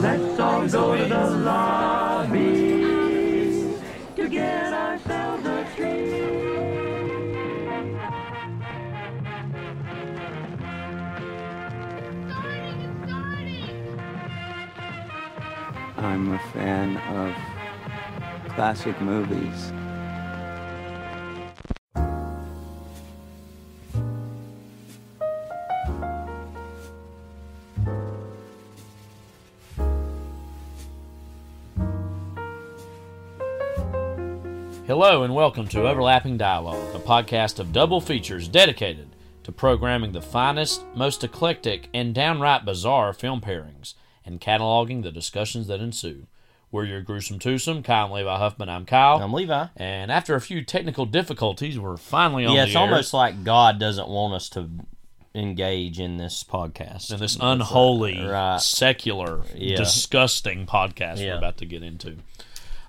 Let's all go to the lobby to get ourselves a treat. I'm a fan of classic movies. Hello and welcome to Overlapping Dialogue, a podcast of double features dedicated to programming the finest, most eclectic, and downright bizarre film pairings and cataloging the discussions that ensue. We're your gruesome twosome, Kyle and Levi Huffman. I'm Kyle. And I'm Levi. And after a few technical difficulties, we're finally on the air. Yeah, it's almost like God doesn't want us to engage in this podcast. In this unholy, right, secular, disgusting podcast we're about to get into.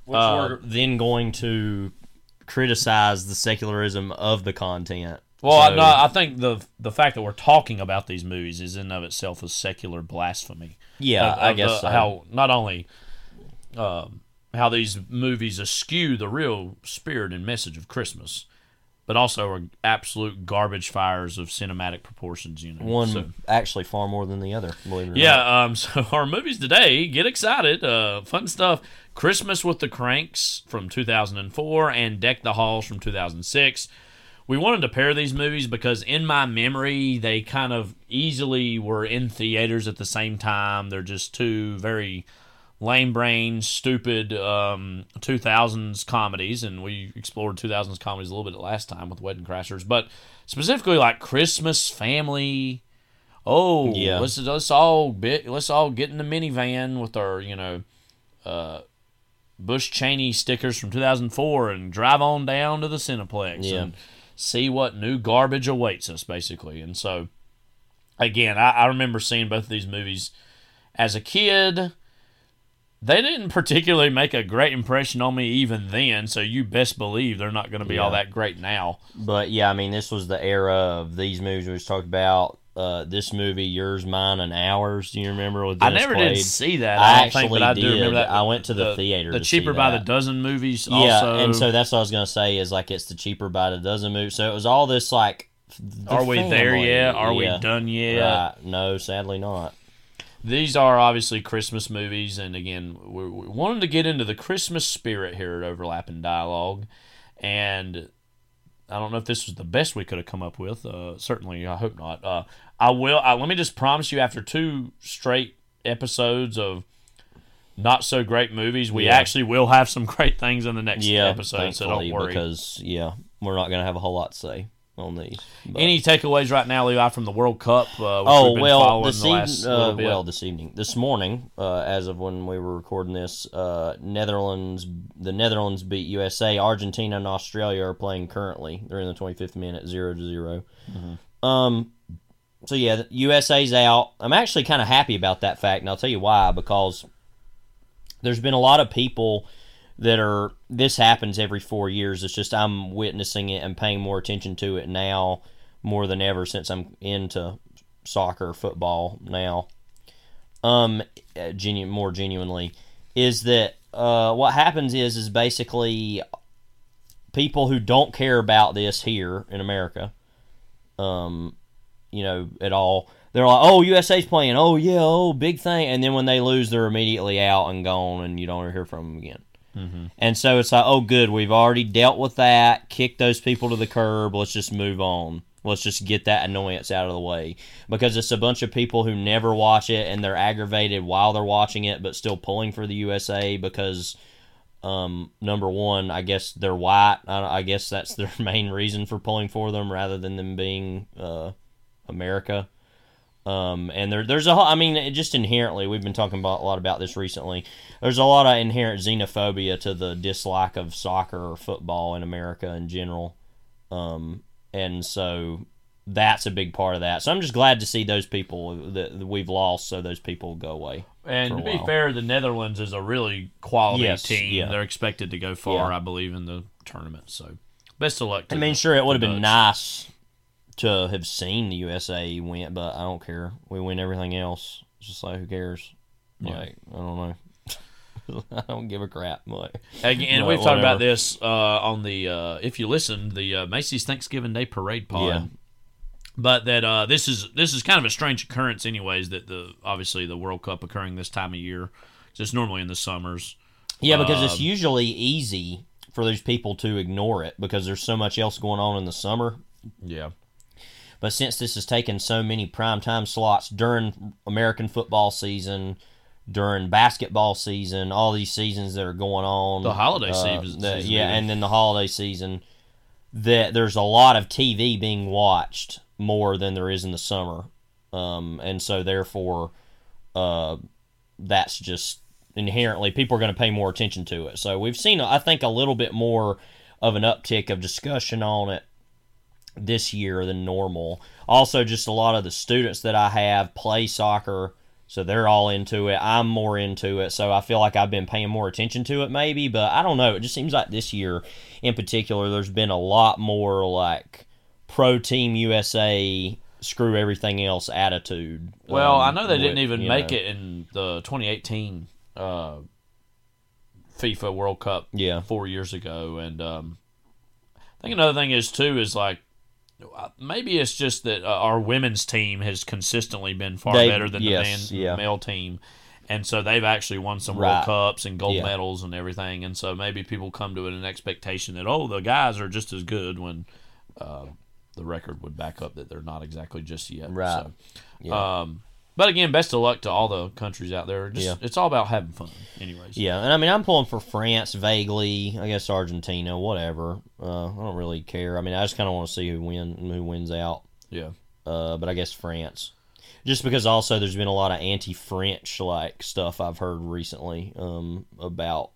Which we're then going to criticize the secularism of the content. Well, so, no, I think the fact that we're talking about these movies is in and of itself a secular blasphemy. Yeah, I guess so. How not only... how these movies eschew the real spirit and message of Christmas, but also are absolute garbage fires of cinematic proportions. You know, one actually far more than the other. Believe it or not. So our movies today, get excited, fun stuff: Christmas with the Cranks from 2004 and Deck the Halls from 2006. We wanted to pair these movies because, in my memory, they kind of easily were in theaters at the same time. They're just two very lame-brain, stupid 2000s comedies, and we explored 2000s comedies a little bit last time with Wedding Crashers, but specifically like Christmas Family. Oh, yeah. Let's all get in the minivan with our Bush Cheney stickers from 2004 and drive on down to the Cineplex and see what new garbage awaits us, basically. And so, again, I remember seeing both of these movies as a kid. They didn't particularly make a great impression on me even then, so you best believe they're not going to be all that great now. But, yeah, I mean, this was the era of these movies we just talked about. This movie, Yours, Mine, and Ours. Do you remember what I never played? Did see that. I do remember that. I went to the theater. The Cheaper by the Dozen movies also. Yeah, and so that's what I was going to say is, like, it's the Cheaper by the Dozen movies. So it was all this, like, are we there yet? Are we done yet? Right. No, sadly not. These are obviously Christmas movies, and again, we wanted to get into the Christmas spirit here at Overlapping Dialogue, and I don't know if this was the best we could have come up with. Certainly, I hope not. Let me just promise you, after two straight episodes of not-so-great movies, we actually will have some great things in the next episode, so don't worry. Because, we're not going to have a whole lot to say on these. But any takeaways right now, Levi, from the World Cup? This morning, as of when we were recording this, the Netherlands beat USA. Argentina and Australia are playing currently. They're in the 25th minute, 0-0. Mm-hmm. So yeah, USA's out. I'm actually kind of happy about that fact, and I'll tell you why. Because there's been a lot of people this happens every 4 years. It's just I'm witnessing it and paying more attention to it now more than ever since I'm into soccer, football now, more genuinely, is that what happens is basically people who don't care about this here in America, at all, they're like, oh, USA's playing, oh, yeah, oh, big thing, and then when they lose, they're immediately out and gone, and you don't hear from them again. Mm-hmm. And so it's like, oh, good, we've already dealt with that, kicked those people to the curb, let's just move on. Let's just get that annoyance out of the way. Because it's a bunch of people who never watch it, and they're aggravated while they're watching it, but still pulling for the USA because, number one, I guess they're white. I guess that's their main reason for pulling for them rather than them being America. And there's a, I mean, just inherently, we've been talking about a lot about this recently. There's a lot of inherent xenophobia to the dislike of soccer or football in America in general. And so that's a big part of that. So I'm just glad to see those people that we've lost, so those people go away. And to be fair, the Netherlands is a really quality team. Yeah. They're expected to go far, I believe, in the tournament. So best of luck to them. I mean, sure, it would have been nice to have seen the USA win, but I don't care. We win everything else. It's just like, who cares? Like, I don't know. I don't give a crap. Like, again, we've talked about this on the, if you listen, the Macy's Thanksgiving Day Parade pod. Yeah. But that this is kind of a strange occurrence anyways, that obviously the World Cup occurring this time of year, because it's normally in the summers. Yeah, because it's usually easy for those people to ignore it because there's so much else going on in the summer. Yeah. But since this has taken so many primetime slots during American football season, during basketball season, all these seasons that are going on. The holiday season. And then the holiday season, that there's a lot of TV being watched more than there is in the summer. And so, therefore, that's just inherently, people are going to pay more attention to it. So we've seen, I think, a little bit more of an uptick of discussion on it this year than normal. Also, just a lot of the students that I have play soccer, so they're all into it. I'm more into it, so I feel like I've been paying more attention to it maybe, but I don't know. It just seems like this year in particular, there's been a lot more like pro-team USA, screw everything else attitude. Well, I know they didn't even make it in the 2018 FIFA World Cup 4 years ago. And I think another thing is, too, is like, maybe it's just that our women's team has consistently been better than the male team. And so they've actually won some World Cups and gold medals and everything. And so maybe people come to it an expectation that, oh, the guys are just as good, when the record would back up that they're not exactly just yet. Right. So, but again, best of luck to all the countries out there. Just, it's all about having fun anyways. Yeah, and I mean, I'm pulling for France vaguely, I guess Argentina, whatever. I don't really care. I mean, I just kind of want to see who wins out. Yeah. But I guess France. Just because also there's been a lot of anti-French like stuff I've heard recently about,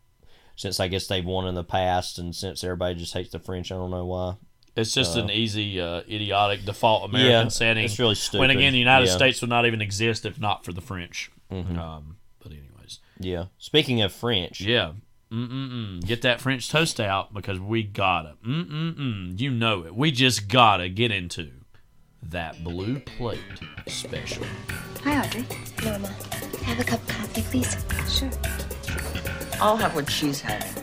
since I guess they've won in the past, and since everybody just hates the French, I don't know why. It's just an easy, idiotic, default American setting. It's really stupid. When, again, the United States would not even exist if not for the French. Mm-hmm. But anyways. Yeah. Speaking of French. Yeah. Get that French toast out, because we gotta. You know it. We just gotta get into that Blue Plate special. Hi, Audrey. Norma. Have a cup of coffee, please. Sure. I'll have what she's having.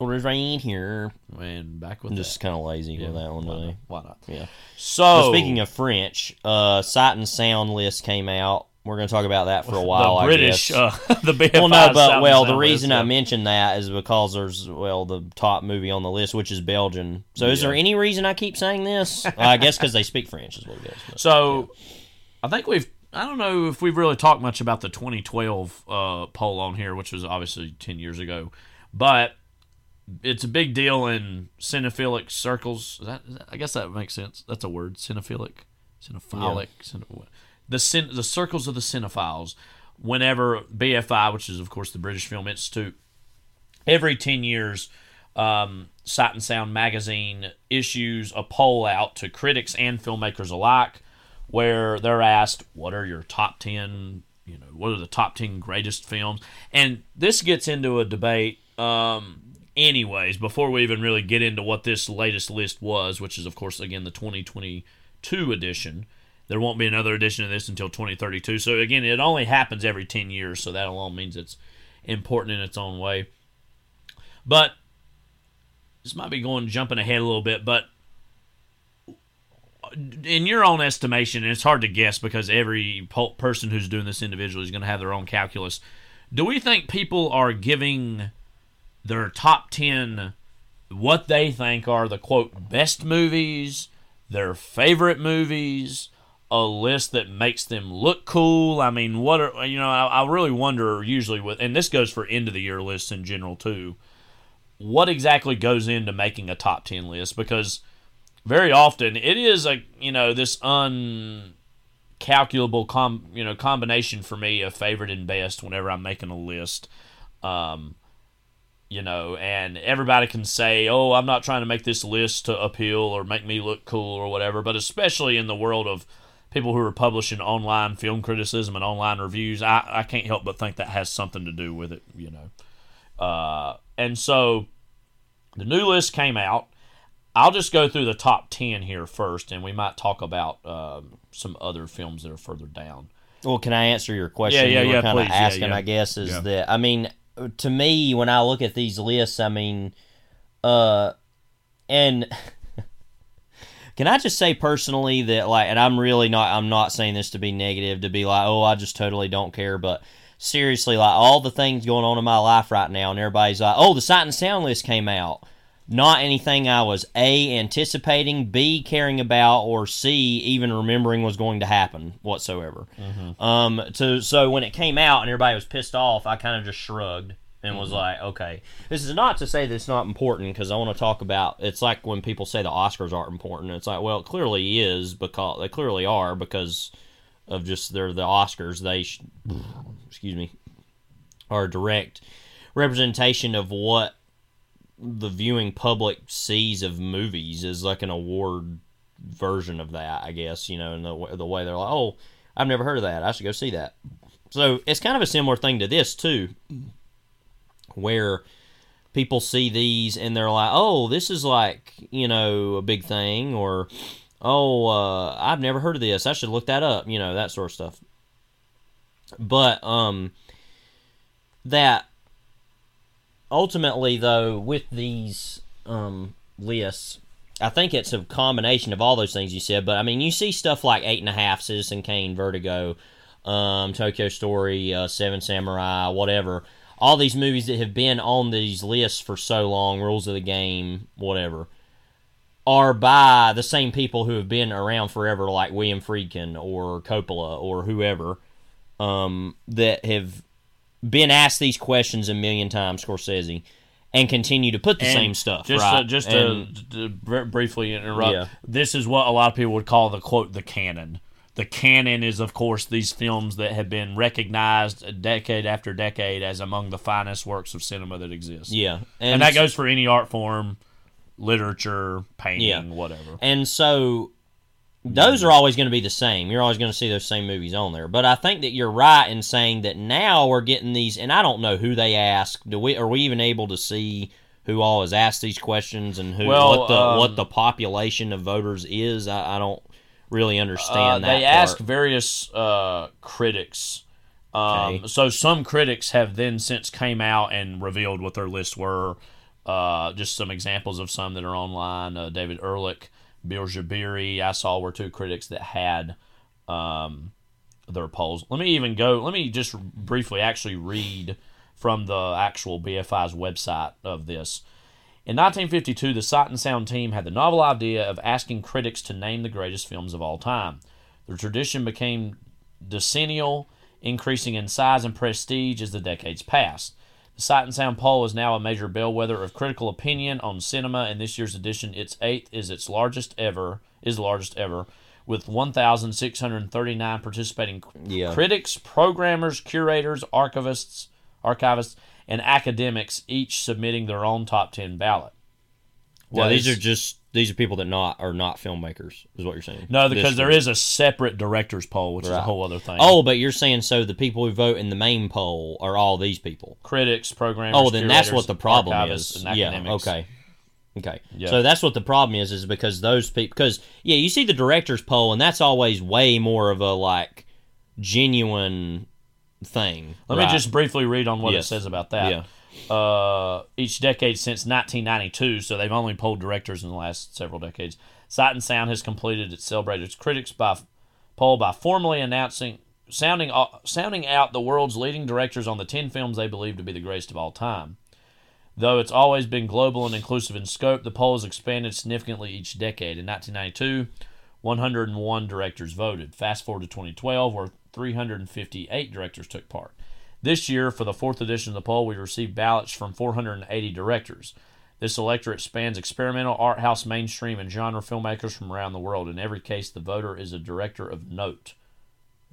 Orders right here. And back with I'm just kind of lazy with that one today. Why not? Yeah. So speaking of French, Sight and Sound list came out. We're going to talk about that for a while. The British, I guess. The BFI. Well, no, but the reason I mentioned that is because there's the top movie on the list, which is Belgian. So, is there any reason I keep saying this? I guess because they speak French is what it is. But, I think I don't know if we've really talked much about the 2012 poll on here, which was obviously 10 years ago, but it's a big deal in cinephilic circles. I guess that makes sense. That's a word. Cinephilic. The circles of the cinephiles, whenever BFI, which is, of course, the British Film Institute, every 10 years, Sight and Sound magazine issues a poll out to critics and filmmakers alike, where they're asked, what are the top 10 greatest films? And this gets into a debate, anyways, before we even really get into what this latest list was, which is, of course, again, the 2022 edition. There won't be another edition of this until 2032. So, again, it only happens every 10 years, so that alone means it's important in its own way. But this might be jumping ahead a little bit, but in your own estimation, and it's hard to guess because every person who's doing this individually is going to have their own calculus, do we think people are giving their top 10 what they think are the, quote, best movies, their favorite movies, a list that makes them look cool. I mean, what are, you know, I really wonder usually with, and this goes for end of the year lists in general too, what exactly goes into making a top 10 list? Because very often it is a, you know, this uncalculable combination for me of favorite and best whenever I'm making a list. You know, and everybody can say, oh, I'm not trying to make this list to appeal or make me look cool or whatever, but especially in the world of people who are publishing online film criticism and online reviews, I can't help but think that has something to do with it, you know. And so the new list came out. I'll just go through the top 10 here first, and we might talk about some other films that are further down. Well, can I answer your question? Yeah, kind of asking, I guess, is that, I mean, to me, when I look at these lists, I mean, and can I just say personally that, like, and I'm not saying this to be negative, to be like, oh, I just totally don't care, but seriously, like, all the things going on in my life right now, and everybody's like, oh, the Sight and Sound list came out. Not anything I was, A, anticipating, B, caring about, or C, even remembering was going to happen whatsoever. Mm-hmm. So when it came out and everybody was pissed off, I kind of just shrugged and was like, okay. This is not to say that it's not important, because I want to talk about, it's like when people say the Oscars aren't important. It's like, well, it clearly is, because they clearly are, because of just they're the Oscars. They, are a direct representation of what the viewing public sees of movies, is like an award version of that, I guess, you know, and the way they're like, oh, I've never heard of that, I should go see that. So it's kind of a similar thing to this too, where people see these and they're like, oh, this is like, you know, a big thing, or oh, I've never heard of this, I should look that up, you know, that sort of stuff. But that ultimately, though, with these lists, I think it's a combination of all those things you said, but, I mean, you see stuff like 8.5, Citizen Kane, Vertigo, Tokyo Story, Seven Samurai, whatever. All these movies that have been on these lists for so long, Rules of the Game, whatever, are by the same people who have been around forever, like William Friedkin or Coppola or whoever, that have been asked these questions a million times, Scorsese, and continue to put the same stuff. To briefly interrupt, this is what a lot of people would call the, quote, the canon. The canon is, of course, these films that have been recognized decade after decade as among the finest works of cinema that exist. Yeah. And that goes for any art form, literature, painting, whatever. And so those are always going to be the same. You're always going to see those same movies on there. But I think that you're right in saying that now we're getting these, and I don't know who they ask. Are we even able to see who all has asked these questions and who? Well, what the population of voters is? I don't really understand that. They ask various critics. Okay. So some critics have then since came out and revealed what their lists were. Just some examples of some that are online. David Ehrlich, Bill Jabiri, I saw, were two critics that had their polls. Let me just briefly actually read from the actual BFI's website of this. In 1952, the Sight and Sound team had the novel idea of asking critics to name the greatest films of all time. The tradition became decennial, increasing in size and prestige as the decades passed. The Sight and Sound poll is now a major bellwether of critical opinion on cinema, and this year's edition, its eighth, is largest ever, with 1,639 participating critics, programmers, curators, archivists, and academics, each submitting their own top 10 ballot. Well, these are people that are not filmmakers, is what you're saying. No, because there is a separate director's poll, which is a whole other thing. Oh, but you're saying, so the people who vote in the main poll are all these people? Critics, programmers, curators, then that's what the problem is. And academics. Okay. Yeah. So that's what the problem is because those people, you see the director's poll, and that's always way more of a, like, genuine thing. Let me just briefly read on what it says about that. Yeah. Each decade since 1992, so they've only polled directors in the last several decades. Sight and Sound has completed its celebrated critics poll by formally announcing, sounding out the world's leading directors on the 10 films they believe to be the greatest of all time. Though it's always been global and inclusive in scope, the poll has expanded significantly each decade. In 1992, 101 directors voted. Fast forward to 2012, where 358 directors took part. This year, for the fourth edition of the poll, we received ballots from 480 directors. This electorate spans experimental, art house, mainstream, and genre filmmakers from around the world. In every case, the voter is a director of note.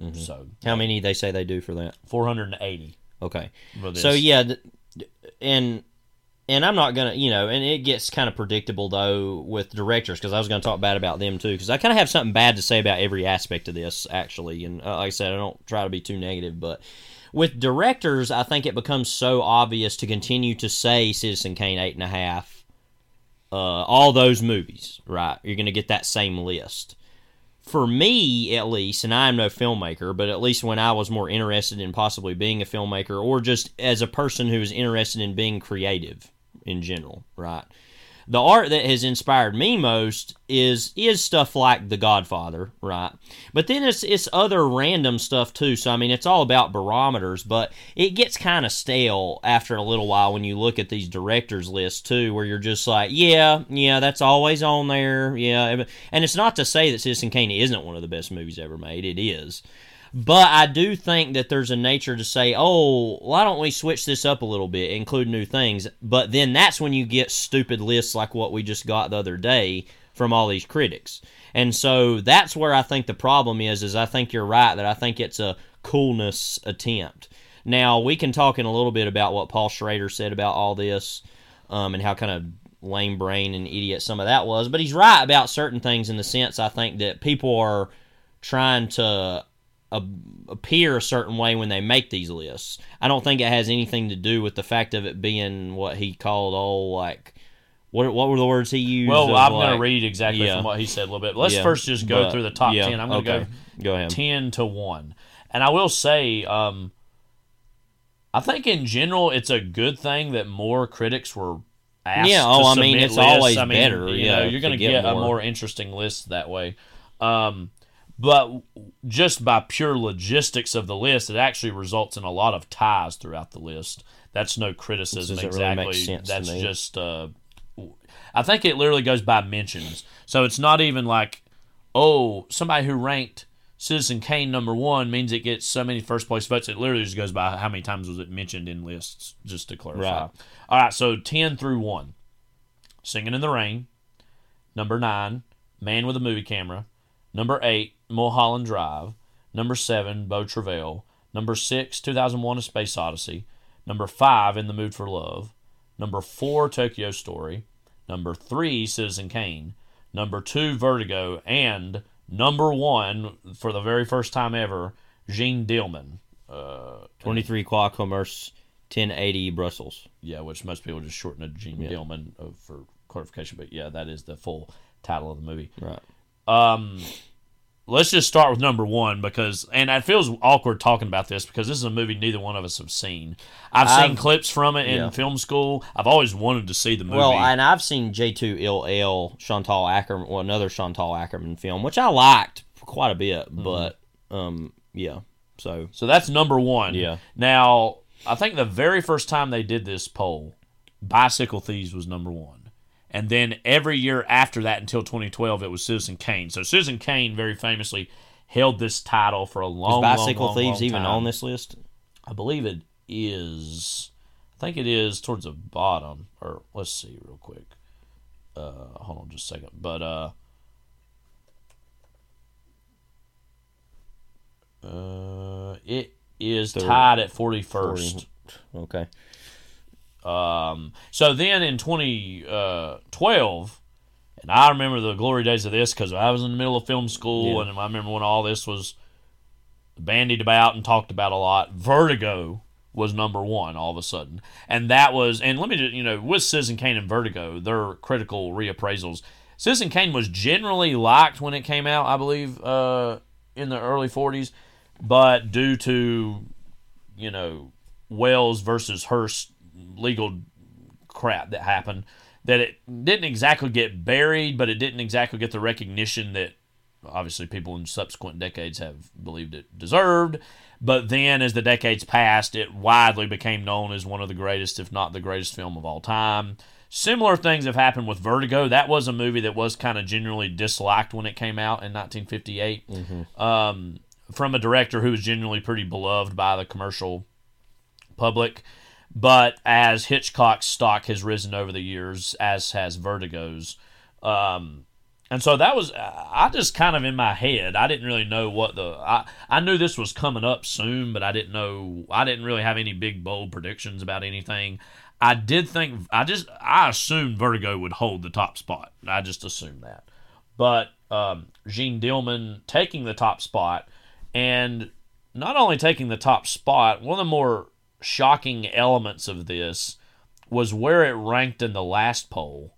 Mm-hmm. So, how many they say they do for that? 480. Okay. So, yeah, and I'm not going to, you know, and it gets kind of predictable, though, with directors, because I was going to talk bad about them, too, because I kind of have something bad to say about every aspect of this, actually. And like I said, I don't try to be too negative, but with directors, I think it becomes so obvious to continue to say Citizen Kane, 8.5, all those movies, right? You're going to get that same list. For me, at least, and I am no filmmaker, but at least when I was more interested in possibly being a filmmaker or just as a person who is interested in being creative in general, right? The art that has inspired me most is stuff like The Godfather, right? But then it's other random stuff, too. So, I mean, it's all about barometers, but it gets kind of stale after a little while when you look at these directors' lists, too, where you're just like, yeah, that's always on there, yeah. And it's not to say that Citizen Kane isn't one of the best movies ever made. It is. But I do think that there's a nature to say, oh, why don't we switch this up a little bit, include new things. But then that's when you get stupid lists like what we just got the other day from all these critics. And so that's where I think the problem is I think you're right, that I think it's a coolness attempt. Now, we can talk in a little bit about what Paul Schrader said about all this and how kind of lame brain and idiot some of that was. But he's right about certain things in the sense, I think, that people are trying to appear a certain way when they make these lists. I don't think it has anything to do with the fact of it being what he called all, like, what were the words he used? Well, I'm going to read exactly from what he said a little bit. But let's first just go through the top 10. I'm going to go ahead. 10-1. And I will say, I think in general it's a good thing that more critics were asked to submit lists. It's always better. You're going to get a more interesting list that way. But just by pure logistics of the list, it actually results in a lot of ties throughout the list. That's no criticism exactly. Really sense that's to me. Just, I think it literally goes by mentions. So it's not even like, oh, somebody who ranked Citizen Kane #1 means it gets so many first place votes. It literally just goes by how many times was it mentioned in lists, just to clarify. Right. All right, so 10-1. Singing in the Rain. #9, Man with a Movie Camera. #8, Mulholland Drive. #7, Beau Travail. #6, 2001: A Space Odyssey. #5, In the Mood for Love. #4, Tokyo Story. #3, Citizen Kane. #2, Vertigo. And #1, for the very first time ever, Jeanne Dielman. 23 Croix Commerce, 1080 Brussels. Yeah, which most people just shorten to Jeanne Dielman for clarification. But yeah, that is the full title of the movie. Right. Let's just start with #1 because, and it feels awkward talking about this because this is a movie neither one of us have seen. I've seen clips from it in film school. I've always wanted to see the movie. Well, and I've seen J2LL, Chantal Akerman, well, another Chantal Akerman film, which I liked quite a bit, but, So that's #1. Yeah. Now, I think the very first time they did this poll, Bicycle Thieves was #1. And then every year after that until 2012, it was Citizen Kane. So Citizen Kane very famously held this title for a long, long, long, long time. Is Bicycle Thieves even on this list? I believe it is. I think it is towards the bottom. Or let's see real quick. Hold on just a second. But it is tied at 41st. 40. Okay. So then in 2012, and I remember the glory days of this because I was in the middle of film school, and I remember when all this was bandied about and talked about a lot, Vertigo was #1 all of a sudden. And that was, and let me just, with Citizen Kane and Vertigo, their critical reappraisals, Citizen Kane was generally liked when it came out, I believe, in the early 40s, but due to, Wells versus Hearst legal crap that happened, that it didn't exactly get buried, but it didn't exactly get the recognition that obviously people in subsequent decades have believed it deserved. But then as the decades passed, it widely became known as one of the greatest, if not the greatest film of all time. Similar things have happened with Vertigo. That was a movie that was kind of generally disliked when it came out in 1958 from a director who was generally pretty beloved by the commercial public. But as Hitchcock's stock has risen over the years, as has Vertigo's. And so that was, I just kind of in my head, I didn't really know what the, I knew this was coming up soon, but I didn't know, I didn't really have any big bold predictions about anything. I did think, I assumed Vertigo would hold the top spot. I just assumed that. But Jeanne Dielman taking the top spot, and not only taking the top spot, one of the more shocking elements of this was where it ranked in the last poll.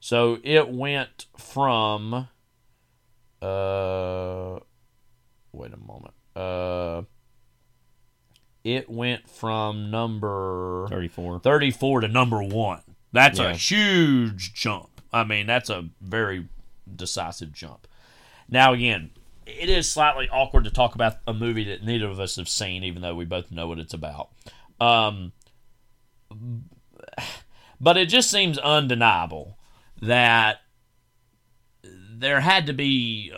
So it went from, it went from number 34 to number 1. That's a huge jump. I mean, that's a very decisive jump. Now, again, it is slightly awkward to talk about a movie that neither of us have seen, even though we both know what it's about. But it just seems undeniable that there had to be,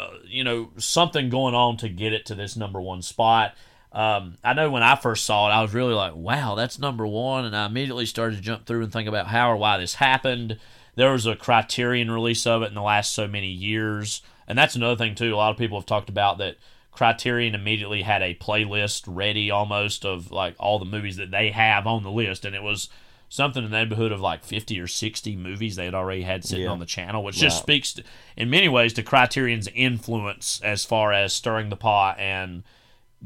something going on to get it to this number 1 spot. I know when I first saw it, I was really like, wow, that's number 1. And I immediately started to jump through and think about how or why this happened. There was a Criterion release of it in the last so many years. And that's another thing, too. A lot of people have talked about that Criterion immediately had a playlist ready almost of like all the movies that they have on the list. And it was something in the neighborhood of like 50 or 60 movies they had already had sitting on the channel, which just speaks to, in many ways, to Criterion's influence as far as stirring the pot and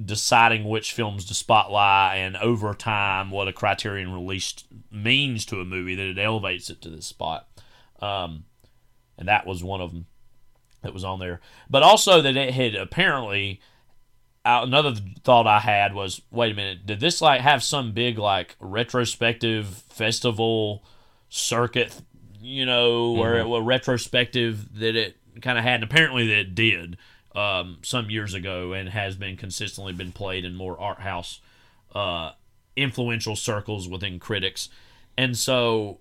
deciding which films to spotlight, and over time what a Criterion release means to a movie, that it elevates it to this spot. And that was one of them that was on there. But also that it had apparently... Another thought I had was, wait a minute, did this like have some big like retrospective festival circuit, where it was retrospective that it kind of had, and apparently that it did some years ago and has been consistently been played in more art house influential circles within critics. And so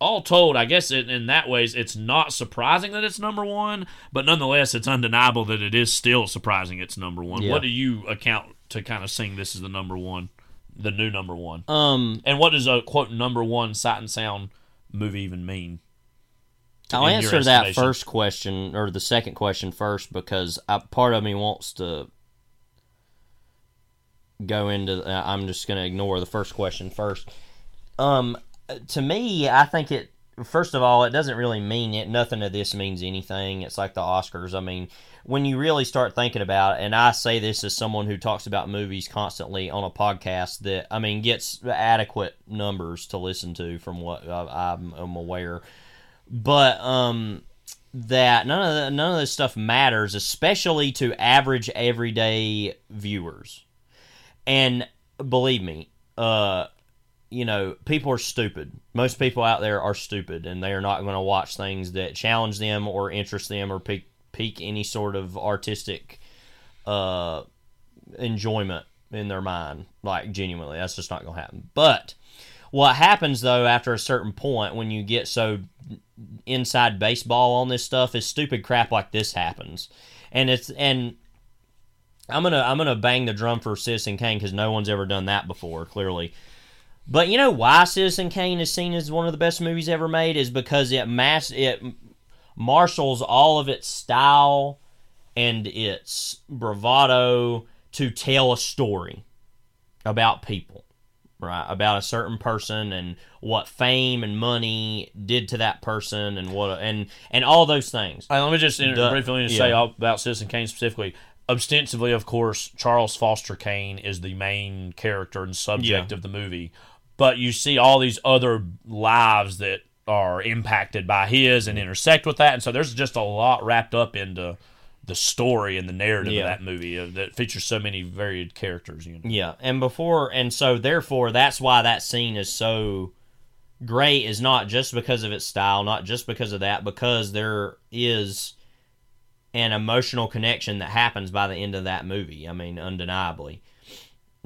all told, I guess in that ways, it's not surprising that it's number 1, but nonetheless, it's undeniable that it is still surprising it's number 1. Yeah. What do you account to kind of seeing this as the number 1, the new number 1? And what does a, quote, number 1 Sight and Sound movie even mean? I'll answer that first question, or the second question first, because part of me wants to go into, I'm just going to ignore the first question first. To me, I think it, first of all, it doesn't really mean it. Nothing of this means anything. It's like the Oscars. I mean, when you really start thinking about it, and I say this as someone who talks about movies constantly on a podcast that, I mean, gets adequate numbers to listen to from what I'm aware. But that none of this stuff matters, especially to average everyday viewers. And believe me, people are stupid. Most people out there are stupid, and they are not going to watch things that challenge them or interest them or pique any sort of artistic enjoyment in their mind. Like, genuinely, that's just not going to happen. But what happens, though, after a certain point when you get so inside baseball on this stuff is stupid crap like this happens. And it's... and I'm gonna bang the drum for Citizen Kane because no one's ever done that before, clearly. But you know why Citizen Kane is seen as one of the best movies ever made is because it marshals all of its style and its bravado to tell a story about people, right? About a certain person and what fame and money did to that person and what and all those things. All right, let me just briefly say about Citizen Kane specifically. Ostensibly, of course, Charles Foster Kane is the main character and subject of the movie. But you see all these other lives that are impacted by his and intersect with that. And so there's just a lot wrapped up into the story and the narrative of that movie that features so many varied characters. Yeah, and so therefore that's why that scene is so great, is not just because of its style, not just because of that, because there is an emotional connection that happens by the end of that movie. I mean, undeniably.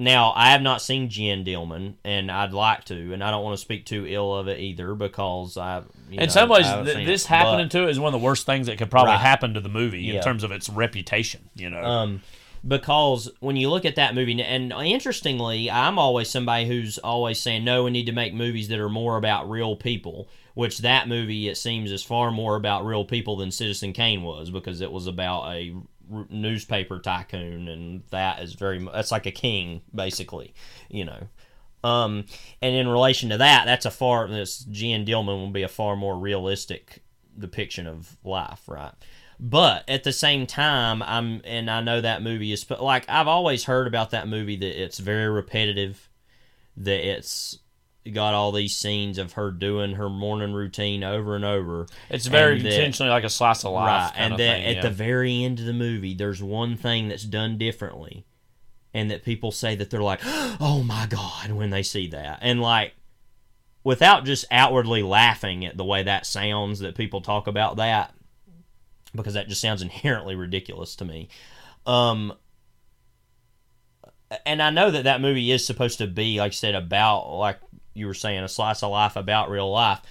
Now, I have not seen Jeanne Dielman, and I'd like to, and I don't want to speak too ill of it either because I. In some ways, this happening to it is one of the worst things that could probably happen to the movie in terms of its reputation, you know. Because when you look at that movie, and interestingly, I'm always somebody who's always saying, no, we need to make movies that are more about real people, which that movie, it seems, is far more about real people than Citizen Kane was, because it was about a newspaper tycoon, and that is that's like a king, basically, you know. And in relation to that, this Jeanne Dielman will be a far more realistic depiction of life, right? But at the same time, I know that movie is, like, I've always heard about that movie that it's very repetitive, that it's got all these scenes of her doing her morning routine over and over. It's very intentionally like a slice of life. Right, and then at the very end of the movie, there's one thing that's done differently, and that people say that they're like, oh my God, when they see that. And like, without just outwardly laughing at the way that sounds that people talk about that, because that just sounds inherently ridiculous to me. And I know that movie is supposed to be, like I said, about, like you were saying, a slice of life about real life.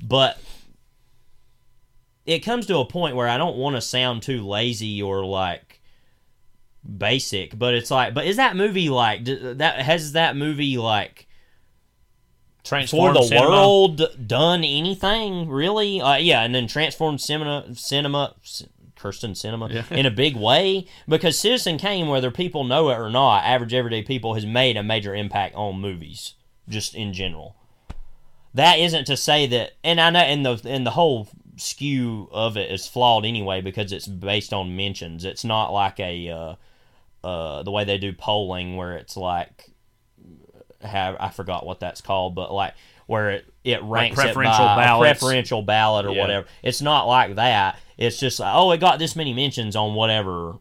But it comes to a point where I don't want to sound too lazy or, like, basic. But it's like, but is that movie, like, for the cinema. World done anything, really? And then transformed cinema Kirsten Cinema, in a big way. Because Citizen Kane, whether people know it or not, average everyday people, has made a major impact on movies, just in general. That isn't to say that... And I know and the whole skew of it is flawed anyway, because it's based on mentions. It's not like a... the way they do polling, where it's like... I forgot what that's called, but like where it ranks like preferential preferential ballot or whatever. It's not like that. It's just like, oh, it got this many mentions on whatever.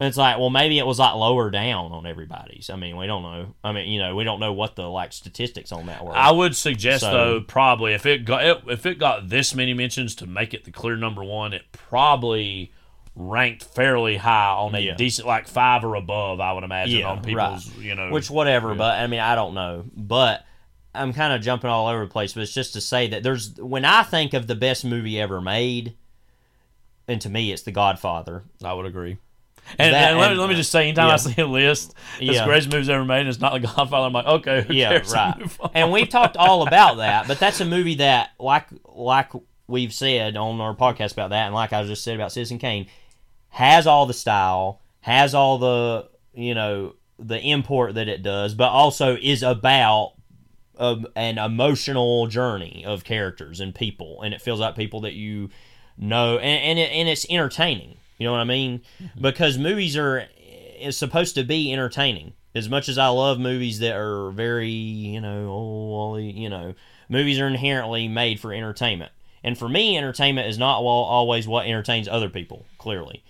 It's like, well, maybe it was like lower down on everybody's. I mean, we don't know. I mean, you know, we don't know what the like statistics on that were. I would suggest though, probably if it got this many mentions to make it the clear number one, it probably ranked fairly high on a decent, like 5 or above, I would imagine, on people's, you know. Which, whatever, but, I mean, I don't know. But I'm kind of jumping all over the place, but it's just to say that when I think of the best movie ever made, and to me, it's The Godfather. I would agree. And let me just say, anytime I see a list, this greatest movies ever made, and it's not The Godfather, I'm like, okay, who cares? Right. And we've talked all about that, but that's a movie that, like we've said on our podcast about that, and like I just said about Citizen Kane, has all the style, has all the, you know, the import that it does, but also is about an emotional journey of characters and people, and it feels like people that you know, and it's entertaining, you know what I mean? Because movies is supposed to be entertaining. As much as I love movies that are very, you know, movies are inherently made for entertainment. And for me, entertainment is not always what entertains other people, clearly.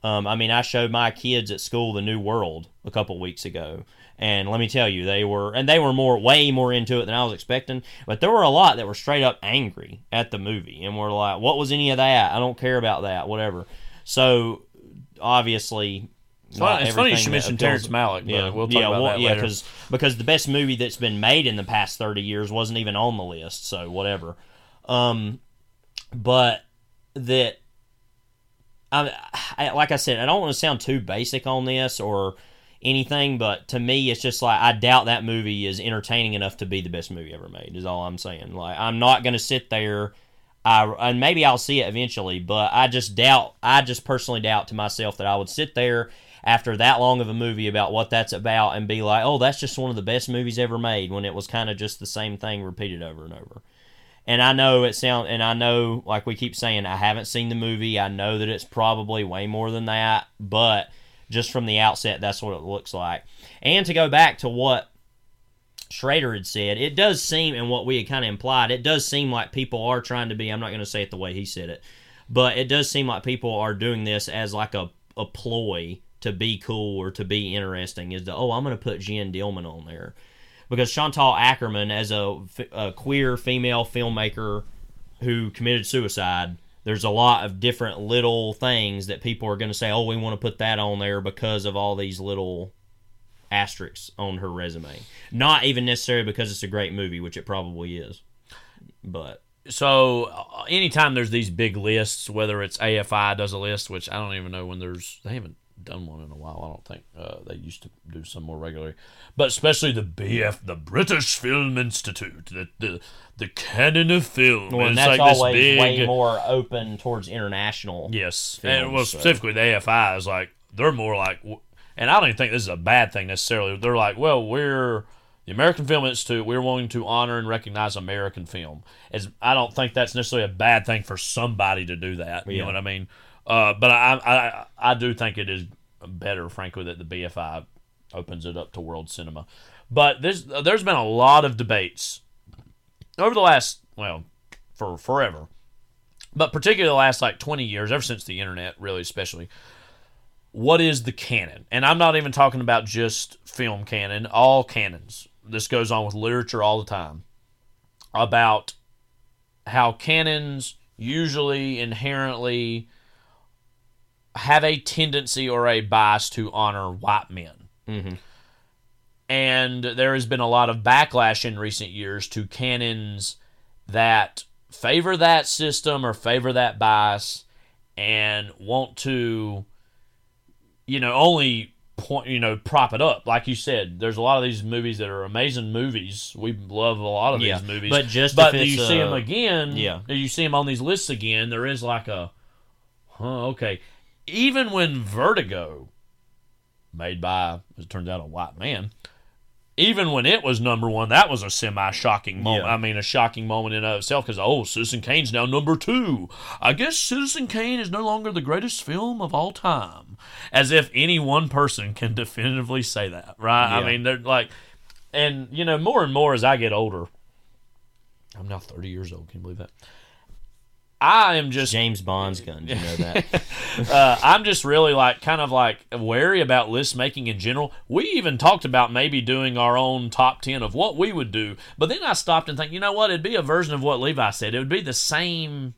I mean, I showed my kids at school The New World a couple weeks ago, and let me tell you, they were way more into it than I was expecting. But there were a lot that were straight up angry at the movie, and were like, "What was any of that? I don't care about that, whatever." So obviously, it's funny you should mention Terrence Malick. Yeah, we'll talk about that later. Because the best movie that's been made in the past 30 years wasn't even on the list, so whatever. But that. Like I said, I don't want to sound too basic on this or anything, but to me, it's just like I doubt that movie is entertaining enough to be the best movie ever made, is all I'm saying. Like, I'm not going to sit there, and maybe I'll see it eventually, but I just personally doubt to myself that I would sit there after that long of a movie about what that's about and be like, oh, that's just one of the best movies ever made, when it was kind of just the same thing repeated over and over. And I know like we keep saying, I haven't seen the movie. I know that it's probably way more than that, but just from the outset, that's what it looks like. And to go back to what Schrader had said, it does seem, and what we had kind of implied, it does seem like people are trying to be, I'm not going to say it the way he said it, but it does seem like people are doing this as like a ploy to be cool or to be interesting, is I'm going to put Jeanne Dielman on there. Because Chantal Akerman, as a queer female filmmaker who committed suicide, there's a lot of different little things that people are going to say, oh, we want to put that on there because of all these little asterisks on her resume. Not even necessarily because it's a great movie, which it probably is. But so anytime there's these big lists, whether it's AFI does a list, which I don't even know when there's, they haven't done one in a while, I don't think. They used to do some more regularly. But especially the BF, the British Film Institute, the canon of film. Well, and that's like always this big, way more open towards international. Yes, films, and well, specifically the AFI is like, they're more like, and I don't even think this is a bad thing necessarily. They're like, well, we're the American Film Institute, we're wanting to honor and recognize American film. As I don't think that's necessarily a bad thing for somebody to do that. Yeah. You know what I mean? But I do think it is better, frankly, that the BFI opens it up to world cinema. But there's been a lot of debates over the last, well, for forever, but particularly the last, like, 20 years, ever since the internet, really, especially, what is the canon? And I'm not even talking about just film canon, all canons. This goes on with literature all the time, about how canons usually inherently have a tendency or a bias to honor white men. Mm-hmm. And there has been a lot of backlash in recent years to canons that favor that system or favor that bias and want to, you know, only point, you know, prop it up. Like you said, there's a lot of these movies that are amazing movies. We love a lot of these movies. But do you see them again? Yeah. Do you see them on these lists again? There is like a, okay. Even when Vertigo, made by, as it turns out, a white man, even when it was number one, that was a semi-shocking moment. Yeah. I mean, a shocking moment in and of itself because, oh, Citizen Kane's now number two. I guess Citizen Kane is no longer the greatest film of all time. As if any one person can definitively say that, right? Yeah. I mean, they're like, and, you know, more and more as I get older, I'm now 30 years old, can you believe that? I am just James Bond's gun. You know that. I'm just really like kind of like wary about list making in general. We even talked about maybe doing our own top 10 of what we would do, but then I stopped and think, you know what? It'd be a version of what Levi said. It would be the same.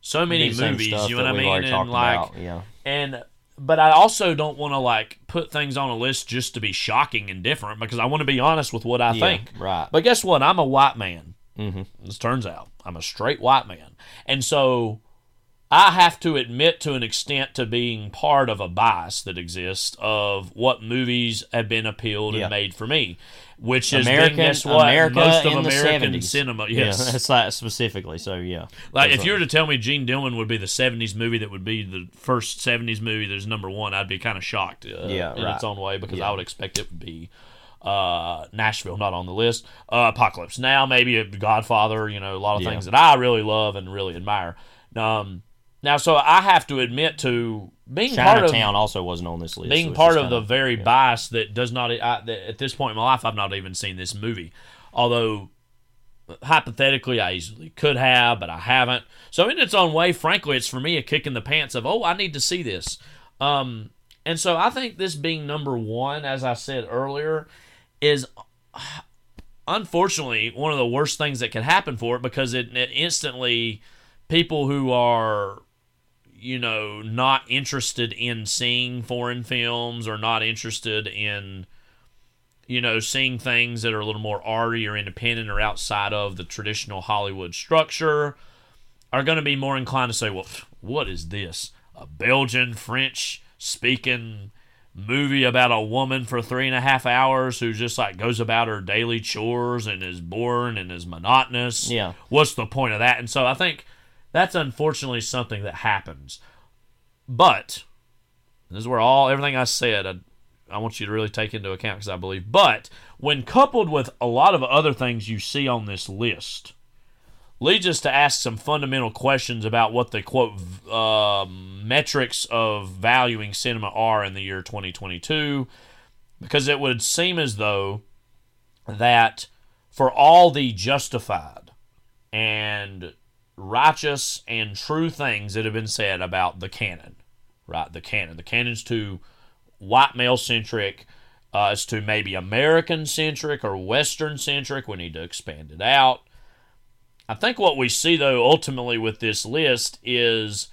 So many movies, you know what I mean? And like, yeah. And but I also don't want to like put things on a list just to be shocking and different because I want to be honest with what I think. Right. But guess what? I'm a white man. Mm-hmm. As it turns out, I'm a straight white man. And so I have to admit to an extent to being part of a bias that exists of what movies have been appealed and made for me, which is most of American cinema. Yes. Yeah, that's like specifically. So, yeah. Like, if you were to tell me Jeanne Dielman would be the 70s movie that would be the first 70s movie that's number one, I'd be kind of shocked in its own way because I would expect it would be. Nashville, not on the list. Apocalypse Now, maybe Godfather, you know, a lot of things that I really love and really admire. Now, so I have to admit to being part of... Chinatown also wasn't on this list. Being part of the very bias that does not... that at this point in my life, I've not even seen this movie. Although, hypothetically, I easily could have, but I haven't. So in its own way, frankly, it's for me a kick in the pants of, oh, I need to see this. And so I think this being number one, as I said earlier, is unfortunately one of the worst things that can happen for it because it instantly people who are, you know, not interested in seeing foreign films or not interested in, you know, seeing things that are a little more arty or independent or outside of the traditional Hollywood structure are going to be more inclined to say, well, what is this? A Belgian, French speaking movie about a woman for 3.5 hours who just like goes about her daily chores and is boring and is monotonous. Yeah. What's the point of that? And so I think that's unfortunately something that happens. But this is where everything I said, I want you to really take into account because I believe. But when coupled with a lot of other things you see on this list, leads us to ask some fundamental questions about what the, quote, metrics of valuing cinema are in the year 2022, because it would seem as though that for all the justified and righteous and true things that have been said about the canon, right, the canon's too white male-centric, it's too maybe American-centric or Western-centric, we need to expand it out. I think what we see, though, ultimately with this list is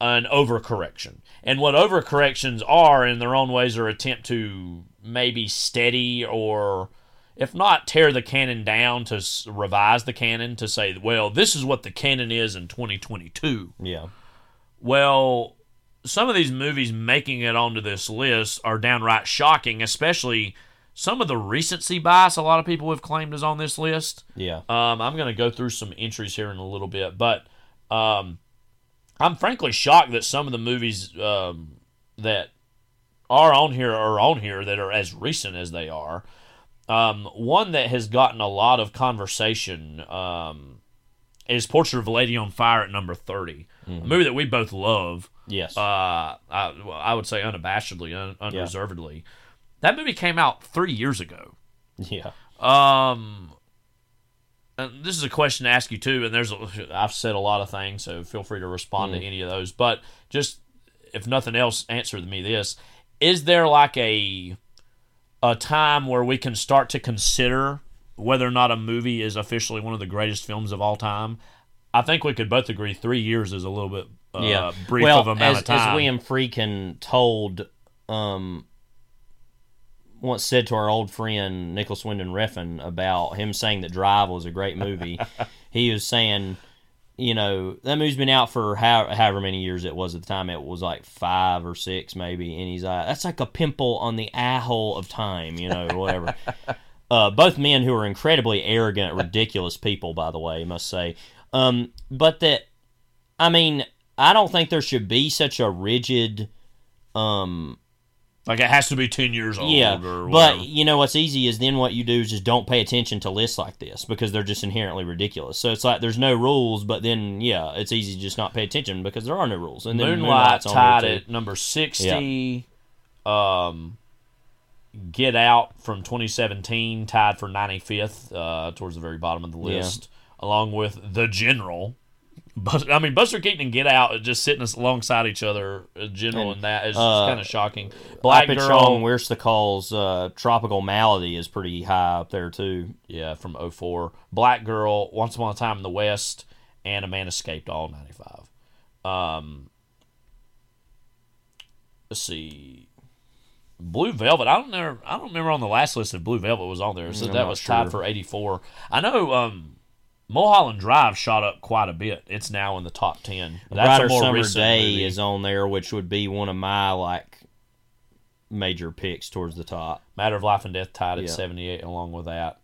an overcorrection. And what overcorrections are, in their own ways, are an attempt to maybe steady or, if not tear the canon down, to revise the canon to say, well, this is what the canon is in 2022. Yeah. Well, some of these movies making it onto this list are downright shocking, especially some of the recency bias a lot of people have claimed is on this list. Yeah. I'm going to go through some entries here in a little bit, but I'm frankly shocked that some of the movies that are on here that are as recent as they are. One that has gotten a lot of conversation is Portrait of a Lady on Fire at number 30. Mm-hmm. A movie that we both love. Yes. I would say unabashedly, unreservedly. Yeah. That movie came out 3 years ago. Yeah. And this is a question to ask you too, and I've said a lot of things, so feel free to respond to any of those. But just, if nothing else, answer me this: is there like a time where we can start to consider whether or not a movie is officially one of the greatest films of all time? I think we could both agree 3 years is a little bit brief of amount of time. As William Friedkin once said to our old friend Nicholas Winding Refn about him saying that Drive was a great movie, he was saying, you know, that movie's been out for however many years it was at the time. It was like 5 or 6 maybe, and he's like, that's like a pimple on the eye hole of time, you know, whatever. Both men who are incredibly arrogant, ridiculous people, by the way, must say. But that, I mean, I don't think there should be such a rigid... like, it has to be 10 years old or whatever. But, you know, what's easy is then what you do is just don't pay attention to lists like this because they're just inherently ridiculous. So it's like there's no rules, but then, it's easy to just not pay attention because there are no rules. And then Moonlight's tied at number 60. Yeah. Get Out from 2017 tied for 95th towards the very bottom of the list, along with The General. Buster Keaton and Get Out just sitting alongside each other in general, and that is kind of shocking. Black Girl, Where's the Call's Tropical Malady is pretty high up there, too. Yeah, from 2004. Black Girl, Once Upon a Time in the West, and A Man Escaped, all 95. Let's see. Blue Velvet. I don't remember on the last list if Blue Velvet was on there. So that was tied for 84. I know... Mulholland Drive shot up quite a bit. It's now in the top 10. Brighter Summer Day is on there, which would be one of my major picks towards the top. Matter of Life and Death tied at 78 along with that.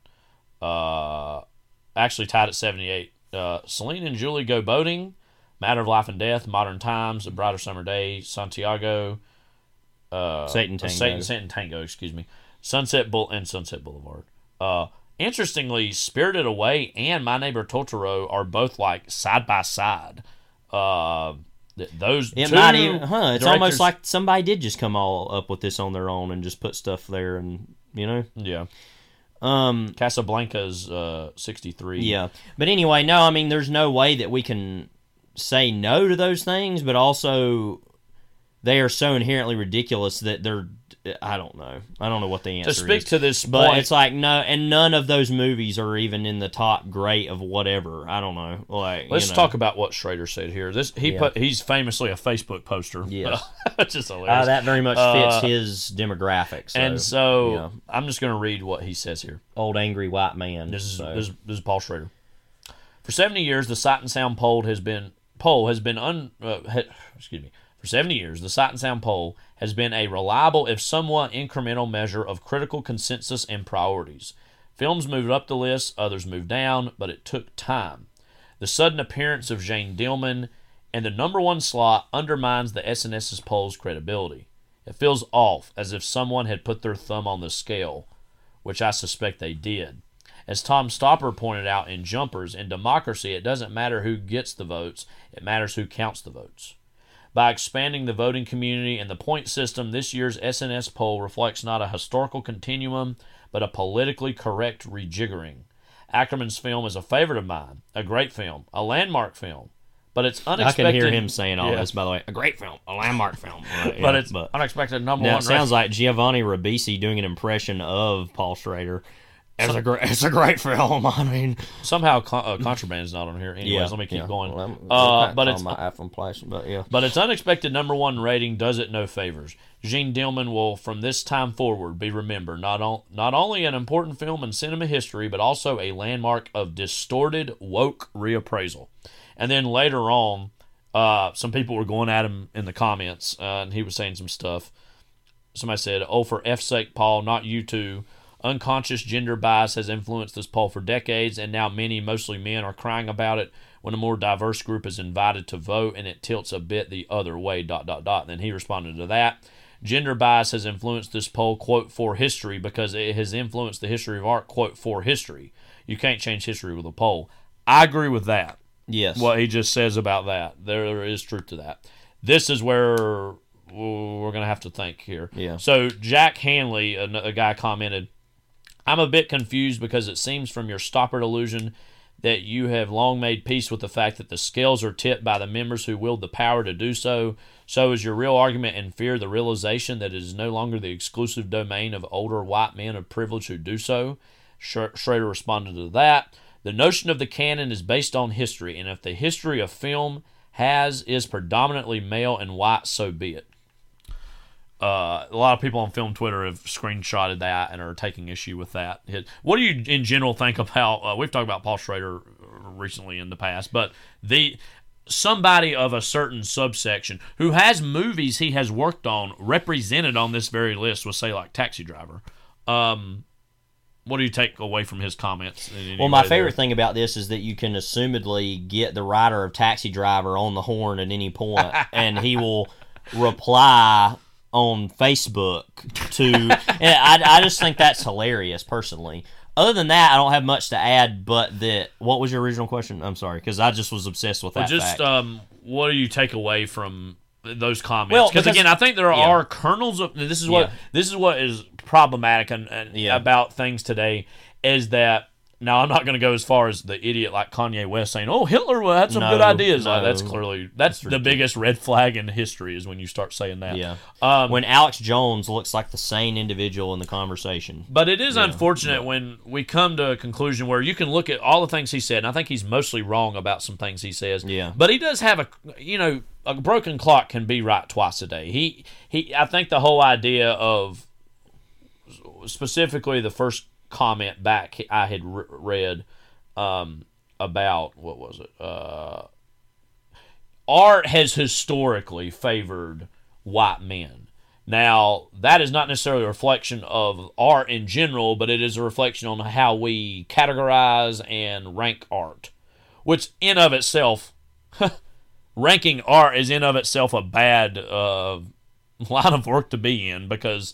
Actually tied at 78. Celine and Julie Go Boating, Matter of Life and Death, Modern Times, A Brighter Summer Day, Santiago, Satan Tango, Sunset Bull and Sunset Boulevard. Interestingly, Spirited Away and My Neighbor Totoro are both side by side. Those two might even, it's almost like somebody did just come all up with this on their own and just put stuff there, and you know. Yeah. Casablanca's 63. Yeah, but anyway, no, I mean, there's no way that we can say no to those things, but also they are so inherently ridiculous that they're. I don't know. I don't know what the answer is. To speak to this point. But it's like, no, and none of those movies are even in the top great of whatever. I don't know. Let's talk about what Schrader said here. He's famously a Facebook poster. Yeah. Which is hilarious. That very much fits his demographics. So, and so, I'm just going to read what he says here. Old angry white man. This is Paul Schrader. For 70 years, the Sight and Sound For 70 years, the Sight and Sound poll has been a reliable, if somewhat incremental, measure of critical consensus and priorities. Films moved up the list, others moved down, but it took time. The sudden appearance of Jeanne Dielman and the number one slot undermines the SNS's poll's credibility. It feels off, as if someone had put their thumb on the scale, which I suspect they did. As Tom Stopper pointed out in Jumpers, in democracy, it doesn't matter who gets the votes, it matters who counts the votes. By expanding the voting community and the point system, this year's SNS poll reflects not a historical continuum, but a politically correct rejiggering. Ackerman's film is a favorite of mine, a great film, a landmark film, but it's unexpected. I can hear him saying all this, by the way. A great film, a landmark film. But it's unexpected number one. It sounds like Giovanni Ribisi doing an impression of Paul Schrader. It's a great film. I mean, somehow Contraband's not on here. Anyways, let me keep going. Well, but it's my iPhone place, but yeah. But its unexpected #1 rating does it no favors. Jeanne Dielman will, from this time forward, be remembered not only an important film in cinema history, but also a landmark of distorted woke reappraisal. And then later on, some people were going at him in the comments, and he was saying some stuff. Somebody said, "Oh, for F's sake, Paul, not you too. Unconscious gender bias has influenced this poll for decades, and now many, mostly men, are crying about it when a more diverse group is invited to vote, and it tilts a bit the other way, .. Then he responded to that. Gender bias has influenced this poll, quote, for history, because it has influenced the history of art, quote, for history. You can't change history with a poll. I agree with that. Yes. What he just says about that. There is truth to that. This is where we're going to have to think here. Yeah. So Jack Hanley, a guy, commented, "I'm a bit confused because it seems from your stoppered illusion that you have long made peace with the fact that the scales are tipped by the members who wield the power to do so. So is your real argument and fear the realization that it is no longer the exclusive domain of older white men of privilege who do so?" Schrader responded to that. "The notion of the canon is based on history, and if the history of film is predominantly male and white, so be it." A lot of people on film Twitter have screenshotted that and are taking issue with that. What do you in general think about? We've talked about Paul Schrader recently in the past, but somebody of a certain subsection who has movies he has worked on represented on this very list was, say, like Taxi Driver. What do you take away from his comments? Well, my favorite thing about this is that you can assumedly get the writer of Taxi Driver on the horn at any point, and he will reply on Facebook to... And I just think that's hilarious, personally. Other than that, I don't have much to add, but that... What was your original question? I'm sorry, because I just was obsessed with that fact. What do you take away from those comments? Well, because again, I think there are kernels of this is what is problematic and about things today is that now I'm not going to go as far as the idiot like Kanye West saying, "Oh, Hitler had some good ideas." No. Like, that's the biggest red flag in history is when you start saying that. Yeah, when Alex Jones looks like the sane individual in the conversation. But it is unfortunate when we come to a conclusion where you can look at all the things he said, and I think he's mostly wrong about some things he says. Yeah, but he does have a broken clock can be right twice a day. He I think the whole idea of specifically the first comment back I had read about, what was it? Art has historically favored white men. Now, that is not necessarily a reflection of art in general, but it is a reflection on how we categorize and rank art, which in of itself... ranking art is in of itself a bad line of work to be in because,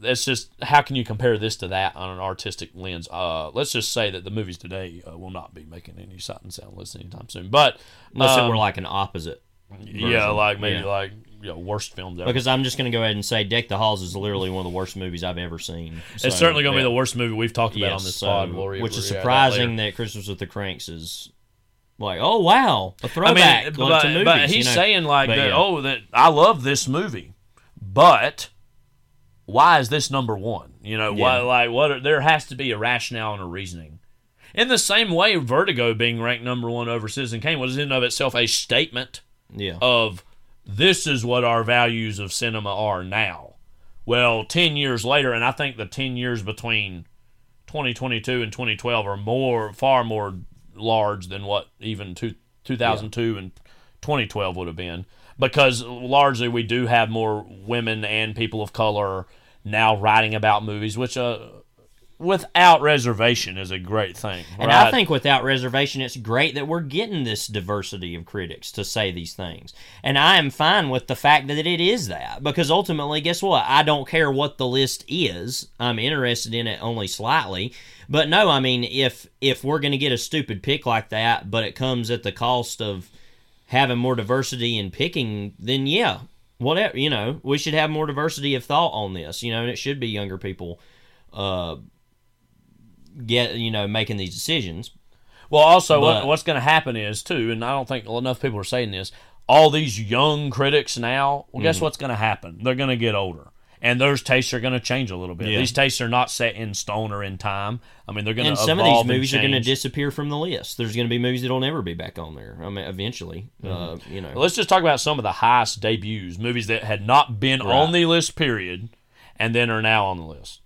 it's just how can you compare this to that on an artistic lens? Let's just say that the movies today will not be making any Sight and Sound lists anytime soon. But unless it were like an opposite version. Yeah, like maybe like worst films ever. Because I'm just going to go ahead and say Deck the Halls is literally one of the worst movies I've ever seen. So, it's certainly going to be the worst movie we've talked about on this pod. Which is surprising that Christmas with the Cranks is... Like, oh, wow, a throwback to movies. But he's saying, that I love this movie, but why is this #1? There has to be a rationale and a reasoning. In the same way, Vertigo being ranked #1 over Citizen Kane was in and of itself a statement of this is what our values of cinema are now. Well, 10 years later, and I think the 10 years between 2022 and 2012 are far more large than what even 2002 and 2012 would have been, because largely we do have more women and people of color now writing about movies, which without reservation is a great thing. And right? I think without reservation it's great that we're getting this diversity of critics to say these things. And I am fine with the fact that it is that, because ultimately, guess what? I don't care what the list is. I'm interested in it only slightly. But no, I mean, if we're going to get a stupid pick like that, but it comes at the cost of having more diversity in picking, then whatever, we should have more diversity of thought on this, and it should be younger people making these decisions. Well, also, what's going to happen is, too, and I don't think enough people are saying this, all these young critics now, well, guess what's going to happen? They're going to get older. And those tastes are going to change a little bit. Yeah. These tastes are not set in stone or in time. I mean, they're going to evolve and change. And some of these movies are going to disappear from the list. There's going to be movies that'll never be back on there. I mean, eventually, you know. Well, let's just talk about some of the highest debuts, movies that had not been on the list, period, and then are now on the list.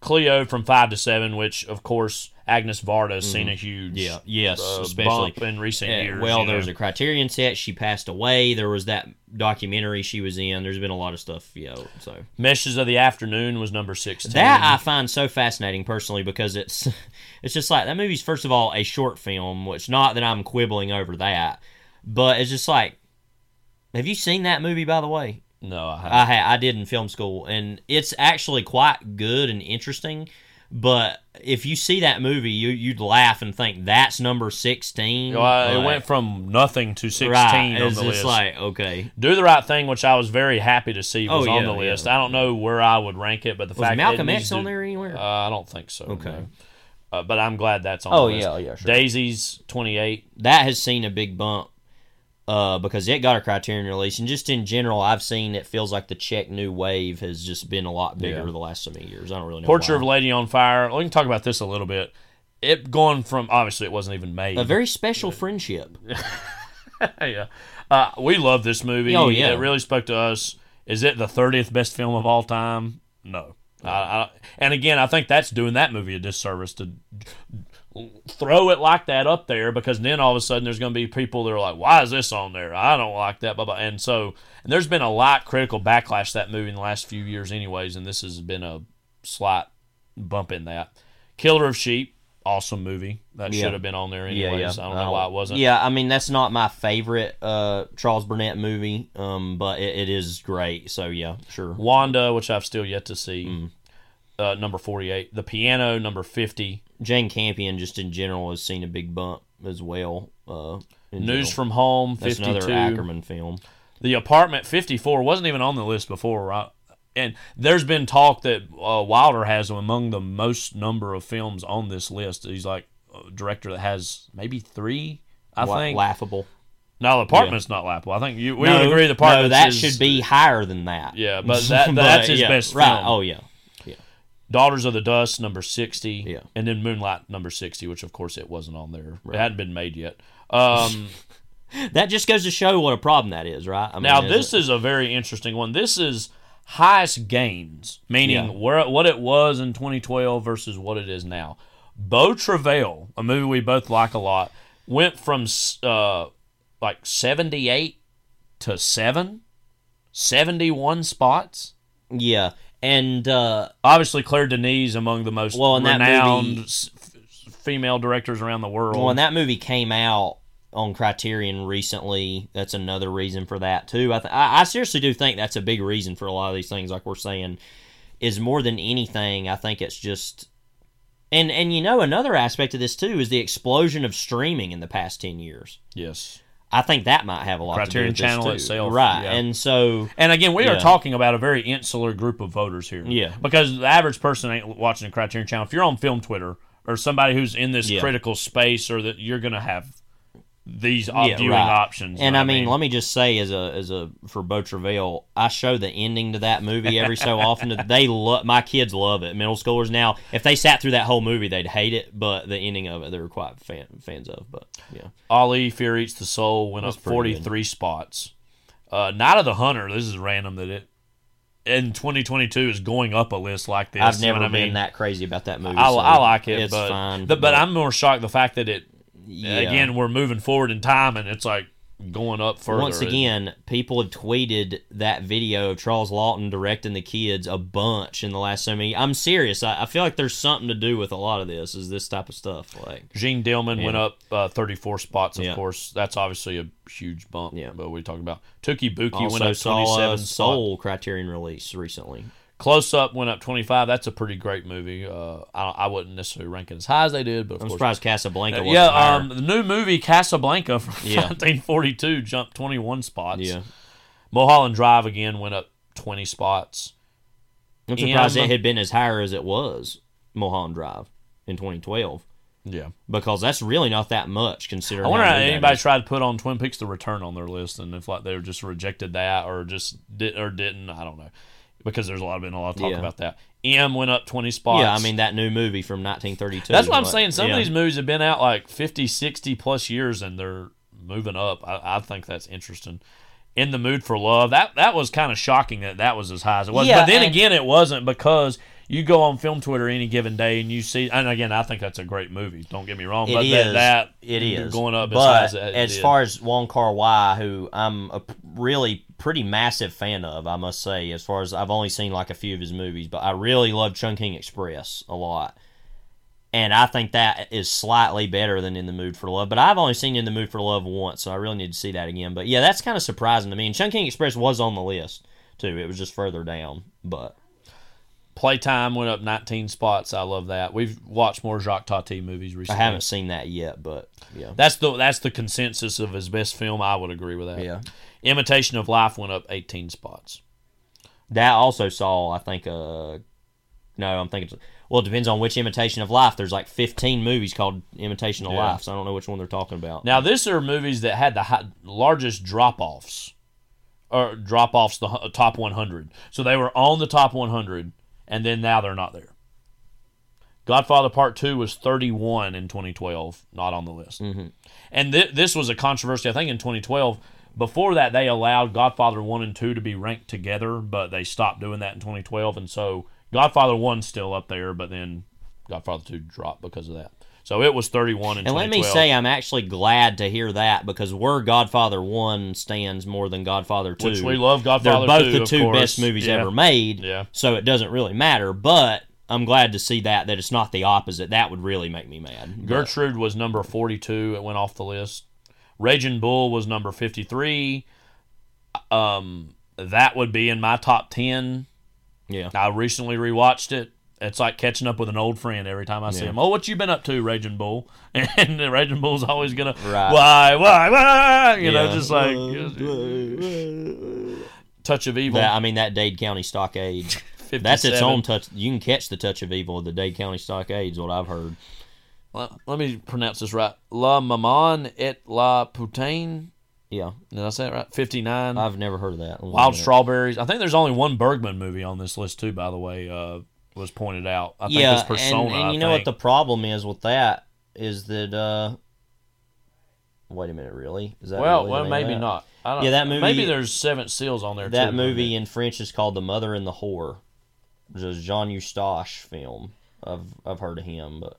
Cleo from 5 to 7, which, of course, Agnes Varda has seen a huge especially bump in recent years. Well, there was a Criterion set. She passed away. There was that documentary she was in. There's been a lot of stuff, so. Meshes of the Afternoon was number 16. That I find so fascinating, personally, because it's just like, that movie's, first of all, a short film, which not that I'm quibbling over that, but it's just like, have you seen that movie, by the way? No, I haven't. I did in film school, and it's actually quite good and interesting. But if you see that movie, you'd laugh and think, that's number 16. It went from nothing to 16 on the list. It's like, okay. Do the Right Thing, which I was very happy to see, was on the list. I don't know where I would rank it, but was fact that Malcolm X on there anywhere? I don't think so. Okay. No. But I'm glad that's on the list. Sure. Daisy's 28. That has seen a big bump because it got a Criterion release. And just in general, I've seen it feels like the Czech New Wave has just been a lot bigger the last so many years. I don't really know Portrait of Lady on Fire. We can talk about this a little bit. It going from, obviously, it wasn't even made. A very special friendship. We love this movie. Oh, yeah. It really spoke to us. Is it the 30th best film of all time? No. And again, I think that's doing that movie a disservice to throw it like that up there, because then all of a sudden there's going to be people that are like, why is this on there? I don't like that, blah, blah. And so there's been a lot of critical backlash to that movie in the last few years anyways, and this has been a slight bump in that. Killer of Sheep, awesome movie. That should have been on there anyways. I don't know why it wasn't. Yeah, I mean, that's not my favorite Charles Burnett movie, but it is great, so yeah, sure. Wanda, which I've still yet to see, number 48. The Piano, number 50. Jane Campion, just in general, has seen a big bump as well. News from Home, 52. That's another Akerman film. The Apartment, 54, wasn't even on the list before, right? And there's been talk that Wilder has among the most number of films on this list. He's like a director that has maybe three, I think. Laughable. No, The Apartment's not laughable. I think we would agree The Apartment should be higher than that. Yeah, but that's his best film. Oh, yeah. Daughters of the Dust, number 60. Yeah. And then Moonlight, number 60, which, of course, it wasn't on there. Right. It hadn't been made yet. That just goes to show what a problem that is, right? I mean, now, this is a very interesting one. This is highest gains, meaning what it was in 2012 versus what it is now. Beau Travail, a movie we both like a lot, went from 78 to 7, 71 spots. Yeah. And obviously, Claire Denis among the most renowned female directors around the world. Well, and that movie came out on Criterion recently. That's another reason for that too. I seriously do think that's a big reason for a lot of these things. Like we're saying, is more than anything. I think it's just, and another aspect of this too is the explosion of streaming in the past 10 years. Yes. I think that might have a lot Criterion to do with Channel this too. Itself, right? Yeah. And so, and again, we are talking about a very insular group of voters here, because the average person ain't watching the Criterion Channel. If you're on Film Twitter or somebody who's in this critical space, or that you're going to have these viewing options. And I mean, let me just say, for Beau Travail, I show the ending to that movie every so often. My kids love it. Middle schoolers now, if they sat through that whole movie, they'd hate it. But the ending of it, they were quite fans of. But yeah, Ali, Fear Eats the Soul went up 43 spots. Night of the Hunter. This is random that it in 2022 is going up a list like this. I've never been that crazy about that movie. I like it. It's fine. But I'm more shocked the fact that it. Yeah. Again, we're moving forward in time, and it's like going up further. Once again, people have tweeted that video of Charles Lawton directing the kids a bunch in the last so many. I'm serious. I feel like there's something to do with a lot of this. Is this type of stuff like Jeanne Dielman went up 34 spots? Of course, that's obviously a huge bump. Yeah, but we talked about Tuki Buki also went up 27. Soul Criterion release recently. Close Up went up 25. That's a pretty great movie. I wouldn't necessarily rank it as high as they did, but I'm surprised Casablanca wasn't higher. The new movie Casablanca from 1942 jumped 21 spots. Yeah. Mulholland Drive again went up 20 spots. I'm surprised it had been as higher as it was, Mulholland Drive, in 2012. Yeah. Because that's really not that much considering. I wonder if anybody tried to put on Twin Peaks The Return on their list, and if they were just rejected that or just didn't. I don't know. because there's been a lot of talk about that. M went up 20 spots. Yeah, I mean, that new movie from 1932. That's what I'm saying. Some of these movies have been out like 50, 60-plus years, and they're moving up. I think that's interesting. In the Mood for Love, that was kind of shocking that was as high as it was. Yeah, but then again, it wasn't, because you go on Film Twitter any given day and you see, and again, I think that's a great movie. Don't get me wrong, but it is going up as high as it is. As far as Wong Kar-wai, who I'm a really pretty massive fan of, I must say, as far as I've only seen like a few of his movies, but I really love Chungking Express a lot. And I think that is slightly better than In the Mood for Love. But I've only seen In the Mood for Love once, so I really need to see that again. But yeah, that's kind of surprising to me. And Chungking Express was on the list, too. It was just further down. But Playtime went up 19 spots. I love that. We've watched more Jacques Tati movies recently. I haven't seen that yet, but yeah. That's the consensus of his best film. I would agree with that. Yeah. Imitation of Life went up 18 spots. That also saw, I think, well, it depends on which Imitation of Life. There's like 15 movies called Imitation of Life, so I don't know which one they're talking about. Now, these are movies that had the largest drop-offs, or the top 100. So they were on the top 100, and then now they're not there. Godfather Part 2 was 31 in 2012, not on the list. Mm-hmm. And this was a controversy, I think, in 2012. Before that, they allowed Godfather 1 and 2 to be ranked together, but they stopped doing that in 2012, and so Godfather 1's still up there, but then Godfather 2 dropped because of that. So it was 31 in 2012. And let me say, I'm actually glad to hear that, because where Godfather 1 stands more than Godfather 2. Which we love Godfather 2, they're both the two best movies ever made, so it doesn't really matter. But I'm glad to see that it's not the opposite. That would really make me mad. Gertrude was number 42. It went off the list. Raging Bull was number 53. That would be in my top 10. Yeah, I recently rewatched it. It's like catching up with an old friend every time I see him. Oh, what you been up to, Raging Bull? And Raging Bull's always gonna why? You know, just like Touch of Evil. That Dade County Stockade. That's its own touch. You can catch the Touch of Evil at the Dade County Stockade's. What I've heard. Well, let me pronounce this right. La Maman et la Poutine. Yeah. Did I say it right? 59. I've never heard of that. Wild Strawberries. I think there's only one Bergman movie on this list, too, by the way, was pointed out. I think it's Persona. And you know what the problem is with that is that... wait a minute, really? Is that maybe not. I don't know. That movie... Maybe there's Seven Seals on there, too. That movie in French is called The Mother and the Whore. It's a Jean Eustache film. I've heard of him, but...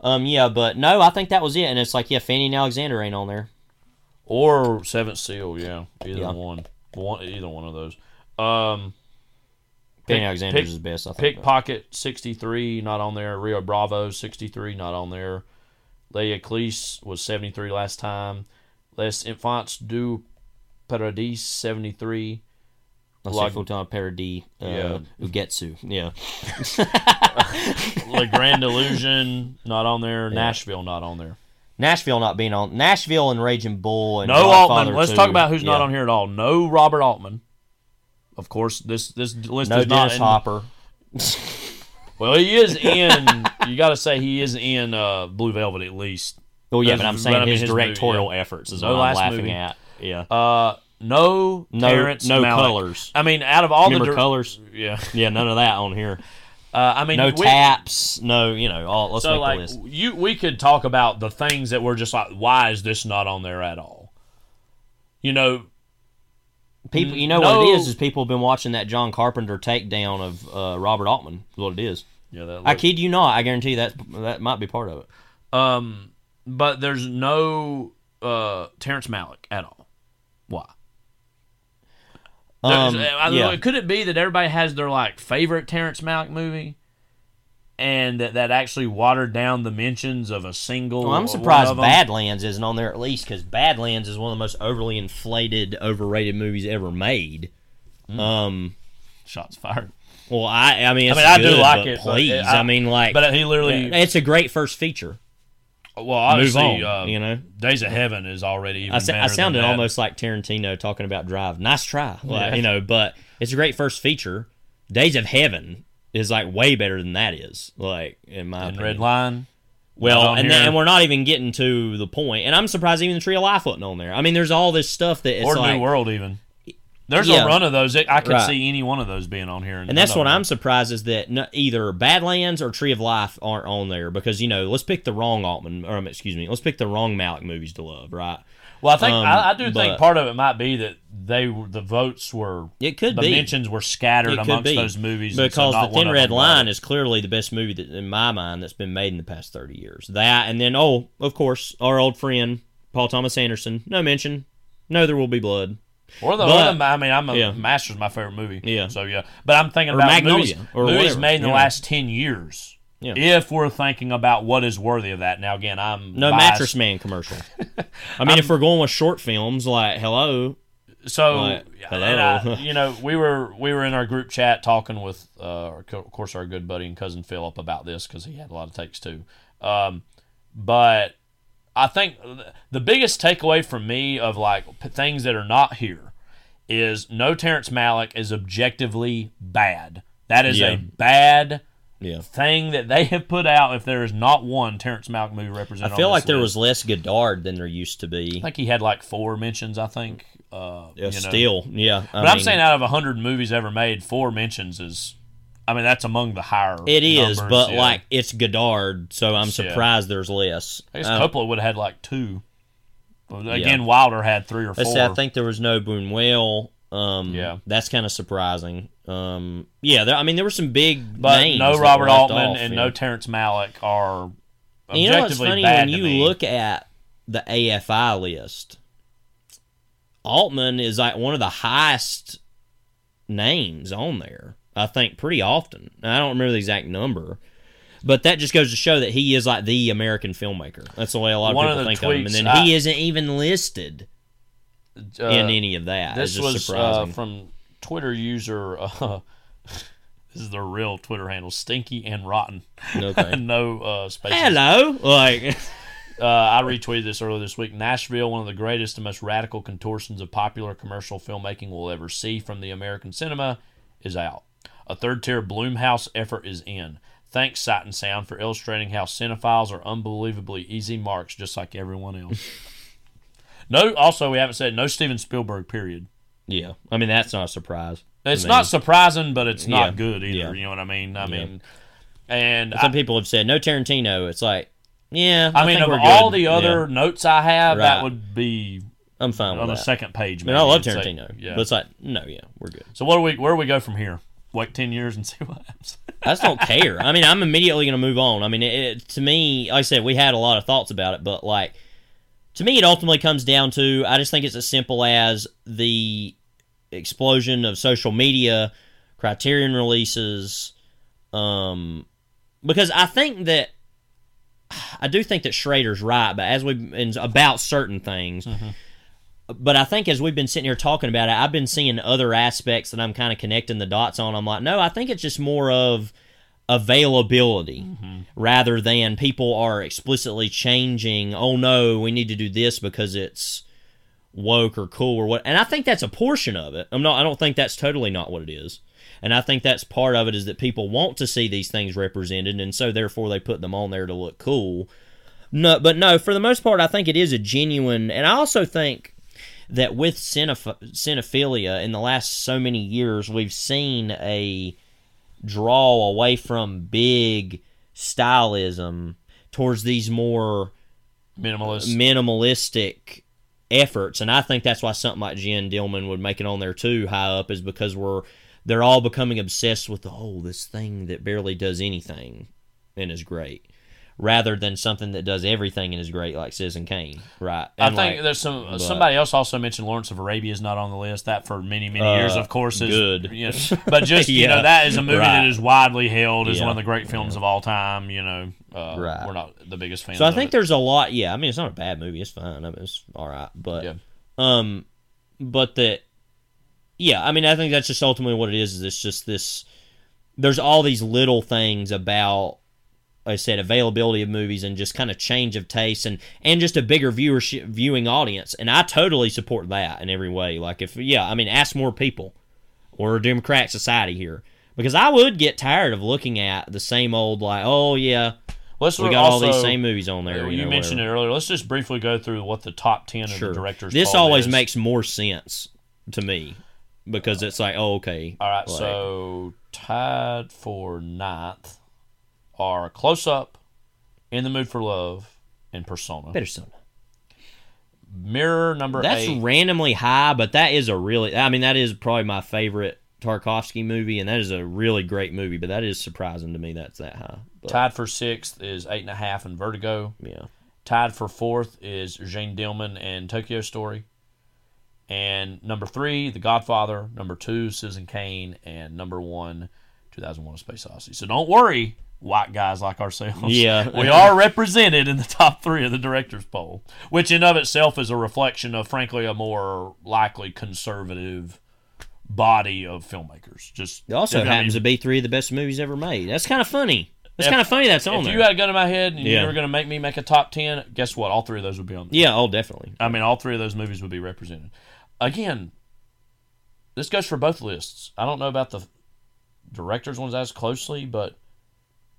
but no, I think that was it. And it's like, Fanny and Alexander ain't on there. Or Seventh Seal, either one of those. Fanny Alexander's is best, I think. Pickpocket 63, not on there. Rio Bravo 63, not on there. Lea Cleese was 73 last time. Les Enfants du Paradis 73. Like Futon Paradis Ugetsu. Yeah. La Grande Illusion, not on there. Yeah. Nashville, not on there. Nashville not being on. Nashville and Raging Bull and no Godfather Altman. Let's talk about who's not on here at all. No Robert Altman. Of course, this list is not. No Dennis Hopper. Well, he is in. You got to say he is in Blue Velvet at least. Oh yeah, but I'm saying his directorial efforts is what I'm laughing at. Yeah. No Terrence Malick. No Colors. Out of all Colors. Yeah. Yeah, none of that on here. No Taps, all. Let's make the list. We could talk about the things that were just like, why is this not on there at all? People. What it is people have been watching that John Carpenter takedown of Robert Altman. Is what it is. Yeah, I kid you not. I guarantee that might be part of it. But there's no Terrence Malick at all. Why? Could it be that everybody has their favorite Terrence Malick movie, and that actually watered down the mentions of a single? Well, I'm surprised Badlands isn't on there at least, because Badlands is one of the most overly inflated, overrated movies ever made. Shots fired. Well, I do like it. Please, but he literally, it's a great first feature. Well, obviously, Days of Heaven is already even better. I sounded almost like Tarantino talking about Drive. Nice try. But it's a great first feature. Days of Heaven is way better than that is, in my opinion. Red Line. Well, and we're not even getting to the point. And I'm surprised even the Tree of Life wasn't on there. There's all this stuff that it's New World even. There's a run of those. I could see any one of those being on here. And that's what I'm surprised is that either Badlands or Tree of Life aren't on there because, you know, let's pick the wrong Altman, or excuse me, let's pick the wrong Malick movies to love, right? Well, I think I think part of it might be that the votes were mentions were scattered amongst those movies because The Thin Red Line is clearly the best movie that, in my mind, that's been made in the past 30 years. That and then of course, our old friend Paul Thomas Anderson. No mention. No, There Will Be Blood. Or the other, I mean, Master's my favorite movie. Yeah. So but I'm thinking about Magnolia, movies made in the last 10 years. Yeah. If we're thinking about what is worthy of that. Now, again, I'm biased. Mattress Man commercial. I mean, if we're going with short films, like, hello. So, we were in our group chat talking with, of course, our good buddy and cousin Philip about this because he had a lot of takes, too. But I think the biggest takeaway for me of, like, things that are not here is no Terrence Malick is objectively bad. That is a bad thing that they have put out. If there is not one Terrence Malick movie represented, I feel like there was less Godard than there used to be. I think he had like 4 mentions. I think, I'm saying out of 100 movies ever made, 4 mentions is, I mean, that's among the higher. It is, numbers, but like it's Godard, so I'm surprised there's less. I guess Coppola would have had like 2. Again, Wilder had 3 or 4. Let's say, I think there was no Buñuel. That's kind of surprising. There were some big names. But no Robert Altman and no Terrence Malick are objectively bad to me. When you look at the AFI list, Altman is like one of the highest names on there, I think, pretty often. I don't remember the exact number. But that just goes to show that he is like the American filmmaker. That's the way a lot of people think of him. And then he isn't even listed in any of that. This was surprising. From Twitter user, this is their real Twitter handle, Stinky and Rotten. Okay. No spaces. Hello. I retweeted this earlier this week. Nashville, one of the greatest and most radical contortions of popular commercial filmmaking we'll ever see from the American cinema, is out. A third-tier Blumhouse effort is in. Thanks, Sight and Sound, for illustrating how cinephiles are unbelievably easy marks, just like everyone else. No, also, we haven't said no Steven Spielberg, period. Yeah. I mean, that's not a surprise. It's not surprising, but it's not good either. Yeah. You know what I mean? Some people have said no Tarantino. It's like, the other notes I have, that would be I'm fine on with the that. Second page. Maybe. I love Tarantino. Say, but it's like, we're good. So where do we go from here? Wait 10 years and see what happens. I just don't care. I mean, I'm immediately going to move on. I mean, to me, like I said, we had a lot of thoughts about it, but like, to me, it ultimately comes down to, I just think it's as simple as the explosion of social media, Criterion releases, because I do think that Schrader's right, but about certain things. Mm-hmm. But I think as we've been sitting here talking about it, I've been seeing other aspects that I'm kind of connecting the dots on. I'm like, no, I think it's just more of availability rather than people are explicitly changing, oh no, we need to do this because it's woke or cool or what. And I think that's a portion of it. I don't think that's totally not what it is. And I think that's part of it is that people want to see these things represented, and so therefore they put them on there to look cool. No, but no, for the most part, I think it is a genuine, and I also think that with cinephilia in the last so many years, we've seen a draw away from big stylism towards these more minimalistic efforts. And I think that's why something like Jeanne Dielman would make it on there too high up, is because they're all becoming obsessed with this thing that barely does anything and is great, rather than something that does everything and is great, like Citizen Kane, right? And I think there's somebody else also mentioned Lawrence of Arabia is not on the list. That for many, many years, of course, is good. You know, but just that is a movie that is widely held as one of the great films of all time. You know, we're not the biggest fans. So I think there's a lot. Yeah, I mean, it's not a bad movie. It's fine. I mean, it's all right. But I mean, I think that's just ultimately what it is. Is it's just this. There's all these little things about, I said, availability of movies and just kind of change of taste and just a bigger viewing audience. And I totally support that in every way. Like, ask more people. We're a democratic society here. Because I would get tired of looking at the same old, like, we got all these same movies on there. You mentioned it earlier. Let's just briefly go through what the top 10 of the directors. This always makes more sense to me. because it's like, oh, okay. All right, like, so tied for ninth are Close Up, In the Mood for Love, and Persona. Mirror number eight. That's randomly high, but that is a really... I mean, that is probably my favorite Tarkovsky movie, and that is a really great movie, but that is surprising to me that's that high. But tied for sixth is 8.5 and Vertigo. Yeah. Tied for fourth is Jeanne Dielman and Tokyo Story. And number three, The Godfather. Number two, Citizen Kane. And number one, 2001: A Space Odyssey. So don't worry, white guys like ourselves. Yeah. We are represented in the top three of the director's poll, which in of itself is a reflection of, frankly, a more likely conservative body of filmmakers. Just it also happens to be three of the best movies ever made. That's kind of funny. It's kind of funny that's on there. If you had a gun to my head and you were going to make me make a top 10, guess what? All three of those would be on there. Yeah, oh, definitely. I mean, all three of those movies would be represented. Again, this goes for both lists. I don't know about the director's ones as closely, but...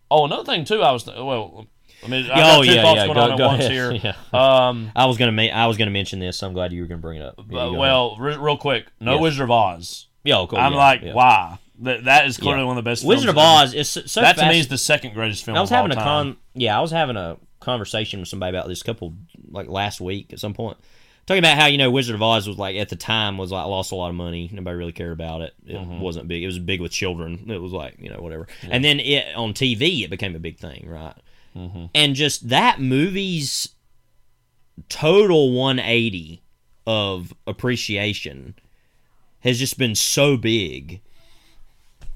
Oh, another thing, too, I was... Well, I mean, I got two thoughts going on at once here. Yeah. I was going to mention this, so I'm glad you were going to bring it up. Yeah, well, real quick, Wizard of Oz. Yeah, oh, cool. I'm like, why? That is clearly one of the best films. Wizard of Oz is so that, to me, is the second greatest film of all time. I was having a conversation with somebody about this last week at some point. Talking about how, Wizard of Oz was at the time was lost a lot of money. Nobody really cared about it. It wasn't big. It was big with children. It was whatever. Yeah. And then on TV, it became a big thing, right? Mm-hmm. And just that movie's total 180 of appreciation has just been so big.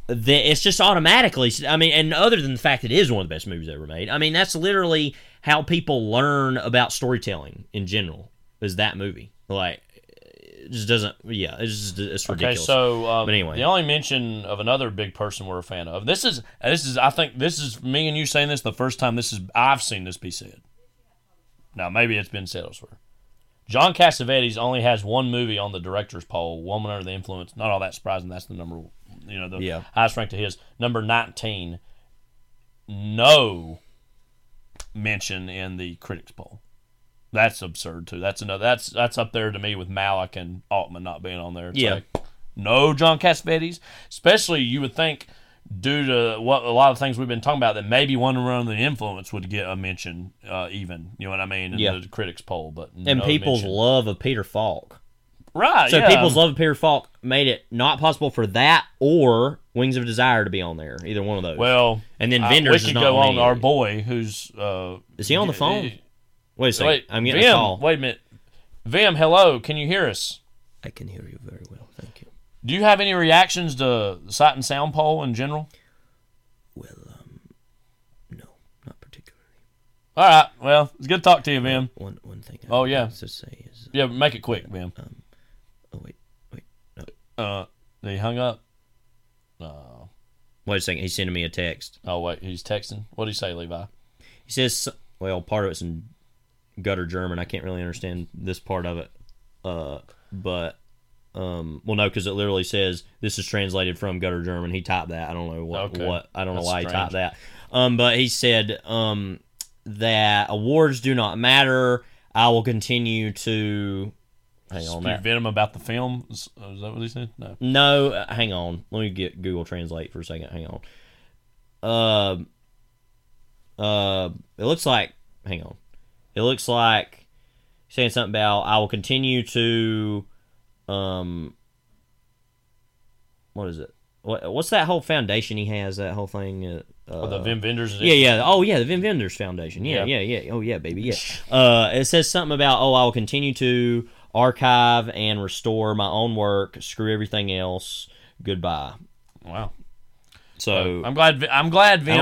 It's just automatically, I mean, and other than the fact that it is one of the best movies ever made, I mean, that's literally how people learn about storytelling in general, is that movie. It just doesn't, it's ridiculous. Okay, so, but anyway. The only mention of another big person we're a fan of, I think this is me and you saying this the first time I've seen this be said. Now, maybe it's been said elsewhere. John Cassavetes only has one movie on the director's poll, Woman Under the Influence. Not all that surprising, that's the number one. The highest ranked of his. Number 19, no mention in the critics poll. That's absurd too. That's up there to me with Malick and Altman not being on there. It's no John Cassavetes. Especially you would think, due to what a lot of things we've been talking about, that maybe one run of the influence would get a mention even. You know what I mean? In the critics poll. And people's love of Peter Falk. Right, people's love of Peter Falk made it not possible for that or Wings of Desire to be on there. Either one of those. Well, and then Vendors is not on. We could go on our boy who's... is he on the phone? Wait a second. I'm getting a call. Wait a minute. Vim, hello. Can you hear us? I can hear you very well. Thank you. Do you have any reactions to the Sight and Sound poll in general? Well, no, not particularly. All right. Well, it's good to talk to you, Vim. One thing I want to say is... make it quick, Vim. They hung up. No. Wait a second. He's sending me a text. Oh, wait. He's texting? What did he say, Levi? He says, part of it's in gutter German. I can't really understand this part of it. No, because it literally says, this is translated from gutter German. He typed that. I don't know why he typed that. But he said that awards do not matter. I will continue to... Hang on, speak venom about the film? Is that what he said? No. No, hang on. Let me get Google Translate for a second. Hang on. It looks like... Hang on. It looks like saying something about, I will continue to... What is it? What's that whole foundation he has, that whole thing? The Wim Wenders? The Wim Wenders Foundation. Yeah. Oh, yeah, baby, yeah. It says something about, I will continue to... archive and restore my own work. Screw everything else. Goodbye. Wow. So I'm glad Vim. I don't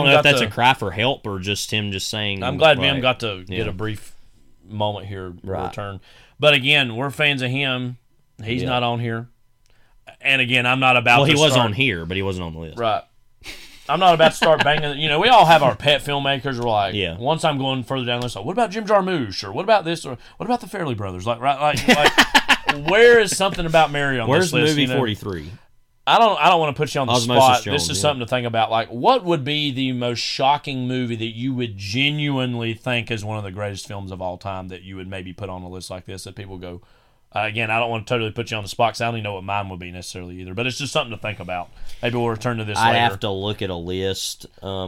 know if that's a cry for help or just him just saying. I'm glad Vim got to get a brief moment here. Right. Return. But again, we're fans of him. He's not on here. And again, I'm not about. Well, he was on here, but he wasn't on the list. Right. I'm not about to start banging. We all have our pet filmmakers. We're like, once I'm going further down the list, what about Jim Jarmusch? Or what about this? Or what about the Farrelly Brothers? Where is something about Mary on this list? Where's movie 43? I don't want to put you on the spot. Jones, this is something to think about. What would be the most shocking movie that you would genuinely think is one of the greatest films of all time that you would maybe put on a list like this that people go, Again, I don't want to totally put you on the spot because I don't even know what mine would be necessarily either, but it's just something to think about. Maybe we'll return to this later. I'd have to look at a list. Give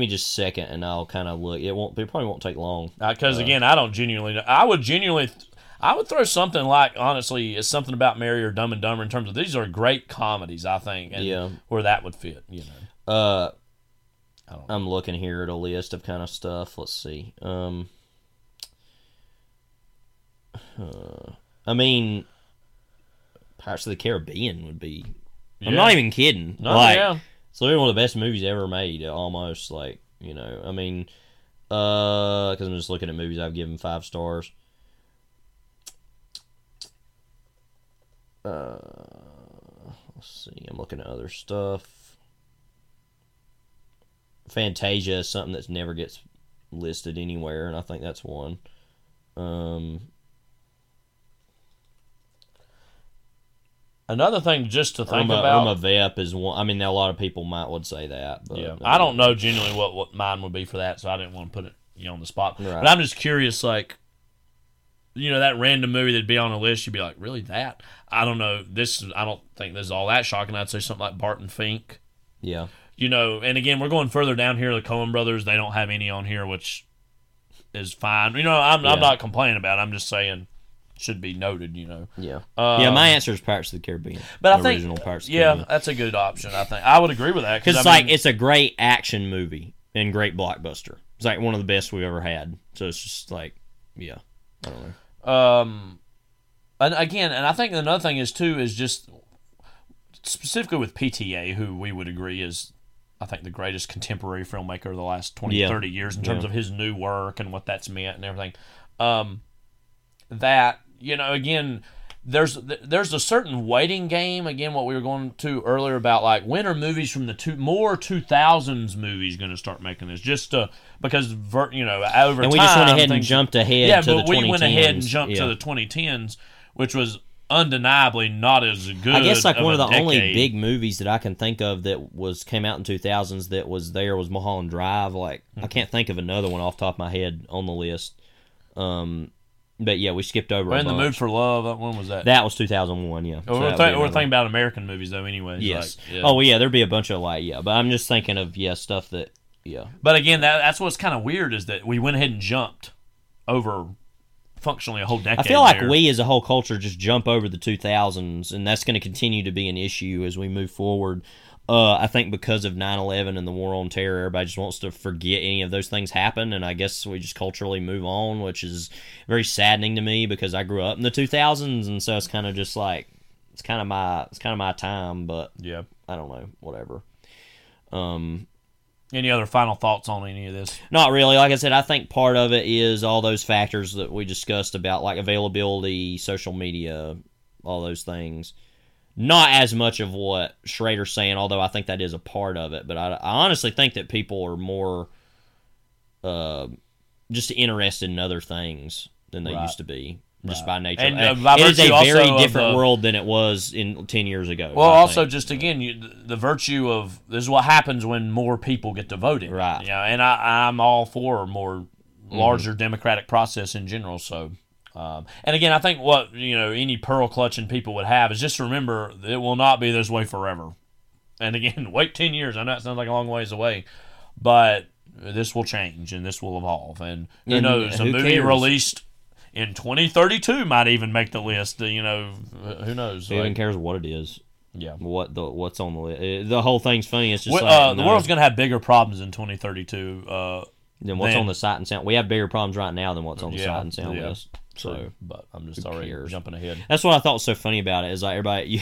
me just a second, and I'll kind of look. It probably won't take long. Because, again, I don't genuinely know. I would throw something like, honestly, it's something about Mary or Dumb and Dumber in terms of these are great comedies, I think, and where that would fit. You know, I'm looking here at a list of kind of stuff. Let's see. I mean, Pirates of the Caribbean would be... I'm not even kidding. It's literally one of the best movies ever made, almost, like, you know. I mean, because I'm just looking at movies I've given 5 stars. Let's see. I'm looking at other stuff. Fantasia is something that never gets listed anywhere, and I think that's one. Another thing just to think about... Irma Vep is one... I mean, a lot of people would say that. But yeah. I don't know genuinely what mine would be for that, so I didn't want to put it on the spot. Right. But I'm just curious, like... You know, that random movie that'd be on a list, you'd be like, really, that? I don't know. I don't think this is all that shocking. I'd say something like Barton Fink. Yeah. You know, and again, we're going further down here. The Coen brothers, they don't have any on here, which is fine. You know, I'm not complaining about it. I'm just saying... should be noted, you know. Yeah. My answer is Pirates of the Caribbean. But I think original Pirates of the Caribbean. That's a good option, I think. I would agree with that. Because it's a great action movie and great blockbuster. It's like one of the best we've ever had. So it's just like, yeah, I don't know. And I think another thing is, too, is just specifically with PTA, who we would agree is, I think, the greatest contemporary filmmaker of the last 20, 30 years in terms of his new work and what that's meant and everything. That... You know, again, there's a certain waiting game. Again, what we were going to earlier about, like, when are movies from the more 2000s movies going to start making this? Just because, you know, over time... And we just went ahead and jumped ahead to the 2010s. Yeah, but we went ahead and jumped to the 2010s, which was undeniably not as good. I guess, like, one of the only big movies that I can think of that came out in 2000s that was Mulholland Drive. Like, I can't think of another one off the top of my head on the list. But yeah, we skipped over. We're in the Mood for Love. When was that? That was 2001. Yeah. So we're thinking about American movies though, anyways. Yes. Like, yeah. Oh yeah, there'd be a bunch of but I'm just thinking of stuff that But again, that's what's kind of weird is that we went ahead and jumped over functionally a whole decade. I feel like we as a whole culture just jump over the 2000s, and that's going to continue to be an issue as we move forward. I think because of 9/11 and the war on terror, everybody just wants to forget any of those things happened, and I guess we just culturally move on, which is very saddening to me because I grew up in the 2000s, and so it's kind of just like it's kind of my time, but yeah, I don't know, whatever. Any other final thoughts on any of this? Not really. Like I said, I think part of it is all those factors that we discussed about, like availability, social media, all those things. Not as much of what Schrader's saying, although I think that is a part of it. But I honestly think that people are more just interested in other things than they used to be, just by nature. And, it is a very different world than it was in 10 years ago. Well, also, just again, the virtue of this is what happens when more people get to voting. Right. You know, and I'm all for a more larger democratic process in general, so... and again, I think what any pearl clutching people would have is just remember it will not be this way forever. And again, wait 10 years. I know it sounds like a long ways away, but this will change and this will evolve. And who knows? A movie released in 2032 might even make the list. Who knows? Who even cares what it is? Yeah, what's on the list? The whole thing's funny. It's just the world's gonna have bigger problems in 2032 than what's on the Sight and Sound. We have bigger problems right now than what's on the Sight and Sound list. So, but I'm just already jumping ahead. That's what I thought was so funny about it is like everybody,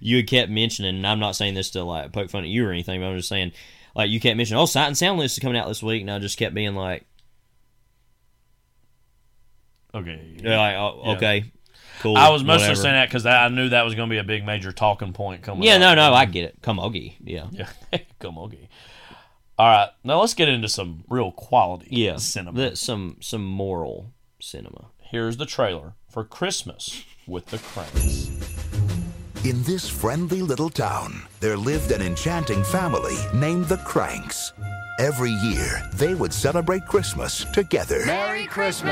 you had kept mentioning, and I'm not saying this to like poke fun at you or anything, but I'm just saying, like, you kept mentioning, Sight and Sound list is coming out this week, and I just kept being like, okay, okay, cool. I was mostly saying that because I knew that was going to be a big major talking point coming. Yeah, no, I get it. Camogie, camogie. All right, now let's get into some real quality cinema, some moral cinema. Here's the trailer for Christmas with the Cranks. In this friendly little town, there lived an enchanting family named the Cranks. Every year, they would celebrate Christmas together. Merry Christmas!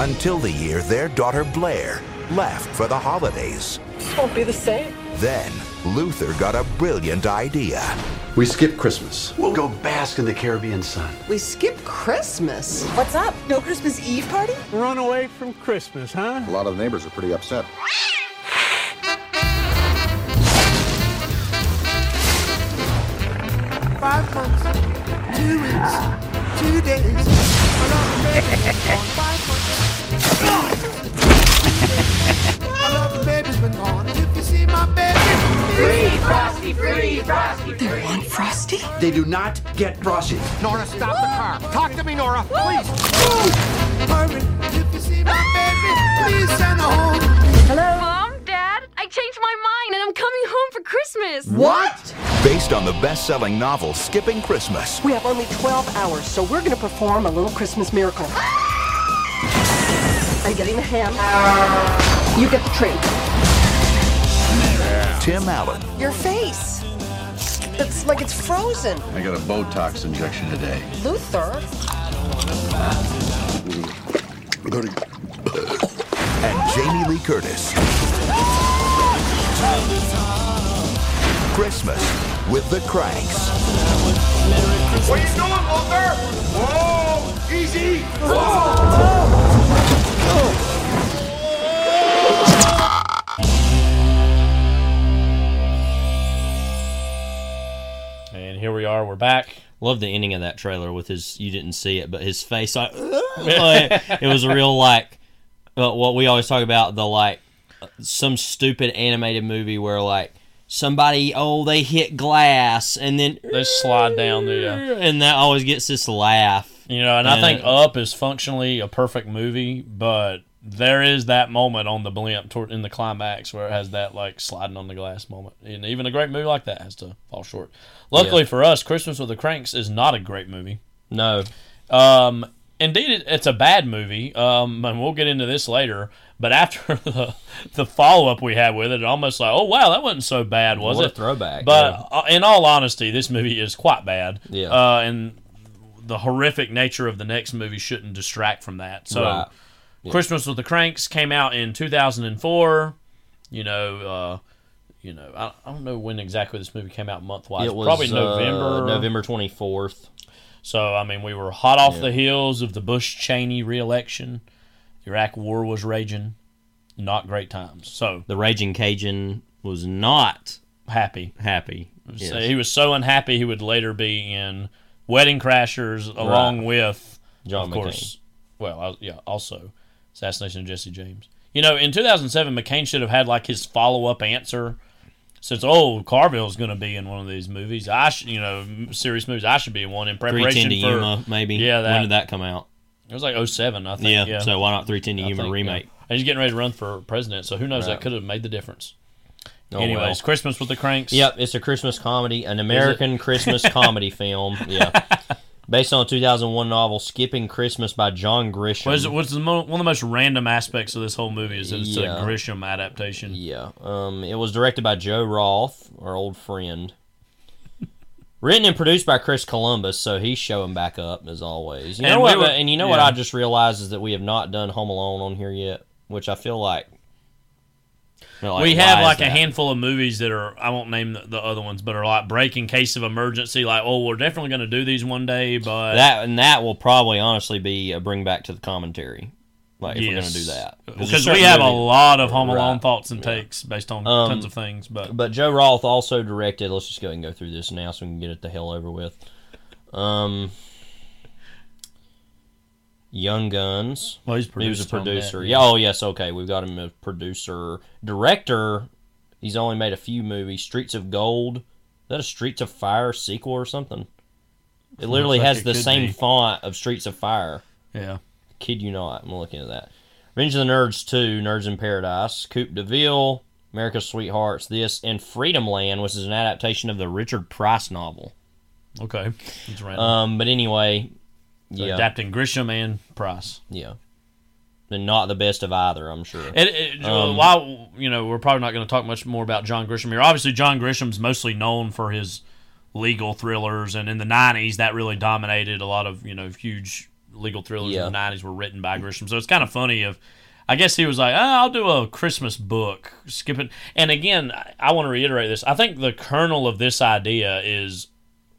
Until the year their daughter Blair left for the holidays. This won't be the same. Then Luther got a brilliant idea. We skip Christmas. We'll go bask in the Caribbean sun. We skip Christmas? What's up? No Christmas Eve party? Run away from Christmas, huh? A lot of the neighbors are pretty upset. Five months, 2 weeks, 2 days. My love baby's been gone. If you see my baby, free Frosty, free Frosty. They want Frosty? They do not get Frosty. Nora, stop the car. Talk to me, Nora, please. Hurry, if you see my baby, please send her home. Hello? Mom, Dad, I changed my mind and I'm coming home for Christmas. What? Based on the best-selling novel, Skipping Christmas. We have only 12 hours, so we're going to perform a little Christmas miracle. I'm getting the ham. You get the tree. Yeah. Tim Allen. Your face. It's like it's frozen. I got a Botox injection today. Luther. And Jamie Lee Curtis. Christmas with the Cranks. What are you doing, Luther? Whoa! Easy! Whoa! And here we are. We're back. Love the ending of that trailer with his. You didn't see it, but his face. Like, it was a real like. What we always talk about the like, some stupid animated movie where like. Somebody, they hit glass, and then they slide down there, and that always gets this laugh. You know, and I think Up is functionally a perfect movie, but there is that moment on the blimp in the climax where it has that like sliding on the glass moment, and even a great movie like that has to fall short. Luckily for us, Christmas with the Cranks is not a great movie. No, indeed, it's a bad movie, and we'll get into this later. But after the follow-up we had with it, almost like, oh, wow, that wasn't so bad, was it? What a throwback. But in all honesty, this movie is quite bad. Yeah. And the horrific nature of the next movie shouldn't distract from that. So Christmas with the Cranks came out in 2004. I don't know when exactly this movie came out month-wise. It was probably November. November 24th. So, I mean, we were hot off the heels of the Bush-Cheney re-election. Iraq War was raging. Not great times. So the Raging Cajun was not happy. Yes. He was so unhappy he would later be in Wedding Crashers along with John McCain. Course, also Assassination of Jesse James. You know, in 2007, McCain should have had like his follow-up answer. Since Carville's going to be in one of these movies, serious movies, I should be in one in preparation 310 to Yuma, maybe. Yeah, when did that come out? It was like 07, I think. Yeah, so why not 310 to Yuma remake? Yeah. And he's getting ready to run for president, so who knows? Right. That could have made the difference. Oh, anyways, well. Christmas with the Cranks. Yep, it's a Christmas comedy, an American Christmas comedy film. Yeah, based on a 2001 novel, Skipping Christmas by John Grisham. One of the most random aspects of this whole movie is that it's a Grisham adaptation. Yeah, it was directed by Joe Roth, our old friend. Written and produced by Chris Columbus, so he's showing back up, as always. What I just realized is that we have not done Home Alone on here yet, which I feel like... we have like a handful of movies that are, I won't name the other ones, but are like break in case of emergency, like, we're definitely going to do these one day, but... That will probably honestly be a bring back to the commentary, if we're going to do that. Because we have a lot of Home Alone thoughts and takes based on tons of things. But Joe Roth also directed, let's just go ahead and go through this now so we can get it the hell over with. Young Guns. Well, he was a producer. Yeah. Oh, yes, okay. We've got him a producer. Director, he's only made a few movies. Streets of Gold. Is that a Streets of Fire sequel or something? It literally has the same font of Streets of Fire. Yeah. Kid you not, I'm looking at that. Revenge of the Nerds 2, Nerds in Paradise, Coupe de Ville, America's Sweethearts, this, and Freedom Land, which is an adaptation of the Richard Price novel. Okay. That's random. But anyway, so adapting Grisham and Price. Yeah. And not the best of either, I'm sure. While, we're probably not going to talk much more about John Grisham here. Obviously, John Grisham's mostly known for his legal thrillers, and in the 90s, that really dominated a lot of, huge... legal thrillers in the 90s were written by Grisham. So it's kind of funny I guess he was like, I'll do a Christmas book, skip it. And again, I want to reiterate this. I think the kernel of this idea is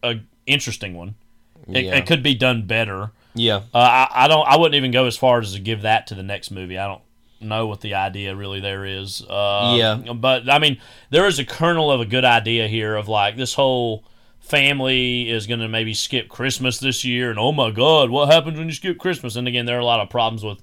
an interesting one. It could be done better. Yeah. I wouldn't even go as far as to give that to the next movie. I don't know what the idea really there is. But, I mean, there is a kernel of a good idea here of, like, this whole family is going to maybe skip Christmas this year, and oh, my God, what happens when you skip Christmas? And, again, there are a lot of problems with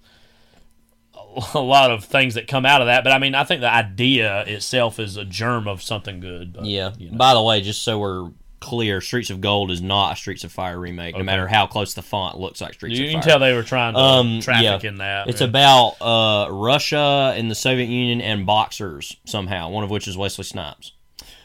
a lot of things that come out of that. But, I mean, I think the idea itself is a germ of something good. But, yeah. You know. By the way, just so we're clear, Streets of Gold is not a Streets of Fire remake, okay, no matter how close the font looks like Streets of Fire. You can tell they were trying to traffic in that. It's about Russia and the Soviet Union and boxers somehow, one of which is Wesley Snipes.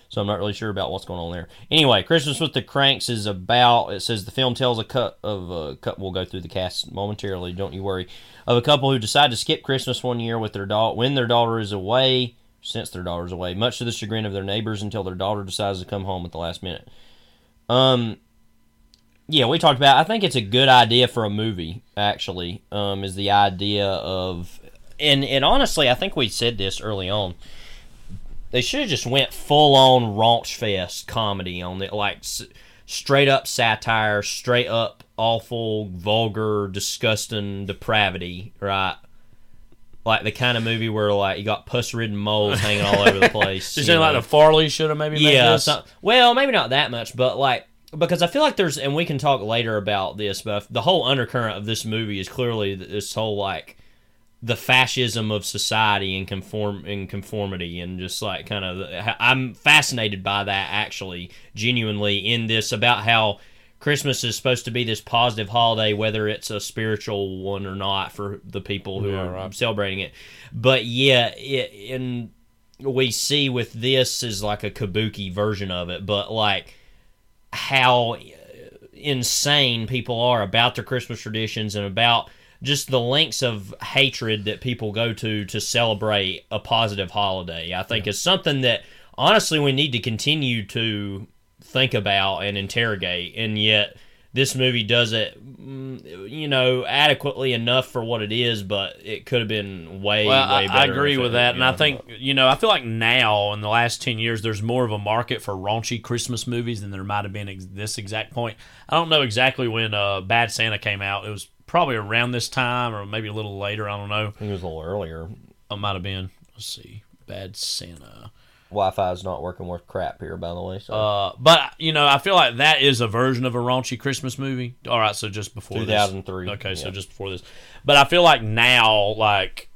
So I'm not really sure about what's going on there. Anyway, Christmas with the Cranks is about, it says the film tells a cut of a couple, we'll go through the cast momentarily, don't you worry, of a couple who decide to skip Christmas one year with their when their daughter is away, since their daughter's away, much to the chagrin of their neighbors until their daughter decides to come home at the last minute. Yeah, we talked about, I think it's a good idea for a movie, actually, is the idea of, and honestly, I think we said this early on, they should have just went full-on raunch fest comedy on it, like straight-up satire, straight-up awful, vulgar, disgusting depravity, right? Like the kind of movie where, like, you got pus-ridden moles hanging all over the place. Just like the Farley should have maybe made this? Well, maybe not that much, but, like, because I feel like there's, and we can talk later about this, but the whole undercurrent of this movie is clearly this whole, like, the fascism of society and conformity and just like kind of, I'm fascinated by that actually, genuinely, in this about how Christmas is supposed to be this positive holiday, whether it's a spiritual one or not for the people who are celebrating it. But yeah, and we see with this is like a kabuki version of it, but like how insane people are about their Christmas traditions and about just the lengths of hatred that people go to celebrate a positive holiday, I think is something that, honestly, we need to continue to think about and interrogate, and yet this movie does it, you know, adequately enough for what it is, but it could have been way better. I agree with that, and I think, you know, I feel like now, in the last 10 years, there's more of a market for raunchy Christmas movies than there might have been at this exact point. I don't know exactly when Bad Santa came out. It was probably around this time, or maybe a little later. I don't know. I think it was a little earlier. It might have been. Let's see. Bad Santa. Wi-Fi is not working worth crap here, by the way. So. But, you know, I feel like that is a version of a raunchy Christmas movie. All right, so just before 2003. This. 2003. Okay, yeah. So just before this. But I feel like now, like,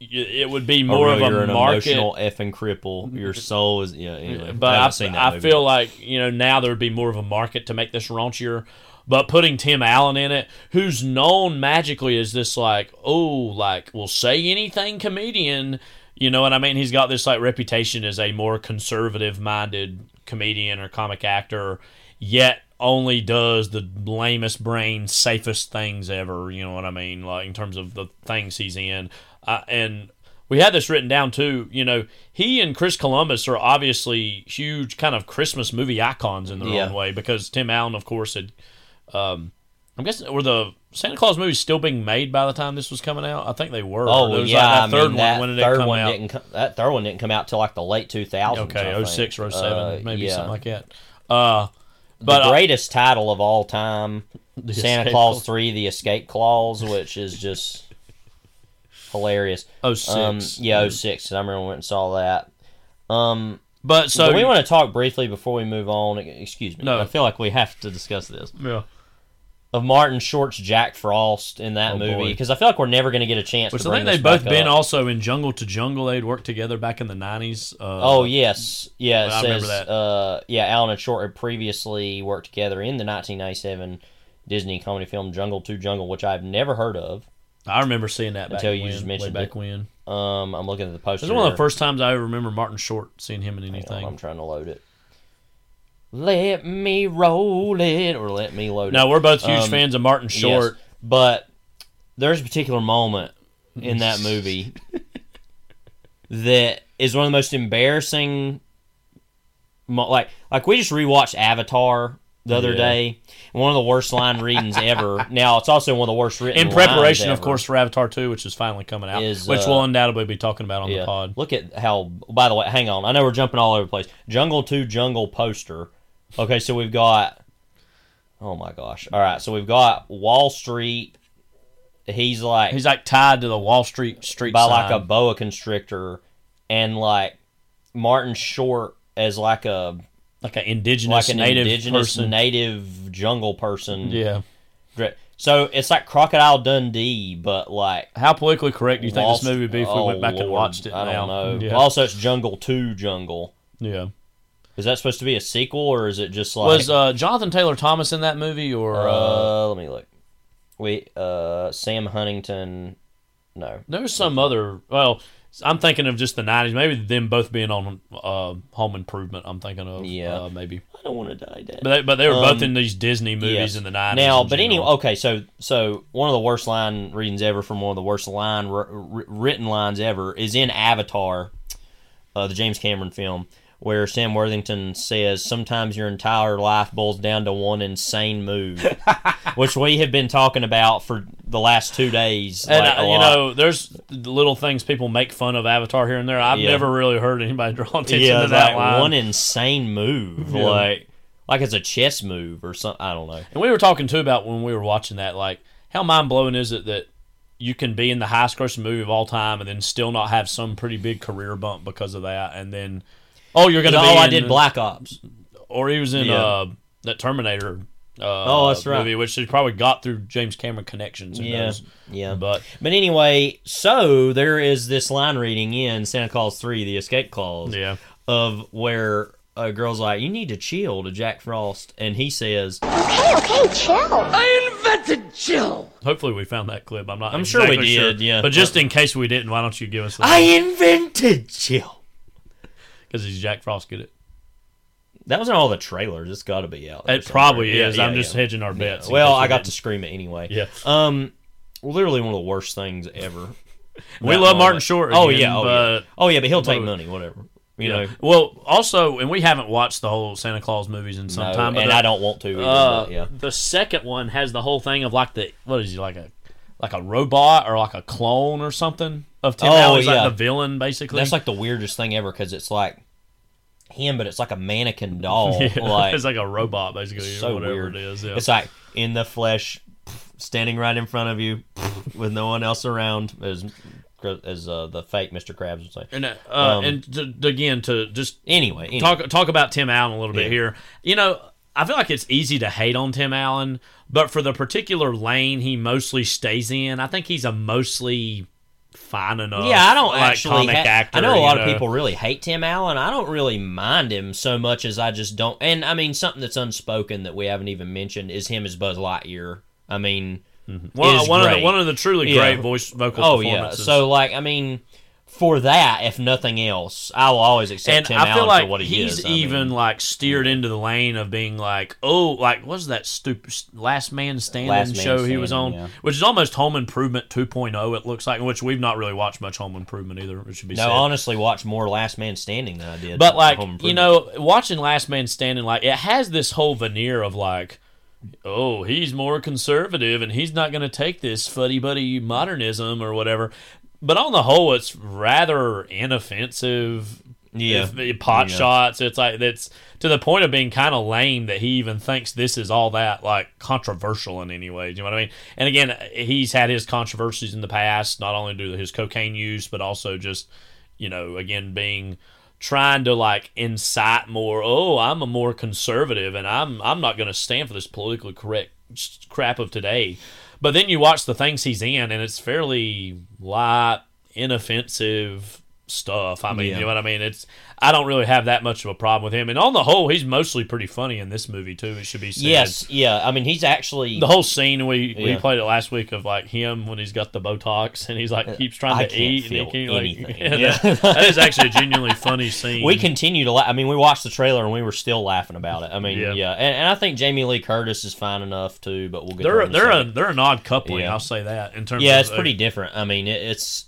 it would be more of a market. An emotional effing cripple. Your soul is... Yeah, anyway. But I feel like, you know, now there would be more of a market to make this raunchier. But putting Tim Allen in it, who's known magically as this, like, will say anything comedian, you know what I mean? He's got this, like, reputation as a more conservative-minded comedian or comic actor, yet only does the lamest brain, safest things ever, you know what I mean, like, in terms of the things he's in. And we had this written down, too. You know, he and Chris Columbus are obviously huge kind of Christmas movie icons in their own way, because Tim Allen, of course, had... I'm guessing, were the Santa Claus movies still being made by the time this was coming out? I think they were. Oh, there was like that third one didn't come out till like the late 2000s. Okay, 06 or 07, maybe something like that. But the greatest title of all time, Santa Claus 3, The Escape Clause, which is just hilarious. 06. 06, I remember when I went and saw that. But we want to talk briefly before we move on. Excuse me. No. I feel like we have to discuss this. Yeah. Of Martin Short's Jack Frost in that movie, because I feel like we're never going to get a chance. Which to bring I think they've both been up. Also in Jungle to Jungle. They'd worked together back in the 90s. Yes, yeah, it says, I remember that. Allen and Short had previously worked together in the 1997 Disney comedy film Jungle to Jungle, which I've never heard of. I remember seeing that back until you just mentioned way back when. I'm looking at the poster. This is one of the first times I ever remember Martin Short, seeing him in anything. I'm trying to load it. Let me roll it, or let me load it. No, we're both huge fans of Martin Short. Yes, but there's a particular moment in that movie that is one of the most embarrassing... Like we just rewatched Avatar the other day. One of the worst line readings ever. Now, it's also one of the worst written lines in preparation, lines ever, of course, for Avatar 2, which is finally coming out, which we'll undoubtedly be talking about on the pod. Look at how, by the way, hang on. I know we're jumping all over the place. Jungle 2 Jungle poster. Okay, so we've got, oh my gosh. All right, so we've got Wall Street. He's like tied to the Wall Street sign. By like a boa constrictor, and like Martin Short as like a... like an indigenous, like an native indigenous person. Native jungle person. Yeah. So it's like Crocodile Dundee, but like... how politically correct do you think this movie would be if we went back and watched it now? I don't know. Yeah. Also, it's Jungle 2 Jungle. Yeah. Is that supposed to be a sequel, or is it just like... was Jonathan Taylor Thomas in that movie, or... let me look. Wait, Sam Huntington... no. There's some other... well... I'm thinking of just the 90s. Maybe them both being on Home Improvement, I'm thinking of. Yeah. Maybe. I don't want to die, Dad. But they were both in these Disney movies in the 90s. Now, but anyway, okay, so one of the worst line readings ever from one of the worst written lines ever is in Avatar, the James Cameron film, where Sam Worthington says, "Sometimes your entire life boils down to one insane move," which we have been talking about for the last 2 days. And like, there's little things people make fun of Avatar here and there. I've never really heard anybody draw attention to that line. One insane move, like it's a chess move or something. I don't know. And we were talking too about when we were watching that, like how mind blowing is it that you can be in the highest grossing movie of all time and then still not have some pretty big career bump because of that, and then you're going to be in... I did Black Ops. Or he was in that Terminator that's right. movie, which he probably got through James Cameron connections. Yeah. But anyway, so there is this line reading in Santa Claus 3, The Escape Clause, of where a girl's like, "You need to chill," to Jack Frost, and he says, Okay, chill. I invented chill. Hopefully we found that clip. I'm exactly sure we did, But just in case we didn't, why don't you give us that? I invented chill. Because he's Jack Frost, get it? That was in all the trailers. It's got to be out. It probably is. Yeah, I'm just hedging our bets. Yeah. Well, I got to scream it anyway. Yeah. Literally one of the worst things ever. We love Martin Short. But he'll take money, whatever. You know. Well, also, and we haven't watched the whole Santa Claus movies in some time. But I don't want to. Either, the second one has the whole thing of like like a robot or like a clone or something of Tim Allen's like the villain, basically. That's like the weirdest thing ever, because it's like him, but it's like a mannequin doll. Yeah, like, it's like a robot, basically. So whatever weird. It is. Yeah. It's like in the flesh, standing right in front of you, with no one else around, as the fake Mr. Krabs would say. And anyway. Talk about Tim Allen a little bit here. I feel like it's easy to hate on Tim Allen, but for the particular lane he mostly stays in, I think he's a mostly fine enough comic actor. I know a lot of people really hate Tim Allen. I don't really mind him so much as I just don't. And, I mean, something that's unspoken that we haven't even mentioned is him as Buzz Lightyear. I mean, one of the truly great vocal performances. So, like, I mean, for that, if nothing else, I will always accept Tim Allen like for what he is. And I feel like he's even steered into the lane of being like, what's that stupid Last Man Standing he was on? Yeah. Which is almost Home Improvement 2.0, it looks like, which we've not really watched much Home Improvement either, which should be said. No, I honestly watched more Last Man Standing than I did. But, like, watching Last Man Standing, like, it has this whole veneer of, like, he's more conservative and he's not going to take this fuddy-buddy modernism or whatever. But on the whole, it's rather inoffensive. Yeah, shots. It's like that's to the point of being kind of lame that he even thinks this is all that like controversial in any way. Do you know what I mean? And again, he's had his controversies in the past, not only due to his cocaine use, but also just again being trying to like incite more. I'm a more conservative, and I'm not going to stand for this politically correct crap of today. But then you watch the things he's in, and it's fairly light, inoffensive stuff. I mean, you know what I mean? I don't really have that much of a problem with him. And on the whole, he's mostly pretty funny in this movie, too, it should be said. Yes, yeah. I mean, he's actually... the whole scene, we played it last week, of like him when he's got the Botox, and he's like keeps trying to eat. And he can't, that is actually a genuinely funny scene. We continue to laugh. I mean, we watched the trailer, and we were still laughing about it. I mean, And I think Jamie Lee Curtis is fine enough, too, but we'll get there. They're an odd coupling, I'll say that, in terms of... yeah, it's pretty different. I mean, it's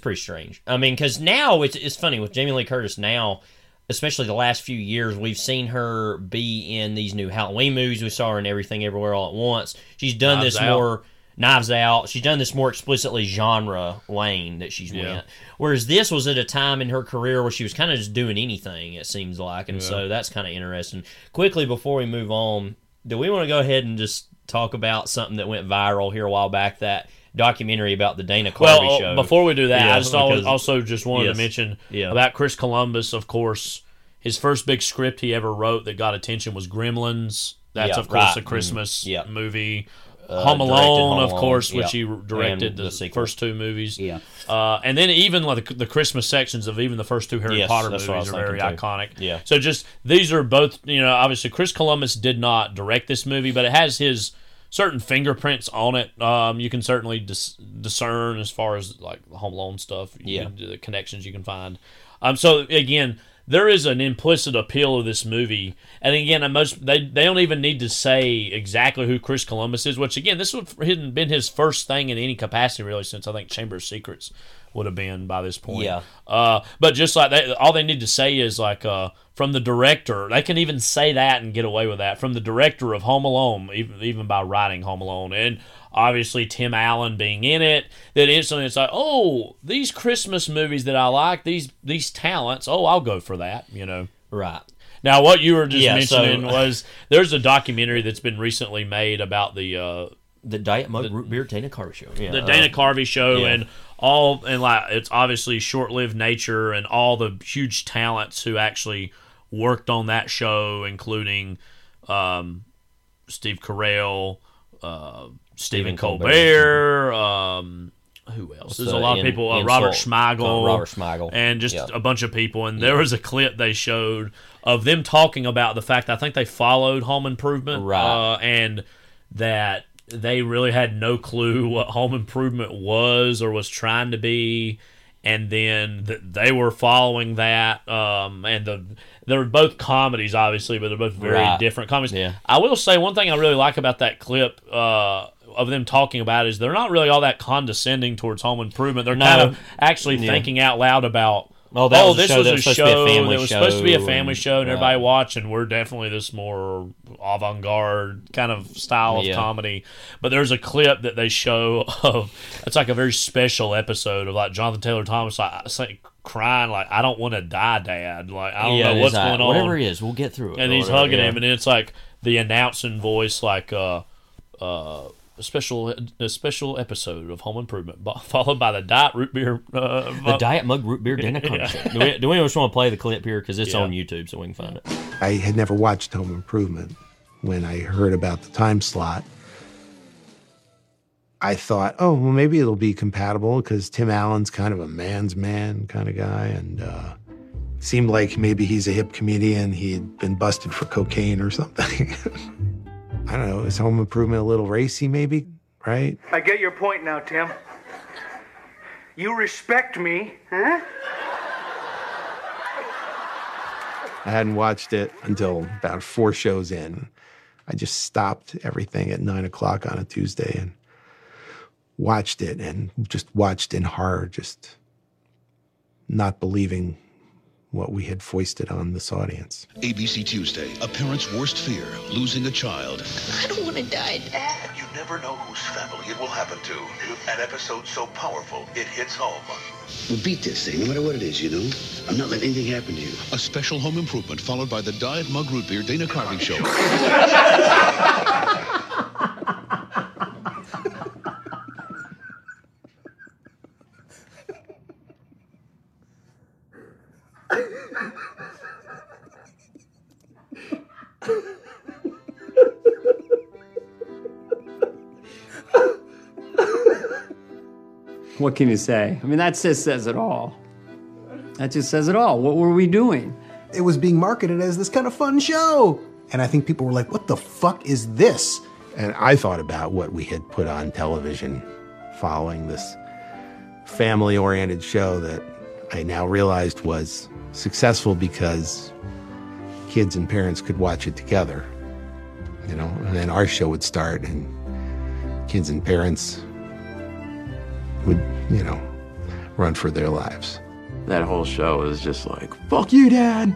pretty strange. I mean, because now it's funny with Jamie Lee Curtis now. especially the last few years, we've seen her be in these new Halloween movies. We saw her in Everything Everywhere All at Once. She's done this more... Knives Out. She's done this more explicitly genre lane that she's went. Whereas this was at a time in her career where she was kind of just doing anything, it seems like. And so that's kind of interesting. Quickly, before we move on, do we want to go ahead and just talk about something that went viral here a while back, that documentary about the Dana Carvey show? Before we do that, I just also just wanted to mention about Chris Columbus, of course. His first big script he ever wrote that got attention was Gremlins. That's, of course, a Christmas movie. Home Alone, of course, which he directed the first two movies. And then even like the Christmas sections of even the first two Harry Potter movies are very iconic. So just, these are both, you know, obviously Chris Columbus did not direct this movie, but it has his certain fingerprints on it. You can certainly discern as far as like Home Alone stuff, the connections you can find. So again, there is an implicit appeal of this movie, and again, most they don't even need to say exactly who Chris Columbus is. Which again, this would have been his first thing in any capacity really, since I think Chamber of Secrets would have been by this point. But just like that, all they need to say is like from the director. They can even say that and get away with that, from the director of Home Alone, even by writing Home Alone, and obviously Tim Allen being in it, that instantly it's like, oh, these Christmas movies that I like, these talents, oh, I'll go for that, you know. Right. Now, what you were just mentioning was, there's a documentary that's been recently made about the Diet Mug Root Beer Dana Carvey show. The Dana Carvey show and like it's obviously short-lived nature and all the huge talents who actually worked on that show, including Steve Carell, Stephen Colbert, who else? There's a lot of people. Robert Smigel. And just a bunch of people. And there was a clip they showed of them talking about the fact that I think they followed Home Improvement. And that they really had no clue what Home Improvement was or was trying to be. And then they were following that. And they're both comedies, obviously, but they're both very different comedies. I will say one thing I really like about that clip of them talking about is they're not really all that condescending towards Home Improvement. They're kind of actually thinking out loud about, this was a show that was supposed to be a family show, and everybody watched, and we're definitely this more avant-garde kind of style of comedy. But there's a clip that they show of, it's like a very special episode of like Jonathan Taylor Thomas like crying, like, I don't want to die, Dad. Like, I don't know what's going on. Whatever it is, we'll get through it. And he's hugging him, and it's like the announcing voice, like, A special episode of Home Improvement, followed by the Diet Root Beer, the Diet Mug Root Beer Dinner Concert. Do we just want to play the clip here because it's on YouTube, so we can find it. I had never watched Home Improvement. When I heard about the time slot, I thought, oh, well, maybe it'll be compatible because Tim Allen's kind of a man's man kind of guy, and seemed like maybe he's a hip comedian. He had been busted for cocaine or something. I don't know, is Home Improvement a little racy maybe, right? I get your point now, Tim. You respect me, huh? I hadn't watched it until about 4 shows in. I just stopped everything at 9:00 on a Tuesday and watched it, and just watched in horror, just not believing what we had foisted on this audience. ABC Tuesday, a parent's worst fear, losing a child. I don't want to die, Dad. You never know whose family it will happen to. An episode so powerful, it hits home. We'll beat this thing, no matter what it is, you know? I'm not letting anything happen to you. A special Home Improvement, followed by the Diet Mug Root Beer Dana Carvey show. What can you say? I mean, that just says it all. That just says it all. What were we doing? It was being marketed as this kind of fun show. And I think people were like, what the fuck is this? And I thought about what we had put on television following this family-oriented show that I now realized was successful because kids and parents could watch it together. You know, and then our show would start and kids and parents would, you know, run for their lives. That whole show was just like, fuck you, Dad.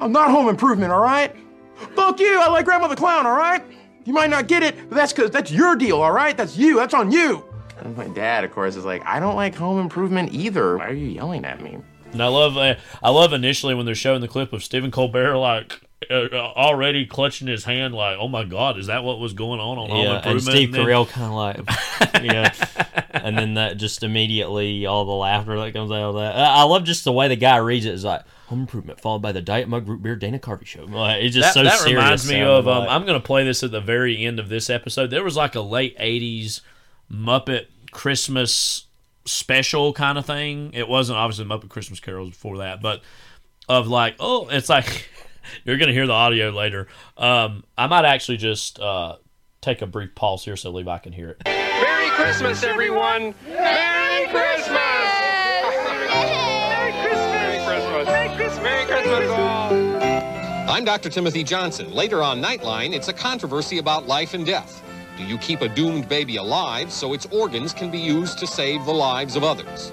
I'm not Home Improvement, all right? Fuck you, I like Grandma the Clown, all right? You might not get it, but that's because that's your deal, all right? That's you, that's on you. And my dad, of course, is like, I don't like Home Improvement either. Why are you yelling at me? And I love initially when they're showing the clip of Stephen Colbert, like, already clutching his hand, like, oh my God, is that what was going on Home Improvement? And Steve Carell kind of like, yeah. And then that just immediately, all the laughter that comes out of that. I love just the way the guy reads it. It's like, Home Improvement, followed by the Diet Mug Root Beer Dana Carvey Show. Like, it's just that serious. That reminds me of, I'm going to play this at the very end of this episode. There was like a late 80s Muppet Christmas special kind of thing. It wasn't obviously Muppet Christmas Carols before that, but of like, oh, it's like, you're going to hear the audio later. I might actually just take a brief pause here so Levi can hear it. Merry Christmas, everyone. Merry Christmas. Merry Christmas. Merry Christmas. Merry Christmas. Merry Christmas all. I'm Dr. Timothy Johnson. Later on Nightline, it's a controversy about life and death. Do you keep a doomed baby alive so its organs can be used to save the lives of others?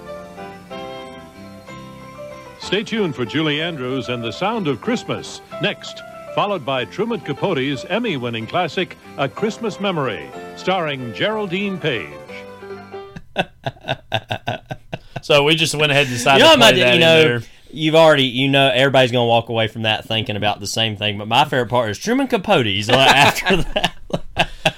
Stay tuned for Julie Andrews and The Sound of Christmas next, followed by Truman Capote's Emmy-winning classic, A Christmas Memory, starring Geraldine Page. So we just went ahead and decided to play that in there. You've already, everybody's going to walk away from that thinking about the same thing, but my favorite part is Truman Capote's after that.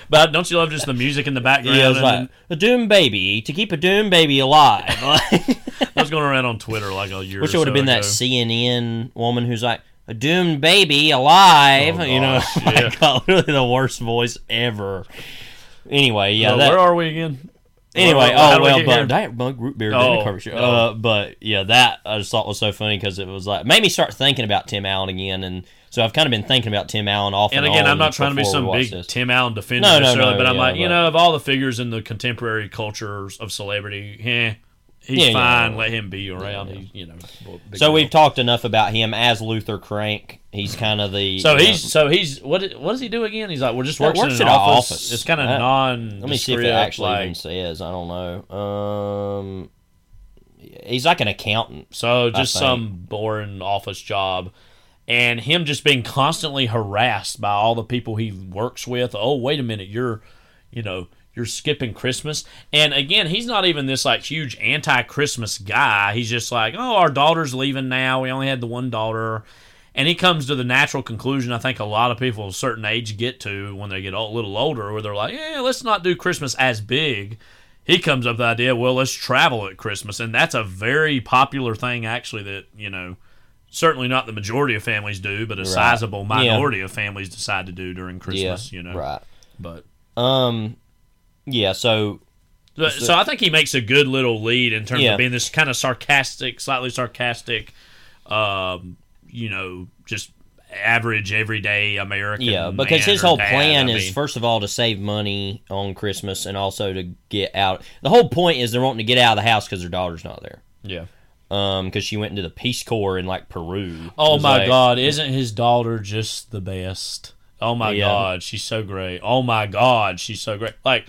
But don't you love just the music in the background? Yeah, it's like, a doomed baby, to keep a doomed baby alive. I was going around on Twitter like a year ago. Which would have been that CNN woman who's like, a doomed baby alive. Oh, gosh, God, literally the worst voice ever. Anyway, yeah. So, where are we again? Anyway, Diet Mug Root Beer Dana Carvey Show. But, yeah, that I just thought was so funny because it was like, made me start thinking about Tim Allen again. And so I've kind of been thinking about Tim Allen off and on. And again, I'm not trying to be some big Tim Allen defender necessarily, but I'm like, of all the figures in the contemporary cultures of celebrity, he's fine. Let him be around. Yeah. So we've talked enough about him as Luther Crank. He's kind of the what does he do again? He's like, we're just works in an office. It's kind of non. Let me see if it actually even says. I don't know. He's like an accountant. So just some boring office job, and him just being constantly harassed by all the people he works with. Oh, wait a minute, you're skipping Christmas. And again, he's not even this like huge anti-Christmas guy. He's just like, oh, our daughter's leaving now. We only had the one daughter. And he comes to the natural conclusion I think a lot of people of a certain age get to when they get a little older, where they're like, yeah, let's not do Christmas as big. He comes up with the idea, well, let's travel at Christmas. And that's a very popular thing, actually, that, certainly not the majority of families do, but a sizable minority of families decide to do during Christmas, Right. But... So I think he makes a good little lead in terms of being this kind of slightly sarcastic, just average, everyday American. Yeah, because his whole plan is, first of all, to save money on Christmas and also to get out. The whole point is they're wanting to get out of the house because their daughter's not there. Yeah. Because she went into the Peace Corps in, Peru. Oh, my God. Isn't his daughter just the best? Oh, my God. She's so great. Oh, my God. She's so great. I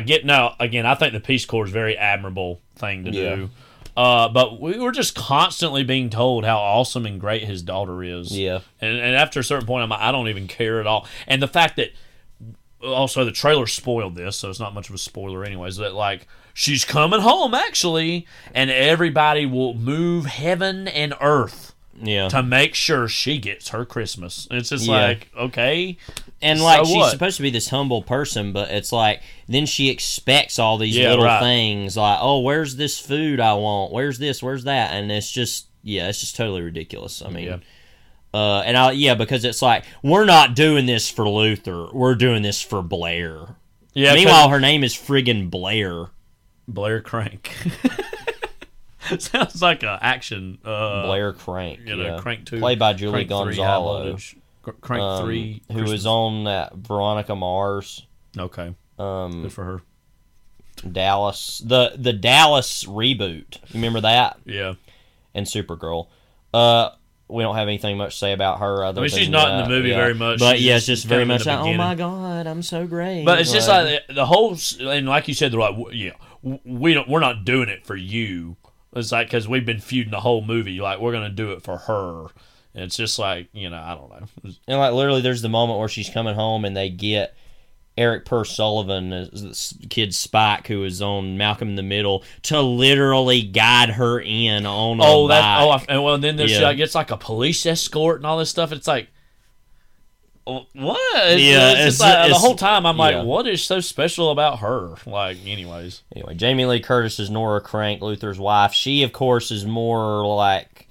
think the Peace Corps is a very admirable thing to do. But we were just constantly being told how awesome and great his daughter is. Yeah. And after a certain point, I'm like, I don't even care at all. And the fact that, also the trailer spoiled this, so it's not much of a spoiler anyways, that she's coming home actually, and everybody will move heaven and earth. Yeah. To make sure she gets her Christmas. It's just okay. And she's supposed to be this humble person, but it's then she expects all these little things where's this food I want? Where's this? Where's that? And it's just totally ridiculous. I mean, because it's we're not doing this for Luther. We're doing this for Blair. Yeah. Meanwhile, her name is friggin' Blair. Blair Crank. Sounds like an action. Blair Crank. Crank 2. Played by Julie Gonzalo. Crank 3. Who was on that Veronica Mars. Okay. Good for her. Dallas. The Dallas reboot. You remember that? Yeah. And Supergirl. We don't have anything much to say about her. Other than she's not in the movie very much. But it's just very much like, oh my God, I'm so great. But it's just the whole, and like you said, they're like, we're not doing it for you. It's because we've been feuding the whole movie. We're going to do it for her. And it's just like, you know, I don't know. And like literally there's the moment where she's coming home and they get Eric Per Sullivan, this kid Spike, who is on Malcolm in the Middle, to literally guide her in on a bike. She like, gets like a police escort and all this stuff. It's like, what? It's like, the whole time I'm like, what is so special about her? Like, anyways. Anyway, Jamie Lee Curtis is Nora Crank, Luther's wife. She, of course, is more like,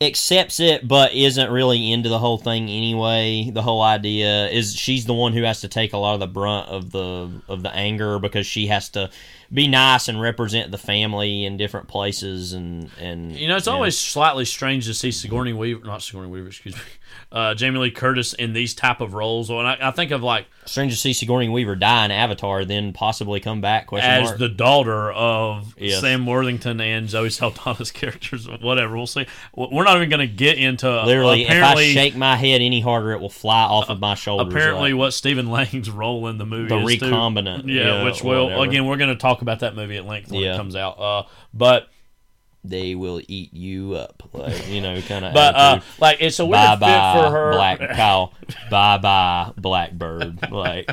accepts it but isn't really into the whole thing anyway. The whole idea is she's the one who has to take a lot of the brunt of the anger because she has to be nice and represent the family in different places. And you know, it's always slightly strange to see Jamie Lee Curtis in these type of roles. And I think of like... Strange to see Sigourney Weaver die in Avatar, then possibly come back, as the daughter of Sam Worthington and Zoe Saldana's characters. Whatever, we'll see. We're not even going to get into... Literally, if I shake my head any harder, it will fly off of my shoulders. Apparently, what Stephen Lang's role in the movie is recombinant. Which we're going to talk about that movie at length when it comes out. But they will eat you up, like, you know, kind of. But like, it's a weird fit for her. Black cow, bye bye blackbird. Like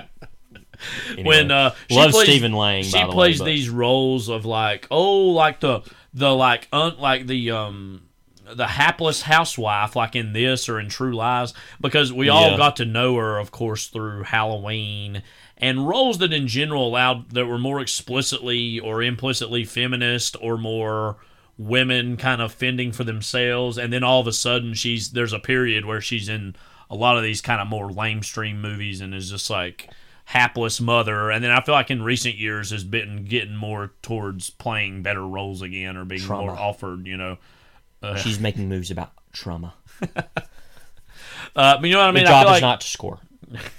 anyway. When Stephen Lang, she plays these roles of like, the hapless housewife, like in this or in True Lies, because we all got to know her, of course, through Halloween. And roles that in general that were more explicitly or implicitly feminist or more women kind of fending for themselves. And then all of a sudden there's a period where she's in a lot of these kind of more lamestream movies and is just like hapless mother. And then I feel like in recent years has been getting more towards playing better roles again or being more offered, you know. She's making moves about trauma. But you know what I mean? The job is not to score.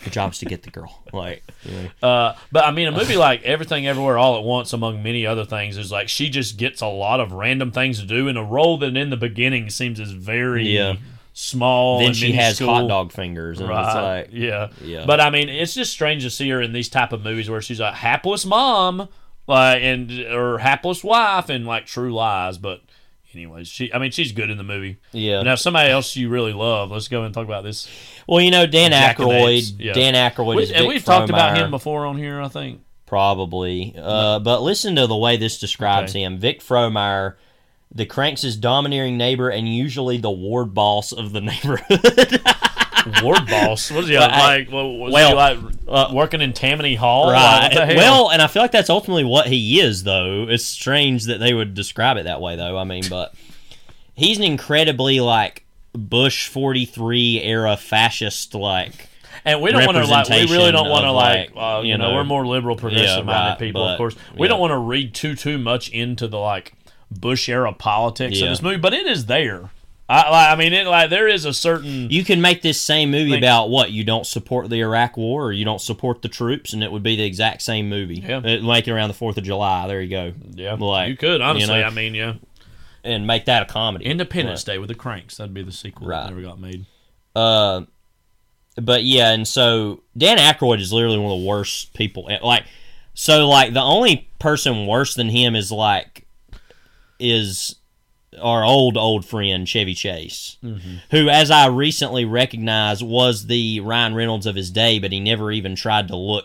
The job's to get the girl. Like, you know. But I mean, a movie like Everything Everywhere All at Once, among many other things, is like she just gets a lot of random things to do in a role that in the beginning seems is very small. Then and she has hot dog fingers. And it's like, But I mean, it's just strange to see her in these type of movies where she's a hapless mom or hapless wife and like True Lies. But anyways, she's good in the movie. Yeah. Now, somebody else you really love. Let's go and talk about this. Well, you know, Dan Aykroyd. Yeah. Dan Aykroyd is Vic Frohmeyer. We've talked about him before on here, I think. Probably. But listen to the way this describes him. Vic Frohmeyer, the Cranks' domineering neighbor and usually the ward boss of the neighborhood. Ward boss? What is he like? Working in Tammany Hall? Right. Well, and I feel like that's ultimately what he is, though. It's strange that they would describe it that way, though. I mean, but he's an incredibly, like, Bush 43 era fascist, like, and we don't want to, like, we're more liberal, progressive minded people, but, of course. We don't want to read too much into the, like, Bush era politics of this movie, but it is there. There is a certain... You can make this same movie about what? You don't support the Iraq War or you don't support the troops, and it would be the exact same movie. Yeah. Like around the 4th of July. There you go. Yeah. Like, you could, honestly. You know, and make that a comedy. Independence Day with the Cranks. That'd be the sequel that never got made. But yeah, and so Dan Aykroyd is literally one of the worst people. The only person worse than him is our old friend Chevy Chase, who, as I recently recognized, was the Ryan Reynolds of his day, but he never even tried to look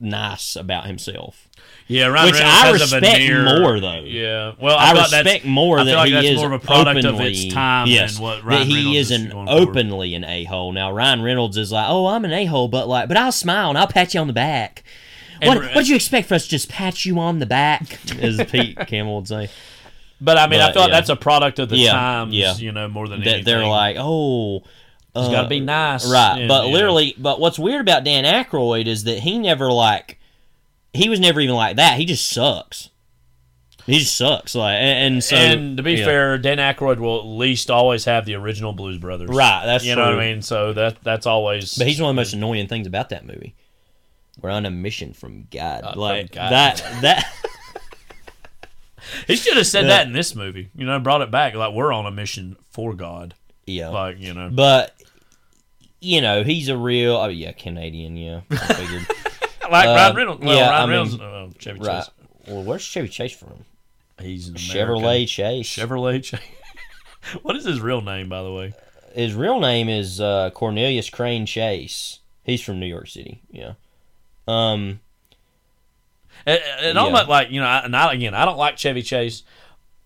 nice about himself. Yeah, Ryan Reynolds has a veneer. Which I respect more, though. Yeah, well, I respect more that he is more of a product of its time than what Ryan Reynolds is. That he isn't openly an a-hole. Now, Ryan Reynolds is like, oh, I'm an a-hole, but I'll smile and I'll pat you on the back. What do you expect for us to just pat you on the back? As Pete Campbell would say. But, I mean, I feel like that's a product of the times, you know, more than anything. They're like, oh... He's got to be nice. Right, but what's weird about Dan Aykroyd is that he never, like... He was never even like that. He just sucks. He just sucks. And to be fair, Dan Aykroyd will at least always have the original Blues Brothers. Right, that's true. You know what I mean? So, that's always... But he's one of the most annoying things about that movie. We're on a mission from God. He should have said that in this movie, you know, brought it back. Like, we're on a mission for God. Yeah. Like, you know. But, you know, he's a real, Canadian, I figured. Like Ryan Reynolds. Well, yeah, Chevy Chase. Right. Well, where's Chevy Chase from? He's an American. Chevrolet Chase. What is his real name, by the way? His real name is Cornelius Crane Chase. He's from New York City. Yeah. It almost like, you know, I don't like Chevy Chase,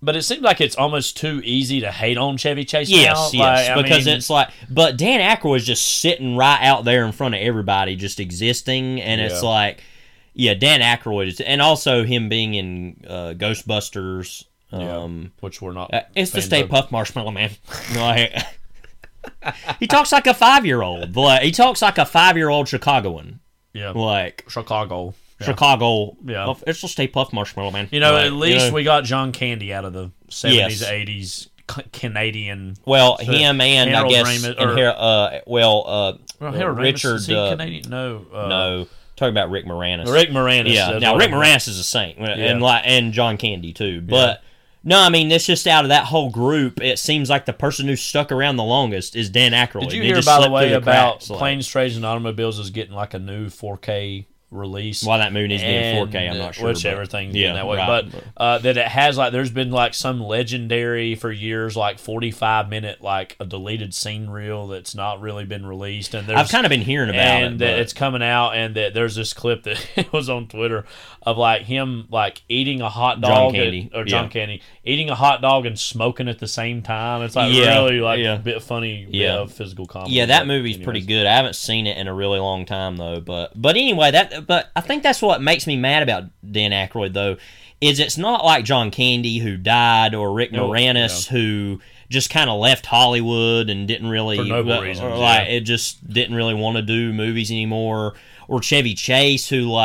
but it seems like it's almost too easy to hate on Chevy Chase now. Yes, like, because it's like, but Dan Aykroyd is just sitting right out there in front of everybody, just existing, and it's like, Dan Aykroyd is, and also him being in Ghostbusters, which we're not. It's the Stay Puft Marshmallow Man. No, he talks like a 5-year-old. Like, he talks like a 5-year-old Chicagoan. Yeah, like Chicago. Yeah. Chicago. Yeah. It's just a Puff Marshmallow Man. You know, like, at least we got John Candy out of the 70s, 80s Canadian. Well, him and Harold, I guess, Ramis, or, and Harold Richard. Is he Canadian? No. No. Talking about Rick Moranis. Rick Moranis. Yeah. Now, Rick Moranis is a saint. Yeah. And John Candy, too. But, no, I mean, it's just out of that whole group, it seems like the person who stuck around the longest is Dan Aykroyd. Did you hear, by the way, about Planes, Trains, and Automobiles is getting like a new 4K release? Why that movie needs to be in 4K, I'm not sure. Whichever thing's in that way. Right, but that it has, like, there's been, like, some legendary for years, like, 45-minute, like, a deleted scene reel that's not really been released. And I've kind of been hearing about it. And that it's coming out, and that there's this clip that was on Twitter of, like, him, like, eating a hot dog. John Candy. Eating a hot dog and smoking at the same time. It's, like, really, like, a bit funny of physical comedy. Yeah, that movie's pretty good. I haven't seen it in a really long time, though. But anyway, but I think that's what makes me mad about Dan Aykroyd, though, is it's not like John Candy who died or Rick Moranis who just kind of left Hollywood and didn't really, for noble reasons, it just didn't really want to do movies anymore, or Chevy Chase who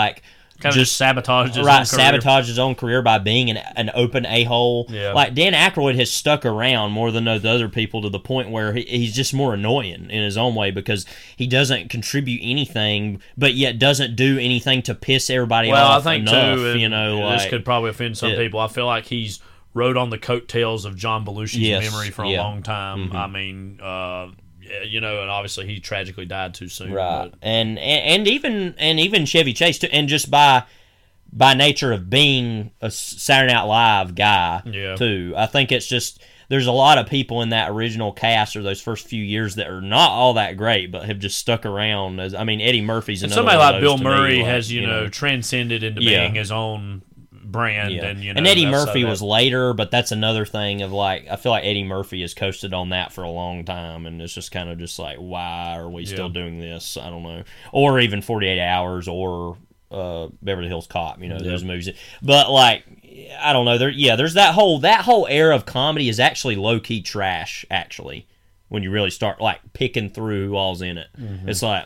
just sabotaged his own career. Sabotaged his own career by being an open a-hole. Yeah. Like, Dan Aykroyd has stuck around more than those other people to the point where he's just more annoying in his own way because he doesn't contribute anything, but yet doesn't do anything to piss everybody off. Well, I think enough, too, this could probably offend some people. I feel like he's rode on the coattails of John Belushi's memory for a long time. Mm-hmm. I mean, and obviously he tragically died too soon. Right, but. And even Chevy Chase too, and just by nature of being a Saturday Night Live guy too, I think it's just there's a lot of people in that original cast or those first few years that are not all that great, but have just stuck around. Eddie Murphy's another somebody one of those, like Bill Murray me, has transcended into being his own brand, and Eddie Murphy was later, but that's another thing of like I feel like Eddie Murphy has coasted on that for a long time, and it's just kind of just like, why are we still doing this? I don't know, or even 48 Hours or Beverly Hills Cop, those movies. But like I don't know, there's that whole era of comedy is actually low key trash actually when you really start like picking through who all's in it. Mm-hmm. It's like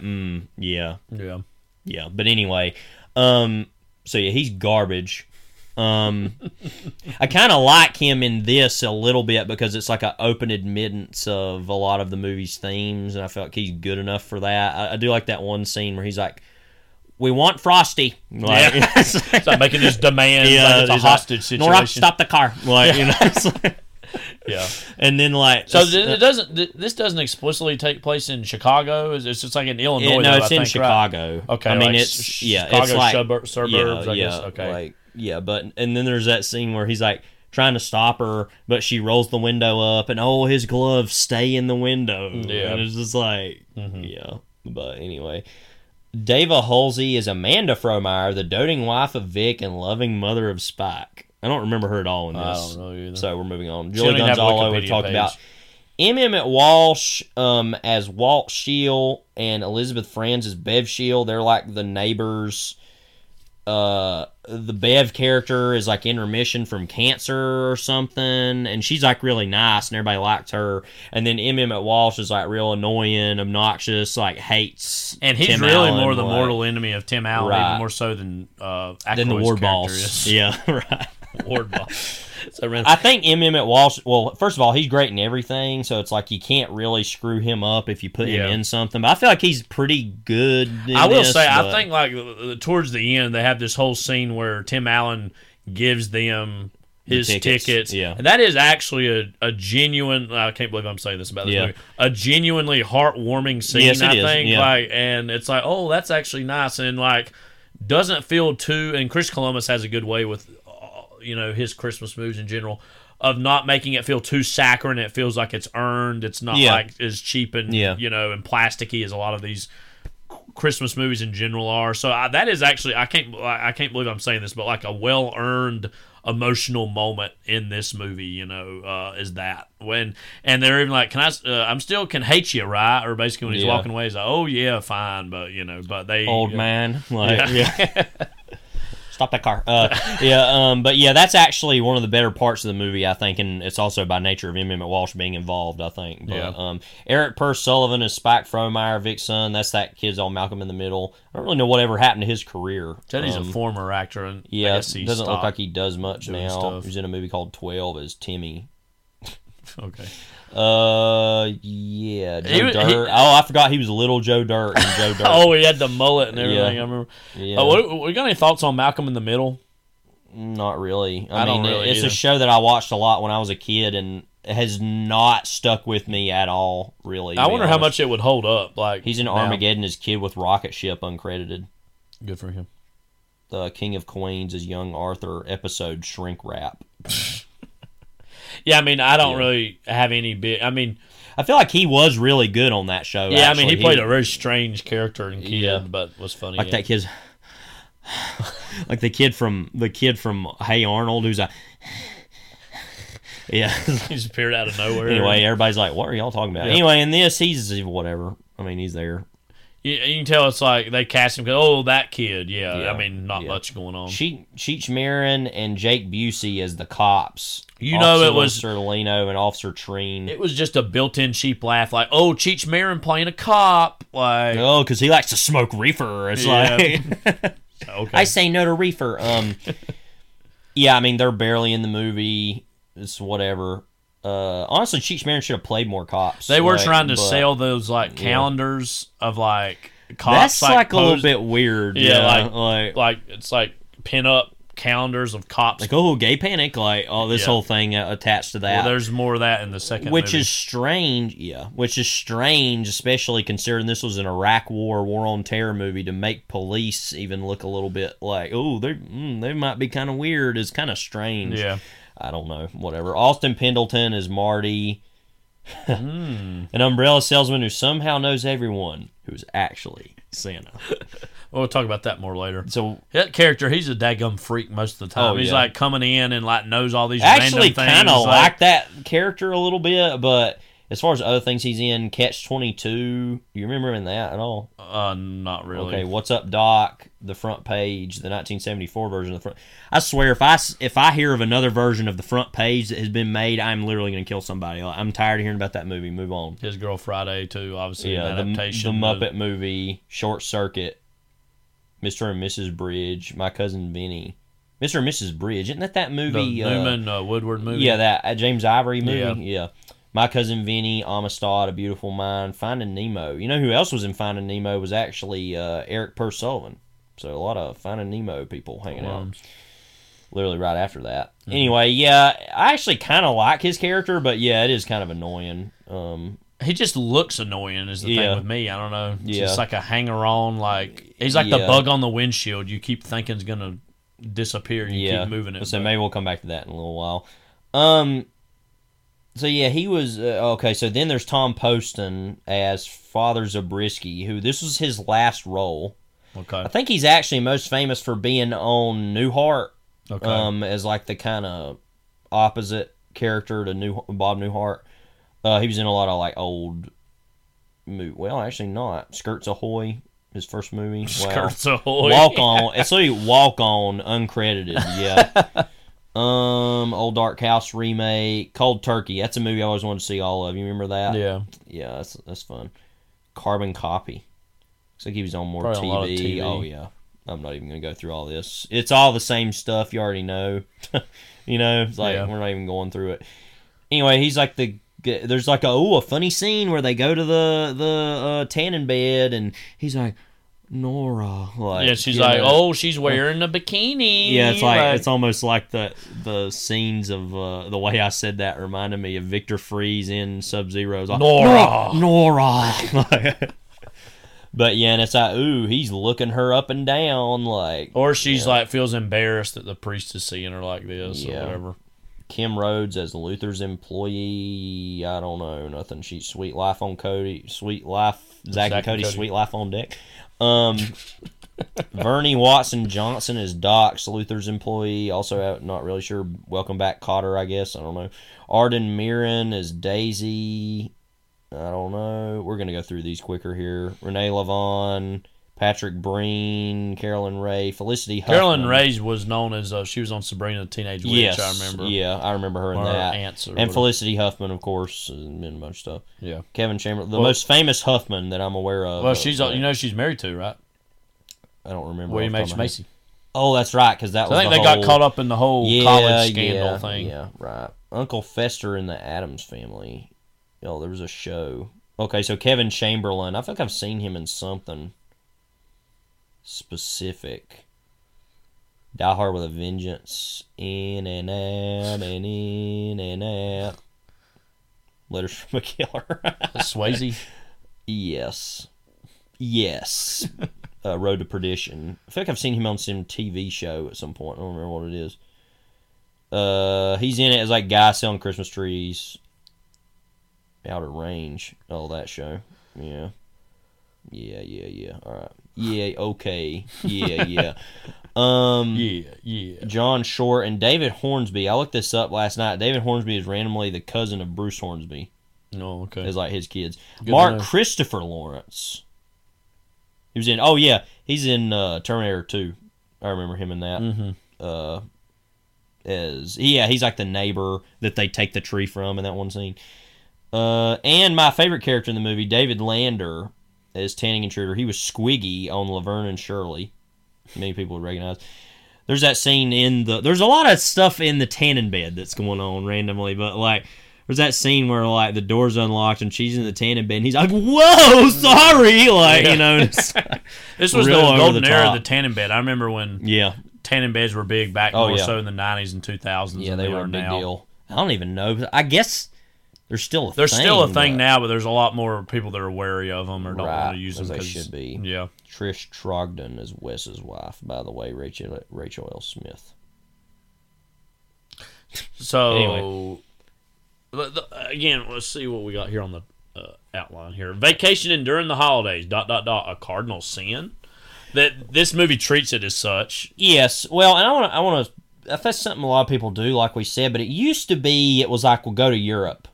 But anyway, so yeah, he's garbage. I kind of like him in this a little bit because it's like an open admittance of a lot of the movie's themes, and I feel like he's good enough for that. I do like that one scene where he's like, "We want Frosty." Like, it's like making this demand like it's a hostage situation. Nora, stop the car. Like, and then like this doesn't explicitly take place in Chicago. It's just like in Illinois. It's in Chicago. Right? Okay, I mean it's Chicago, it's like suburbs. I guess. Okay. But then there's that scene where he's like trying to stop her, but she rolls the window up, and his gloves stay in the window. Yeah, and it's just like But anyway, Dava Halsey is Amanda Frohmeyer, the doting wife of Vic and loving mother of Spike. I don't remember her at all in this. I don't know either. So we're moving on. Julie Gonzalo we talked about. Emmett Walsh as Walt Scheel and Elizabeth Franz as Bev Scheel. They're like the neighbors. The Bev character is like in remission from cancer or something, and she's like really nice, and everybody likes her. And then Emmett Walsh is like real annoying, obnoxious, like hates. And he's Tim really Allen, more the mortal enemy of Tim Allen, even more so than Ackroyd's the ward boss. Yeah, right. Ward boss. I think Emmett Walsh. Well, first of all, he's great in everything, so it's like you can't really screw him up if you put him in something. But I feel like he's pretty good. I think like towards the end they have this whole scene where Tim Allen gives them his tickets. Yeah, and that is actually a genuine. I can't believe I'm saying this about this movie. A genuinely heartwarming scene. Yes, I think. Yeah. Like, and it's like, oh, that's actually nice, and like doesn't feel too. And Chris Columbus has a good way with. His Christmas movies in general of not making it feel too saccharine. It feels like it's earned. It's not like as cheap and you know, and plasticky as a lot of these Christmas movies in general are. So that is actually, I can't believe I'm saying this, but like a well earned emotional moment in this movie, you know, is that when, and they're even like, I'm still can hate you, right? Or basically when he's walking away, he's like, oh yeah, fine, but you know, but they old man, like stop that car. But yeah, that's actually one of the better parts of the movie, I think, and it's also by nature of M. Emmett Walsh being involved, I think. But Eric Purse Sullivan is Spike Fromeyer, Vic's son. That's that kid's on Malcolm in the Middle. I don't really know whatever happened to his career. Teddy's a former actor, and I guess he doesn't look like he does much now. Stuff. He's in a movie called 12 as Timmy. Okay. Joe Dirt. I forgot he was little Joe Dirt and Joe Dirt. Oh, he had the mullet and everything. I remember. Yeah. We got any thoughts on Malcolm in the Middle? Not really. I mean, it's a show that I watched a lot when I was a kid, and has not stuck with me at all. Really, I wonder how much it would hold up. Like he's in Armageddon as kid with rocket ship, uncredited. Good for him. The King of Queens is young Arthur, episode shrink wrap. Yeah, I mean, I don't really have any bit. I mean, I feel like he was really good on that show. Yeah, actually. I mean, he played a very strange character and kid, but was funny. Like that kid's, like the kid from Hey Arnold, who's a he just appeared out of nowhere. Anyway, everybody's like, "What are y'all talking about?" Yeah. Anyway, in this, he's whatever. I mean, he's there. You can tell it's like they cast him because, oh, that kid, I mean, not much going on. Cheech Marin and Jake Busey as the cops. You know, it was Officer Lino and Officer Treen. It was just a built-in cheap laugh, like, oh, Cheech Marin playing a cop, like, oh, because he likes to smoke reefer. It's like, okay, I say no to reefer. I mean, they're barely in the movie. It's whatever. Honestly, Cheech Marin should have played more cops. They were trying to sell those like calendars of like cops. That's like a little bit weird. Yeah, like it's like pin up calendars of cops. Like, oh, gay panic. Like, oh, this whole thing attached to that. Well, there's more of that in the second movie. Which is strange, especially considering this was an Iraq War on Terror movie, to make police even look a little bit like, oh, they might be kind of weird. It's kind of strange. Yeah. I don't know, whatever. Austin Pendleton is Marty, an umbrella salesman who somehow knows everyone, who's actually Santa. We'll talk about that more later. So that character, he's a daggum freak most of the time. Oh, he's like coming in and like knows all these random things. I actually kind of like that character a little bit, but as far as other things he's in, Catch-22, do you remember him in that at all? Not really. Okay, What's Up, Doc? The Front Page, the 1974 version of the front. I swear, if I hear of another version of the Front Page that has been made, I'm literally going to kill somebody. I'm tired of hearing about that movie. Move on. His Girl Friday too, obviously. Yeah, an adaptation. The Muppet movie, Short Circuit, Mr. and Mrs. Bridge, My Cousin Vinny. Mr. and Mrs. Bridge, isn't that movie? The Newman Woodward movie. Yeah, that James Ivory movie. Yeah. My Cousin Vinny, Amistad, A Beautiful Mind, Finding Nemo. You know who else was in Finding Nemo was actually Eric Purse Sullivan. So a lot of Finding Nemo people hanging out. Literally right after that. Mm-hmm. Anyway, I actually kind of like his character, but it is kind of annoying. He just looks annoying is the thing with me. I don't know. It's just like a hanger-on. Like, he's like the bug on the windshield. You keep thinking is going to disappear. You keep moving it. So maybe we'll come back to that in a little while. So, he was... okay, so then there's Tom Poston as Father Zabriskie, who this was his last role. Okay. I think he's actually most famous for being on Newhart as, like, the kind of opposite character to Bob Newhart. He was in a lot of, like, old... Well, actually not. Skirts Ahoy, his first movie. Wow. Skirts Ahoy. Walk On. It's like Walk On, uncredited, Old Dark House remake, Cold Turkey. That's a movie I always wanted to see all of. You remember that? Yeah. Yeah, that's fun. Carbon Copy. Looks like he was on more TV. A lot of TV. Oh, yeah. I'm not even going to go through all this. It's all the same stuff you already know. You know, it's like we're not even going through it. Anyway, he's like there's like a funny scene where they go to the tanning bed and he's like, Nora, like, she's like, oh, she's wearing a bikini. Yeah, it's like it's almost like the scenes of the way I said that reminded me of Victor Freeze in Sub-Zero. Like, Nora. But and it's like, ooh, he's looking her up and down, like, or she's like feels embarrassed that the priest is seeing her like this or whatever. Kim Rhodes as Luther's employee. I don't know, nothing. She's Sweet Life on Cody. Sweet Life. Zach and Cody. Sweet Life on Deck. Vernie Watson Johnson is Dox, Luther's employee. Also, not really sure. Welcome back, Cotter, I guess. I don't know. Arden Mirren is Daisy. I don't know. We're going to go through these quicker here. Renee Lavon, Patrick Breen, Carolyn Ray, Felicity Huffman. Carolyn Ray was known as, she was on Sabrina the Teenage Witch, yes, I remember. Yeah, I remember her in that. Aunts and Felicity Huffman, of course, and a bunch of stuff. Yeah. Kevin Chamberlain, the most famous Huffman that I'm aware of. Well, she's, you know, she's married to, right? I don't remember. William H. Macy. Oh, that's right, because that was I think they got caught up in the whole college scandal thing. Yeah, right. Uncle Fester in the Addams Family. Oh, there was a show. Okay, so Kevin Chamberlain. I think I've seen him in something specific. Die Hard with a Vengeance. In and out, and in and out. Letters from a Killer. Swayze? Yes. Yes. Road to Perdition. I think I've seen him on some TV show at some point. I don't remember what it is. He's in it as like guy selling Christmas trees. Outer Range. Oh, that show. Yeah. Yeah, yeah, yeah. All right. Yeah, okay. Yeah, yeah. Yeah, yeah. John Short and David Hornsby. I looked this up last night. David Hornsby is randomly the cousin of Bruce Hornsby. Oh, okay. It's like his kids. Good Mark Christopher Lawrence. He was in, oh, yeah. He's in Terminator 2. I remember him in that. Mm-hmm. He's like the neighbor that they take the tree from in that one scene. And my favorite character in the movie, David Lander, as Tanning Intruder. He was Squiggy on Laverne and Shirley. Many people would recognize. There's that scene in the... There's a lot of stuff in the tanning bed that's going on randomly, but, like, there's that scene where, like, the door's unlocked and she's in the tanning bed and he's like, whoa, sorry! Like, yeah. You know, it's like, this was really the golden era of the tanning bed. I remember when tanning beds were big back so in the 90s and 2000s. Yeah, they were a big deal. I don't even know. I guess... There's still a thing now, but there's a lot more people that are wary of them or don't want to use them. They should be. Yeah. Trish Trogdon is Wes's wife, by the way, Rachel L. Smith. So, anyway. Again, let's see what we got here on the outline here. Vacation and during the holidays, ... a cardinal sin? That this movie treats it as such. Yes. Well, and I that's something a lot of people do, like we said, but it used to be, it was like, we'll go to Europe.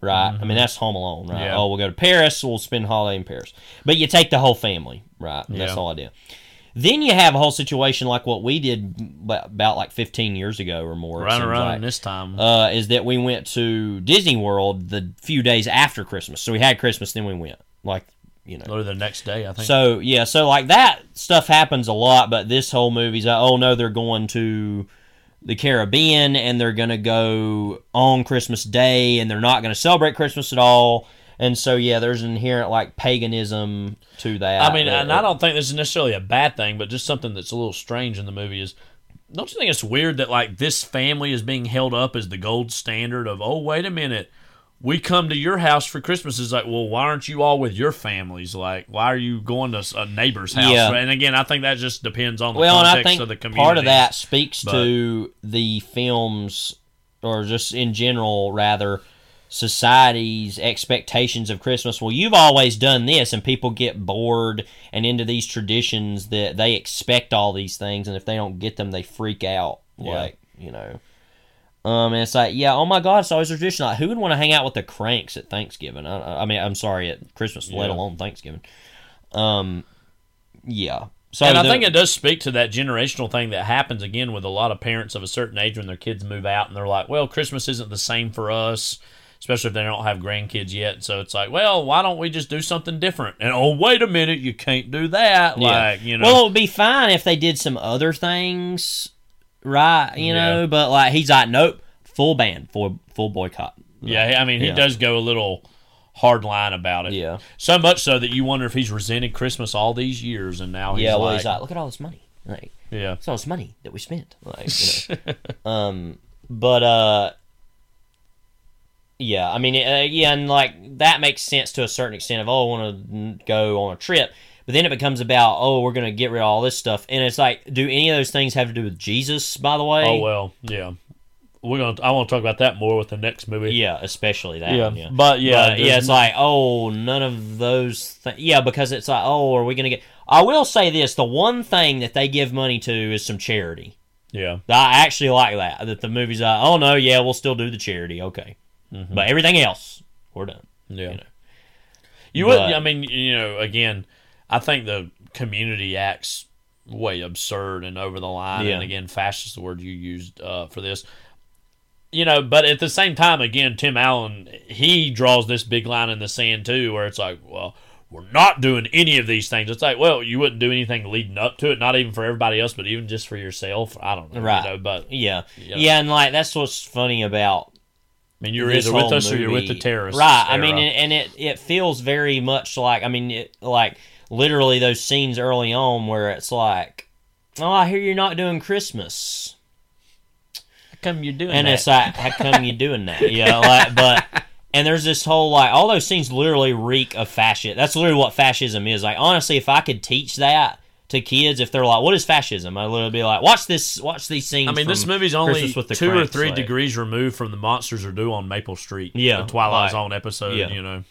Right? Mm-hmm. I mean, that's Home Alone, right? Yeah. Oh, we'll go to Paris, we'll spend holiday in Paris. But you take the whole family, right? Yeah. That's all I did. Then you have a whole situation like what we did about like 15 years ago or more. Right around this time. Is that we went to Disney World the few days after Christmas. So we had Christmas, then we went. Like, you know. Or the next day, I think. So, yeah. So, like, that stuff happens a lot, but this whole movie's like, oh, no, they're going to... the Caribbean, and they're going to go on Christmas Day, and they're not going to celebrate Christmas at all. And so, yeah, there's an inherent, like, paganism to that. I mean, and I don't think this is necessarily a bad thing, but just something that's a little strange in the movie is, don't you think it's weird that, like, this family is being held up as the gold standard of, oh, wait a minute, we come to your house for Christmas. It's like, well, why aren't you all with your families? Like, why are you going to a neighbor's house? Yeah. And again, I think that just depends on the context of the community. Part of that speaks to the films, or just in general, rather, society's expectations of Christmas. Well, you've always done this, and people get bored and into these traditions that they expect all these things, and if they don't get them, they freak out. Yeah. Like, you know... and it's like, yeah, oh my God, it's always a tradition. Like, who would want to hang out with the cranks at Thanksgiving? At Christmas, let alone Thanksgiving. Yeah. So, and I think it does speak to that generational thing that happens, again, with a lot of parents of a certain age when their kids move out, and they're like, well, Christmas isn't the same for us, especially if they don't have grandkids yet. So it's like, well, why don't we just do something different? And, oh, wait a minute, you can't do that. Yeah. Like, you know. Well, it would be fine if they did some other things. Right, you know, but like he's like, nope, full ban, full boycott. Right? Yeah, I mean, he does go a little hard line about it. Yeah, so much so that you wonder if he's resented Christmas all these years, and now he's like, look at all this money, like, it's all this money that we spent, like, you know. I mean, and like that makes sense to a certain extent of, oh, I want to go on a trip. But then it becomes about, oh, we're going to get rid of all this stuff. And it's like, do any of those things have to do with Jesus, by the way? Oh, well, yeah. I want to talk about that more with the next movie. Yeah, especially that. Yeah, one, yeah. But it's like, oh, none of those things. Yeah, because it's like, oh, are we going to get? I will say this: the one thing that they give money to is some charity. Yeah, I actually like that. That the movies are, oh no, yeah, we'll still do the charity, okay, mm-hmm. but everything else, we're done. Yeah, wouldn't. I mean, again, I think the community acts way absurd and over the line, and again, fascist is the word you used for this. But at the same time, again, Tim Allen, he draws this big line in the sand, too, where it's like, well, we're not doing any of these things. It's like, well, you wouldn't do anything leading up to it, not even for everybody else, but even just for yourself. I don't know. Right. And, like, that's what's funny about you're either with us movie. Or you're with the terrorists. Right. Era. I mean, and it feels very much like, literally those scenes early on where it's like, oh, I hear you're not doing Christmas. It's like, how come you're doing that? Yeah, and there's this whole all those scenes literally reek of fascism. That's literally what fascism is. Like, honestly, if I could teach that to kids, if they're like, "What is fascism?" I literally be like, watch these scenes. I mean, this movie's only 2 or 3 degrees removed from the Monsters Are Due on Maple Street. Yeah, the Twilight Zone episode. Yeah.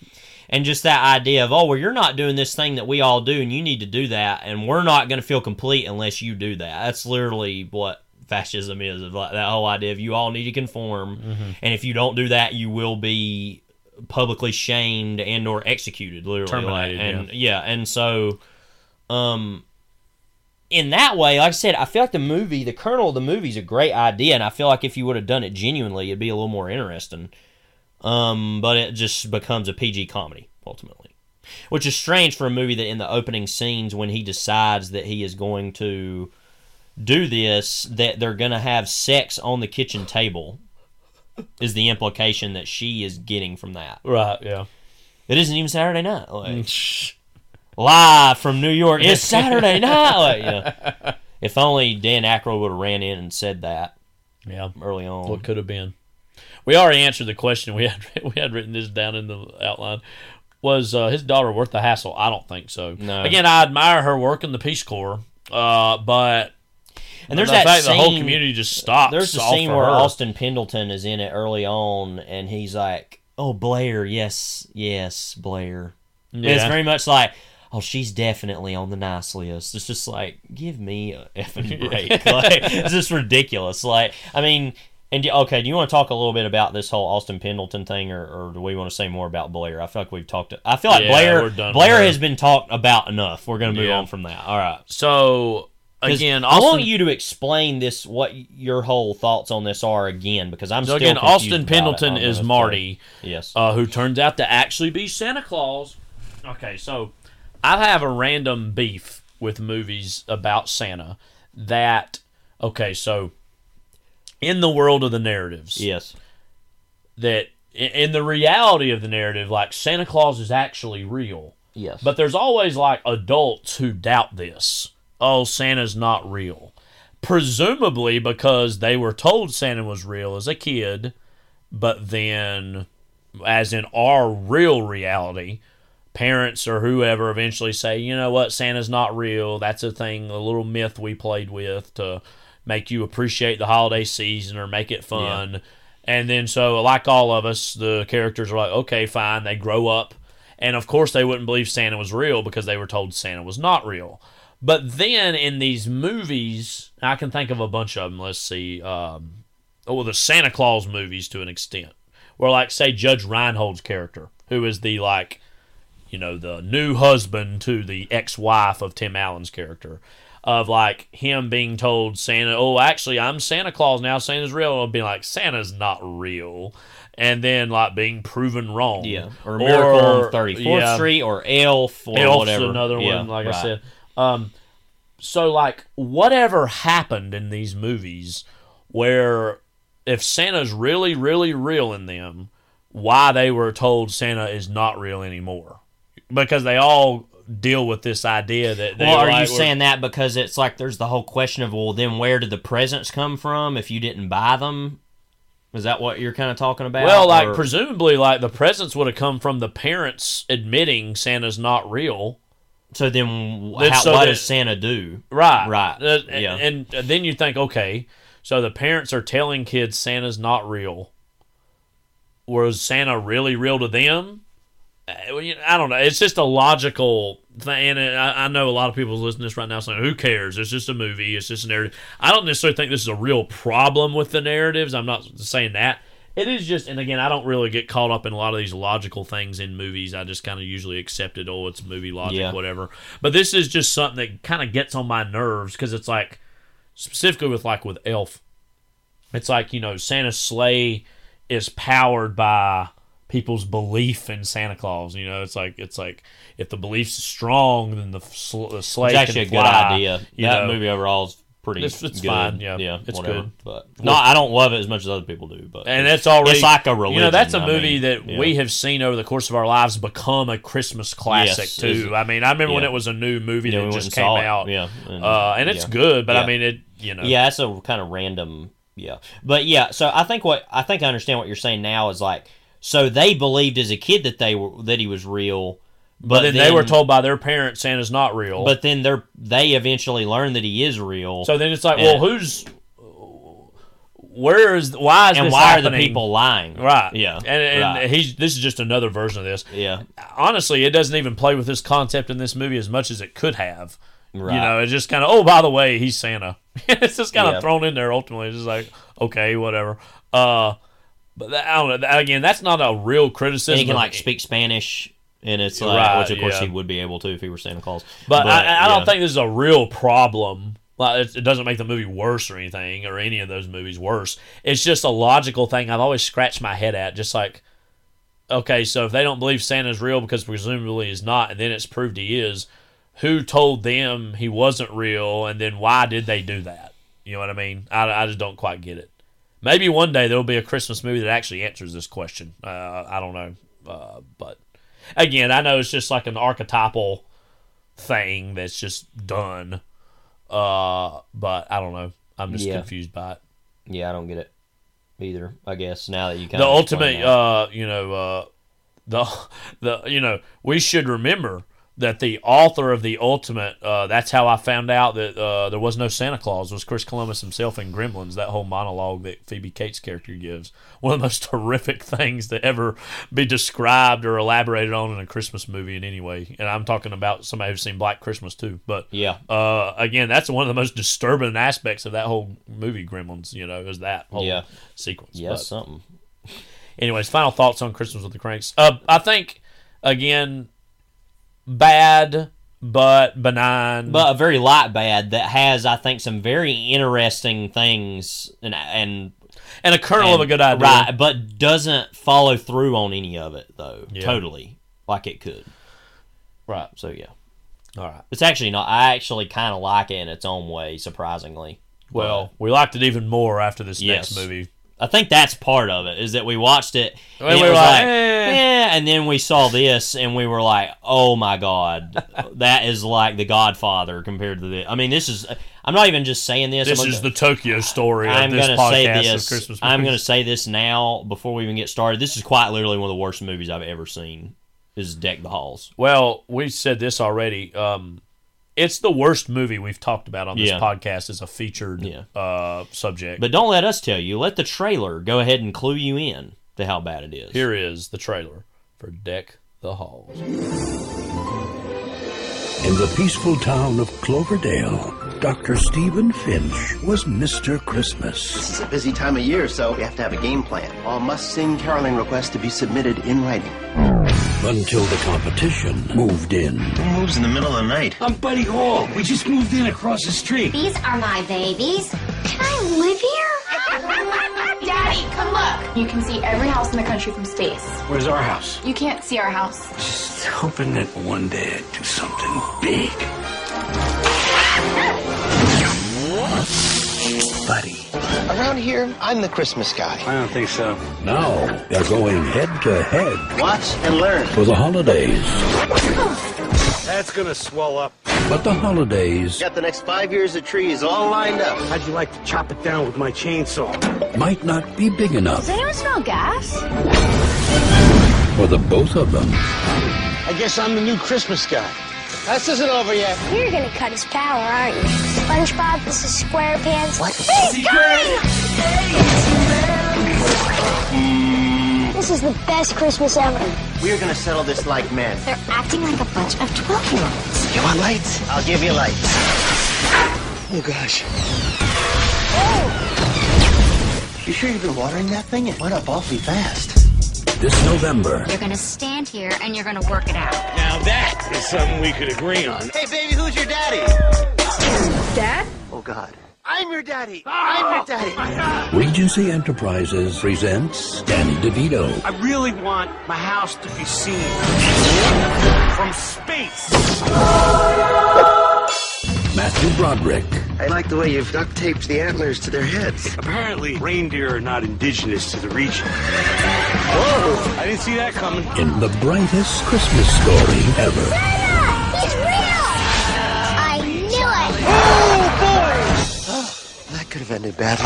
And just that idea of, oh, well, you're not doing this thing that we all do, and you need to do that, and we're not going to feel complete unless you do that. That's literally what fascism is, like that whole idea of you all need to conform, mm-hmm. and if you don't do that, you will be publicly shamed and or executed, literally. Terminated, and so, in that way, like I said, I feel like the kernel of the movie is a great idea, and I feel like if you would have done it genuinely, it'd be a little more interesting. But it just becomes a PG comedy ultimately, which is strange for a movie that in the opening scenes when he decides that he is going to do this, that they're going to have sex on the kitchen table is the implication that she is getting from that. Right, yeah. It isn't even Saturday night. Live from New York, it's Saturday night. If only Dan Aykroyd would have ran in and said that early on. What could have been. We already answered the question. We had written this down in the outline. Was his daughter worth the hassle? I don't think so. No. Again, I admire her work in the Peace Corps, but... And there's that scene, the whole community just stops. There's a scene where Austin Pendleton is in it early on, and he's like, "Oh, Blair, yes, Blair." Yeah. It's very much like, "Oh, she's definitely on the nice list." It's just like, give me a effing break. It's just ridiculous. Do you want to talk a little bit about this whole Austin Pendleton thing, or do we want to say more about Blair? I feel like we've talked. I feel like Blair has been talked about enough. We're going to move on from that. All right, so. Again, Austin, I want you to explain this, what your whole thoughts on this are again, because I'm still confused. Austin Pendleton is Marty, yes, who turns out to actually be Santa Claus. Okay, so I have a random beef with movies about Santa so in the world of the narratives, yes, that in the reality of the narrative, like Santa Claus is actually real. Yes. But there's always like adults who doubt this. Oh, Santa's not real. Presumably because they were told Santa was real as a kid, but then, as in our real reality, parents or whoever eventually say, you know what, Santa's not real. That's a thing, a little myth we played with to make you appreciate the holiday season or make it fun. Yeah. And then so, like all of us, the characters are like, okay, fine. They grow up. And, of course, they wouldn't believe Santa was real because they were told Santa was not real. But then in these movies, I can think of a bunch of them. Let's see. The Santa Claus movies to an extent. Where, like, say, Judge Reinhold's character, who is the, like, the new husband to the ex-wife of Tim Allen's character, of, like, him being told Santa, oh, actually, I'm Santa Claus now. Santa's real. And being like, Santa's not real. And then, like, being proven wrong. Yeah. Or Miracle on 34th Street or Elf or Elf's whatever. Elf's another one, like I said. So, like, whatever happened in these movies where if Santa's really, really real in them, why they were told Santa is not real anymore? Because they all deal with this idea that... saying that because it's like there's the whole question of, well, then where did the presents come from if you didn't buy them? Is that what you're kind of talking about? Well, like, presumably, like, the presents would have come from the parents admitting Santa's not real. So then, what does Santa do? Right. And then you think, okay, So the parents are telling kids Santa's not real. Was Santa really real to them? I don't know. It's just a logical thing. And I know a lot of people listening to this right now saying, who cares? It's just a movie. It's just a narrative. I don't necessarily think this is a real problem with the narratives. I'm not saying that. It is just, and again, I don't really get caught up in a lot of these logical things in movies. I just kind of usually accept it, it's movie logic, whatever. But this is just something that kind of gets on my nerves because it's like, specifically with Elf, it's like, Santa's sleigh is powered by people's belief in Santa Claus. It's like if the belief's strong, then the sleigh can fly. It's actually a good idea. That movie overall is pretty good. It's fine, yeah it's whatever. Good. But no, I don't love it as much as other people do. And that's already... It's like a religion. That's a movie that we have seen over the course of our lives become a Christmas classic, too. I remember when it was a new movie that just came out. Yeah. And it's good, but I mean, it... Yeah, it's a kind of random... Yeah. But yeah, so I think I understand what you're saying now is like, so they believed as a kid that that he was real, but then they were told by their parents Santa's not real. But then they eventually learn that he is real. So then it's like, why are the people lying? Right. Yeah. And this is just another version of this. Yeah. Honestly, it doesn't even play with this concept in this movie as much as it could have. Right. It's just kind of, by the way, he's Santa. It's just kind of thrown in there ultimately. It's just like, okay, whatever. But I don't know. Again, that's not a real criticism. And he can speak Spanish, and it's like, right, which of course he would be able to if he were Santa Claus. But I don't think this is a real problem. Like, it doesn't make the movie worse or anything, or any of those movies worse. It's just a logical thing I've always scratched my head at. Just like, okay, so if they don't believe Santa's real because presumably he's not, and then it's proved he is. Who told them he wasn't real, and then why did they do that? You know what I mean? I just don't quite get it. Maybe one day there'll be a Christmas movie that actually answers this question. I don't know. But again, I know it's just like an archetypal thing that's just done. But I don't know. I'm just confused by it. Yeah, I don't get it either, I guess, now that you kind of explain that. We should remember that the author of the ultimate, that's how I found out that there was no Santa Claus, was Chris Columbus himself in Gremlins, that whole monologue that Phoebe Cates' character gives. One of the most horrific things to ever be described or elaborated on in a Christmas movie in any way. And I'm talking about somebody who's seen Black Christmas too. But again, that's one of the most disturbing aspects of that whole movie, Gremlins, is that whole sequence. Yeah, something. Anyways, final thoughts on Christmas with the Cranks. I think, again... Bad, but benign. But a very light bad that has, I think, some very interesting things and a kernel of a good idea. Right, but doesn't follow through on any of it, though. Yeah. Totally. Like it could. Right. So, yeah. All right. It's actually not. I actually kind of like it in its own way, surprisingly. Well, we liked it even more after this next movie. I think that's part of it, is that we watched it, and we were like, and then we saw this, and we were like, oh my God, that is like The Godfather compared to this. I mean, this is, I'm not even just saying this. This is the Tokyo Story of this podcast of Christmas movies. I'm going to say this now, before we even get started, this is quite literally one of the worst movies I've ever seen, is Deck the Halls. Well, we said this already, it's the worst movie we've talked about on this podcast as a featured subject. But don't let us tell you. Let the trailer go ahead and clue you in to how bad it is. Here is the trailer for Deck the Halls. In the peaceful town of Cloverdale, Dr. Stephen Finch was Mr. Christmas. This is a busy time of year, so we have to have a game plan. All must-sing caroling requests to be submitted in writing. Until the competition moved in. Who moves in the middle of the night? I'm Buddy Hall. We just moved in across the street. These are my babies. Can I live here? Daddy, come look. You can see every house in the country from space. Where's our house? You can't see our house. Just hoping that one day I'd do something big. Buddy. Around here, I'm the Christmas guy. I don't think so. Now, they're going head to head. Watch and learn. For the holidays. That's gonna swell up. But the holidays... Got the next 5 years of trees all lined up. How'd you like to chop it down with my chainsaw? Might not be big enough. Does anyone smell gas? For the both of them. I guess I'm the new Christmas guy. This isn't over yet. You're gonna cut his power, aren't you? SpongeBob, this is SquarePants. What? He's coming! This is the best Christmas ever. We're gonna settle this like men. They're acting like a bunch of 12-year-olds. You want lights? I'll give you lights. Oh, gosh. Oh. You sure you've been watering that thing? It went up awfully fast. This November. You're gonna stand here and you're gonna work it out. Now that is something we could agree on. Hey baby, who's your daddy? Dad? Oh God. I'm your daddy. Oh, I'm your daddy. Regency Enterprises presents Danny DeVito. I really want my house to be seen from space. Matthew Broderick. I like the way you've duct taped the antlers to their heads. Apparently, reindeer are not indigenous to the region. Whoa! I didn't see that coming. In the brightest Christmas story ever. Santa! He's real! I knew it! Oh, boy! Oh, that could have ended badly.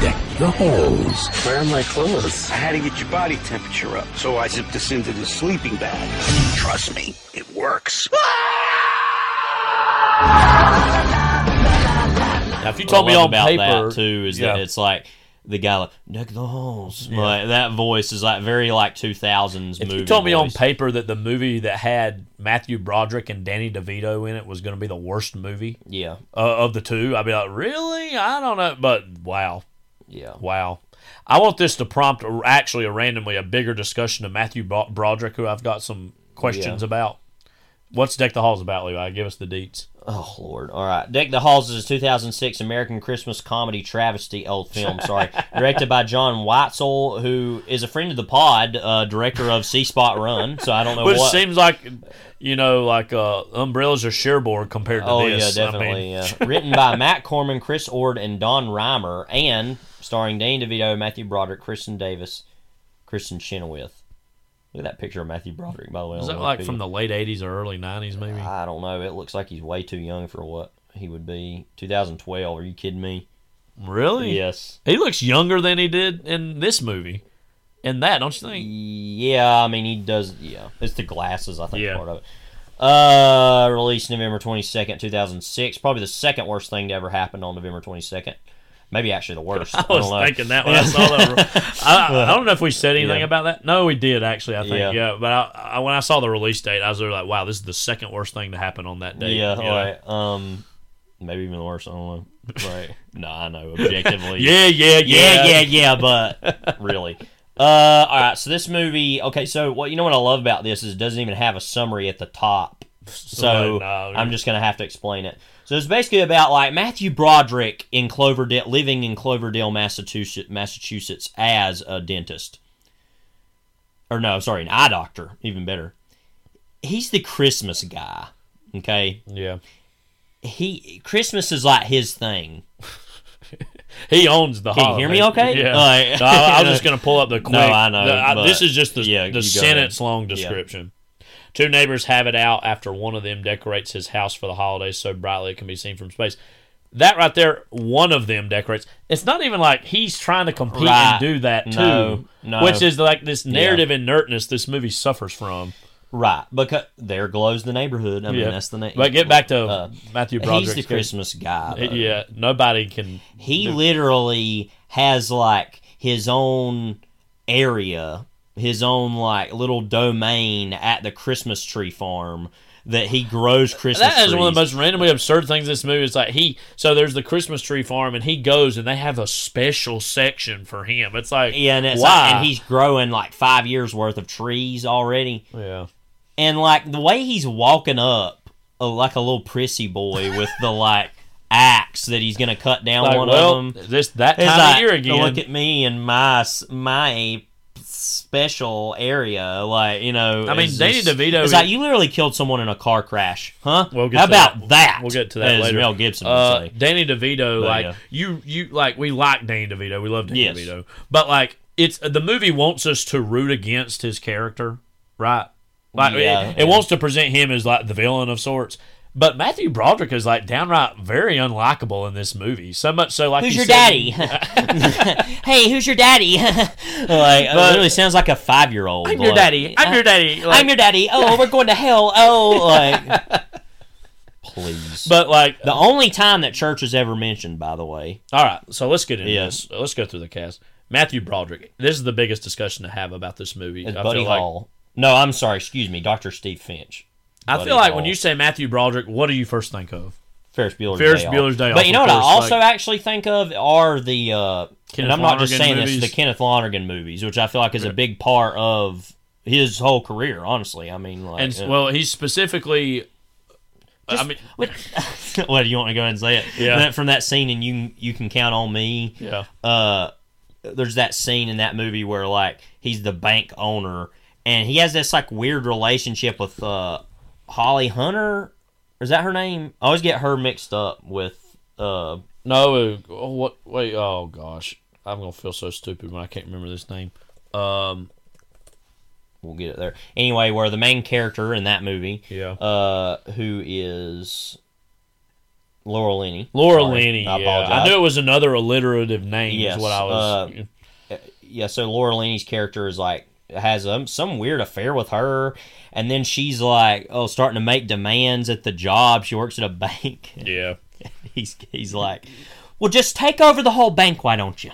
Deck the halls. Where are my clothes? I had to get your body temperature up, so I zipped this into the sleeping bag. Trust me, it works. Now, if you told me on about paper, that too, is that it's like the guy like Nick the Halls, like that voice is like very like 2000s. If you told me on paper that the movie that had Matthew Broderick and Danny DeVito in it was going to be the worst movie, of the two, I'd be like, really? I don't know, but wow, wow. I want this to prompt actually randomly a bigger discussion of Matthew Broderick, who I've got some questions about. What's Deck the Halls about, Levi? Give us the deets. Oh, Lord. All right. Deck the Halls is a 2006 American Christmas comedy travesty old film, sorry, directed by John Weitzel, who is a friend of the pod, director of C-Spot Run, so I don't know Which seems like, you know, like Umbrellas or Cherbourg compared to this. Oh, yeah, definitely. I mean. Written by Matt Corman, Chris Ord, and Don Reimer, and starring Danny DeVito, Matthew Broderick, Kristen Davis, Kristen Chenoweth. Look at that picture of Matthew Broderick, by the way. Is that like from the late 80s or early 90s, maybe? I don't know. It looks like he's way too young for what he would be. 2012, are you kidding me? Really? Yes. He looks younger than he did in this movie. In that, don't you think? Yeah, I mean, he does, It's the glasses, I think, part of it. Released November 22nd, 2006. Probably the second worst thing to ever happen on November 22nd. Maybe actually the worst. I was thinking that when I saw that. I don't know if we said anything about that. No, we did, actually, I think. Yeah. But when I saw the release date, I was really like, wow, this is the second worst thing to happen on that day. Yeah, right. Maybe even worse. I don't know. Right. No, I know, objectively. But really. All right, so this movie, okay, so what what I love about this is it doesn't even have a summary at the top. So I'm just going to have to explain it. So it's basically about like Matthew Broderick in Cloverdale, living in Cloverdale, Massachusetts as a dentist. Or no, sorry, an eye doctor, even better. He's the Christmas guy, okay? Yeah. Christmas is like his thing. He owns the holiday. Can you hear me okay? Yeah. Like, I was just going to pull up the quick. No, I know. This is just the sentence-long description. Yeah. Two neighbors have it out after one of them decorates his house for the holidays so brightly it can be seen from space. That right there, one of them decorates. It's not even like he's trying to compete and do that too, which is like this narrative inertness this movie suffers from. Right, because there glows the neighborhood. I mean, that's the name. But get back to Matthew Broderick's. He's the Christmas guy. Though. Yeah, nobody can. He literally has like his own area. His own like little domain at the Christmas tree farm that he grows Christmas trees. That is one of the most randomly absurd things in this movie. It's like so there's the Christmas tree farm and he goes and they have a special section for him. It's like and he's growing like 5 years worth of trees already. Yeah. And like the way he's walking up like a little prissy boy with the like axe that he's going to cut down like, one of them. That time of year again. Look at me and my special area, like, I mean, Danny DeVito. It's like, you literally killed someone in a car crash, huh? We'll get How about that? We'll get to that later. Mel Gibson would say. Danny DeVito, we like Danny DeVito. We love Danny DeVito. But, like, it's the movie wants us to root against his character, right? Like, it wants to present him as, like, the villain of sorts. But Matthew Broderick is like downright very unlikable in this movie. So much so, like, who's your daddy? Hey, who's your daddy? Like, literally sounds like a 5-year-old. I'm your daddy. I'm your daddy. Like, I'm your daddy. Oh, we're going to hell. Oh, like. please. But like the only time that church is ever mentioned, by the way. All right, so let's get into this. Let's go through the cast. Matthew Broderick. This is the biggest discussion to have about this movie. It's Buddy Hall. No, I'm sorry. Excuse me, Dr. Steve Finch. I feel like when you say Matthew Broderick, what do you first think of? Ferris Bueller's Day Off. But you know what I also actually think of are the and I'm not just saying this, the Kenneth Lonergan movies, which I feel like is a big part of his whole career. Honestly, I mean, like, and well, he's specifically. Just, I mean, what do you want to go ahead and say it? Yeah. From that scene, and you can count on me. Yeah. There's that scene in that movie where like he's the bank owner, and he has this like weird relationship with Holly Hunter. Is that her name? I always get her mixed up with... no, what? Wait, oh gosh. I'm going to feel so stupid when I can't remember this name. We'll get it there. Anyway, where the main character in that movie, who is Laura Linney. Laura Linney, I apologize. I knew it was another alliterative name is what I was... so Laura Linney's character is like, has some weird affair with her, and then she's like, starting to make demands at the job. She works at a bank. Yeah. He's like, well, just take over the whole bank, why don't you?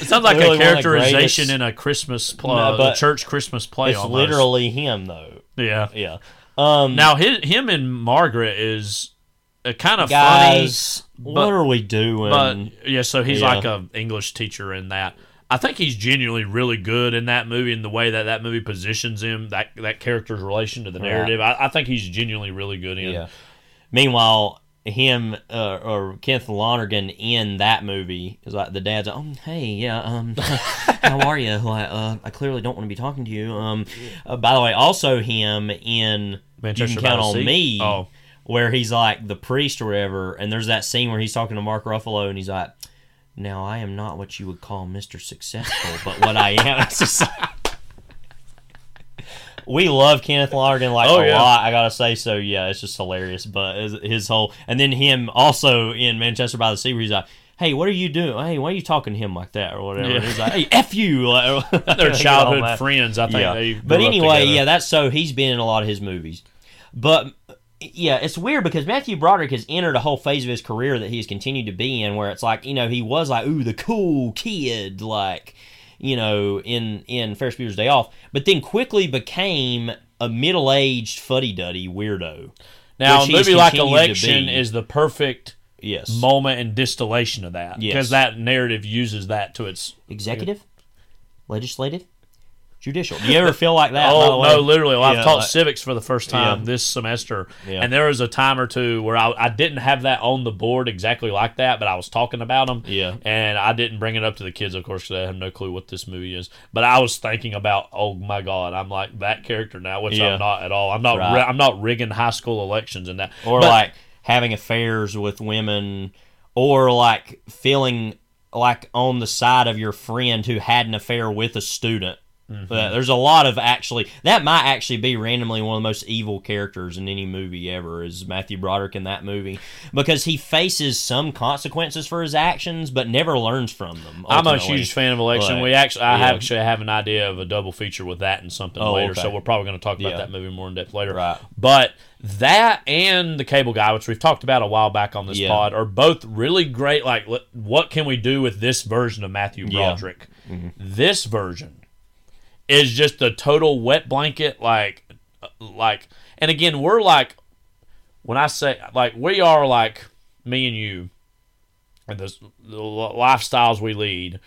It sounds like a characterization in a Christmas play, a church Christmas play. It's almost. Literally him, though. Yeah. Yeah. Now, him and Margaret is kind of funny. What are we doing? But, so he's like an English teacher in that. I think he's genuinely really good in that movie and the way that that movie positions him, that character's relation to the narrative. Right. I think he's genuinely really good in. Yeah. Meanwhile, him or Kenneth Lonergan in that movie is like the dad's like, how are you? Like, I clearly don't want to be talking to you. By the way, also him in Manchester, You Can Count on Me, where he's like the priest or whatever, and there's that scene where he's talking to Mark Ruffalo and he's like, now, I am not what you would call Mr. Successful, but what I am. It's just like, we love Kenneth Lonergan a lot, I gotta say. So, yeah, it's just hilarious. But his whole... And then him also in Manchester by the Sea, where he's like, hey, what are you doing? Hey, why are you talking to him like that or whatever? Yeah. He's like, hey, F you. They're childhood friends, I think. Yeah. But anyway, that's so... He's been in a lot of his movies. But... Yeah, it's weird because Matthew Broderick has entered a whole phase of his career that he's continued to be in where it's like, he was like, ooh, the cool kid, like, in Ferris Bueller's Day Off, but then quickly became a middle-aged fuddy-duddy weirdo. Now, a movie like Election is the perfect moment and distillation of that because that narrative uses that to its... Executive, legislative, judicial. Do you ever feel like that? Oh, no, literally. Well, I've taught civics for the first time this semester, and there was a time or two where I didn't have that on the board exactly like that, but I was talking about them, and I didn't bring it up to the kids, of course, because I have no clue what this movie is. But I was thinking about, oh my God, I'm like that character now, which I'm not at all. I'm not rigging high school elections and that, like having affairs with women, or like feeling like on the side of your friend who had an affair with a student. Mm-hmm. But there's a lot of that might actually be randomly one of the most evil characters in any movie ever is Matthew Broderick in that movie because he faces some consequences for his actions but never learns from them. Ultimately. I'm a huge fan of Election. I have an idea of a double feature with that and something later, so we're probably going to talk about that movie more in depth later. Right. But that and The Cable Guy, which we've talked about a while back on this pod, are both really great. Like, what can we do with this version of Matthew Broderick? Yeah. Mm-hmm. This version is just a total wet blanket, and again, we're like, when I say, like, we are like, me and you, and the lifestyles we lead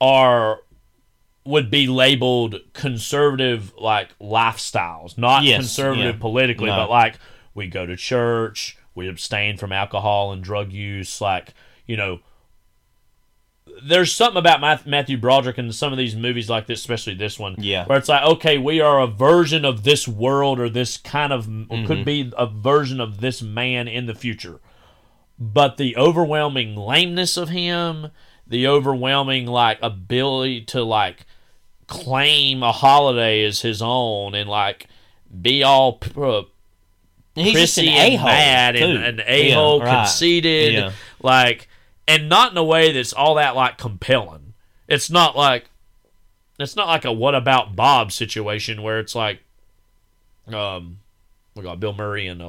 would be labeled conservative, like, lifestyles, not conservative politically, but like, we go to church, we abstain from alcohol and drug use, like, there's something about Matthew Broderick in some of these movies like this, especially this one, where it's like, okay, we are a version of this world or this kind of, or could be a version of this man in the future. But the overwhelming lameness of him, the overwhelming ability to claim a holiday as his own and be all prissy and mad and an a-hole, conceited, and not in a way that's all that compelling. It's not like a What About Bob situation where it's my God, Bill Murray and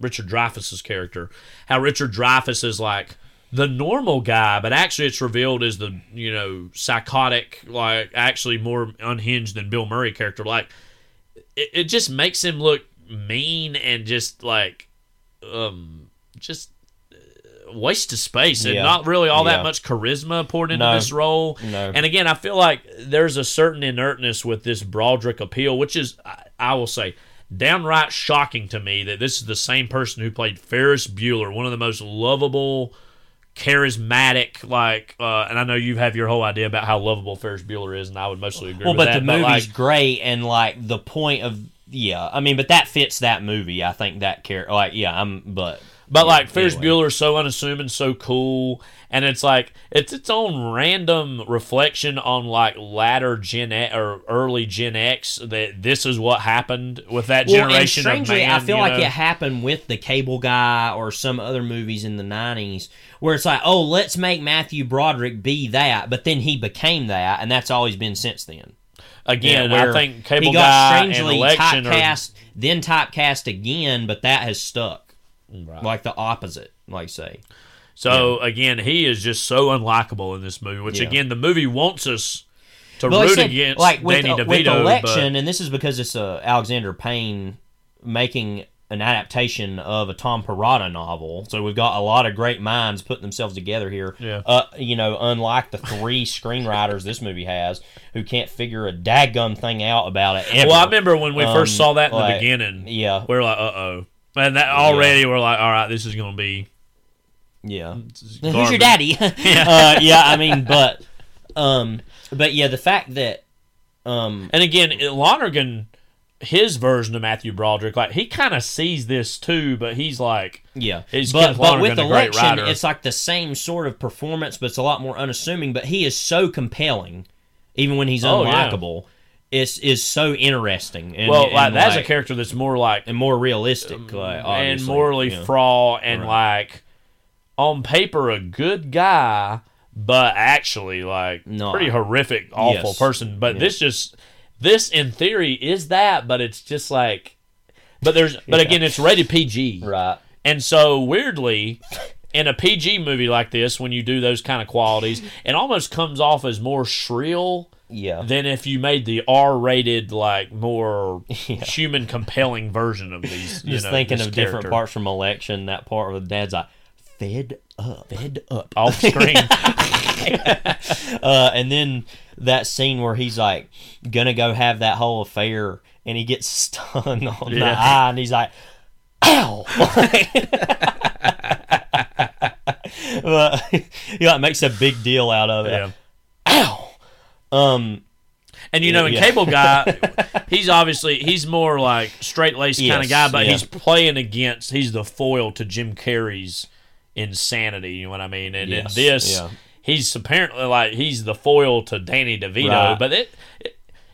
Richard Dreyfuss's character. How Richard Dreyfuss is like the normal guy, but actually it's revealed as the, you know, psychotic, like actually more unhinged than Bill Murray character. Like it just makes him look mean and just like just waste of space and not really all that much charisma poured into this role. And again, I feel like there's a certain inertness with this Broderick appeal, which is, I will say, downright shocking to me that this is the same person who played Ferris Bueller, one of the most lovable, charismatic, like, and I know you have your whole idea about how lovable Ferris Bueller is, and I would mostly agree with that. Well, but the movie's like, great, and like the point of, I mean, but that fits that movie. I think that character, like, But, like, Ferris Bueller's so unassuming, so cool, and it's, like, it's its own random reflection on, like, latter Gen X or early Gen X, that this is what happened with that generation of man. And strangely, I feel like it happened with The Cable Guy or some other movies in the 90s, where it's like, oh, let's make Matthew Broderick be that, but then he became that, and that's always been since then. Again, I think Cable Guy and Election... He got strangely typecast, then typecast again, but that has stuck. Right. Like the opposite, like say. So, again, he is just so unlikable in this movie, which, again, the movie wants us to root against Danny DeVito. With Election, and this is because it's Alexander Payne making an adaptation of a Tom Perrotta novel, so we've got a lot of great minds putting themselves together here. Yeah. You know, unlike the three screenwriters this movie has, who can't figure a daggum thing out about it ever. Well, I remember when we first saw that in the beginning. Yeah. We were like, uh-oh. And that already we're like, all right, this is going to be... Yeah. Who's your daddy? I mean, but yeah, the fact that... and again, Lonergan, his version of Matthew Broderick, like, he kind of sees this too, but he's like... Yeah. He's but with Election, it's like the same sort of performance, but it's a lot more unassuming, but he is so compelling, even when he's unlikable. Yeah. Is so interesting. And, that's a character that's more like... And more realistic. Like, and morally fraught and like, on paper, a good guy, but actually like pretty horrific, awful person. But this just... This, in theory, is that, but it's just like... But there's... But again, it's rated PG. Right. And so, weirdly... In a PG movie like this, when you do those kind of qualities, it almost comes off as more shrill than if you made the R-rated, like, more human compelling version of these. Just thinking of character. Different parts from Election, that part where the dad's like, fed up. Off screen. And then that scene where he's like, gonna go have that whole affair, and he gets stung on the eye, and he's like, ow! But, it makes a big deal out of it. Yeah. Ow! And, in Cable Guy, he's more like straight-laced kind of guy, but he's playing against, he's the foil to Jim Carrey's insanity, you know what I mean? And in this, he's apparently like, he's the foil to Danny DeVito, but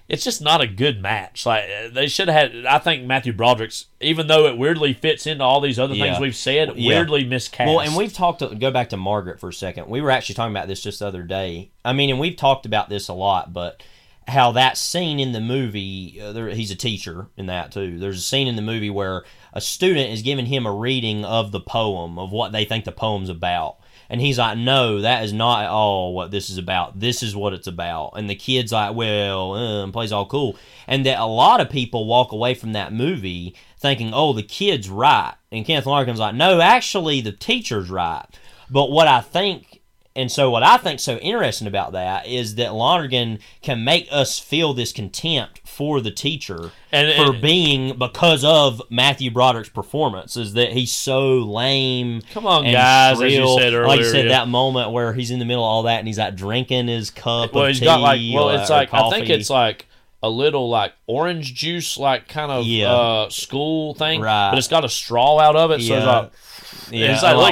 it's just not a good match. Like, they should have had, I think Matthew Broderick's, even though it weirdly fits into all these other things we've said, weirdly miscast. Well, and we've talked, go back to Margaret for a second. We were actually talking about this just the other day. I mean, and we've talked about this a lot, but how that scene in the movie, he's a teacher in that too. There's a scene in the movie where a student is giving him a reading of the poem, of what they think the poem's about. And he's like, no, that is not at all what this is about. This is what it's about. And the kid's like, well, plays all cool. And that a lot of people walk away from that movie thinking, oh, the kid's right. And Kenneth Lonergan's like, no, actually, the teacher's right. But what I think, and so what I think's so interesting about that is that Lonergan can make us feel this contempt for the teacher because of Matthew Broderick's performance, is that he's so lame. Come on, guys, shrill. As you said earlier. Like you said, that moment where he's in the middle of all that and he's like drinking his cup of tea. Got like, it's like, I think it's like a little like orange juice, like kind of school thing, right. But it's got a straw out of it, so it's like,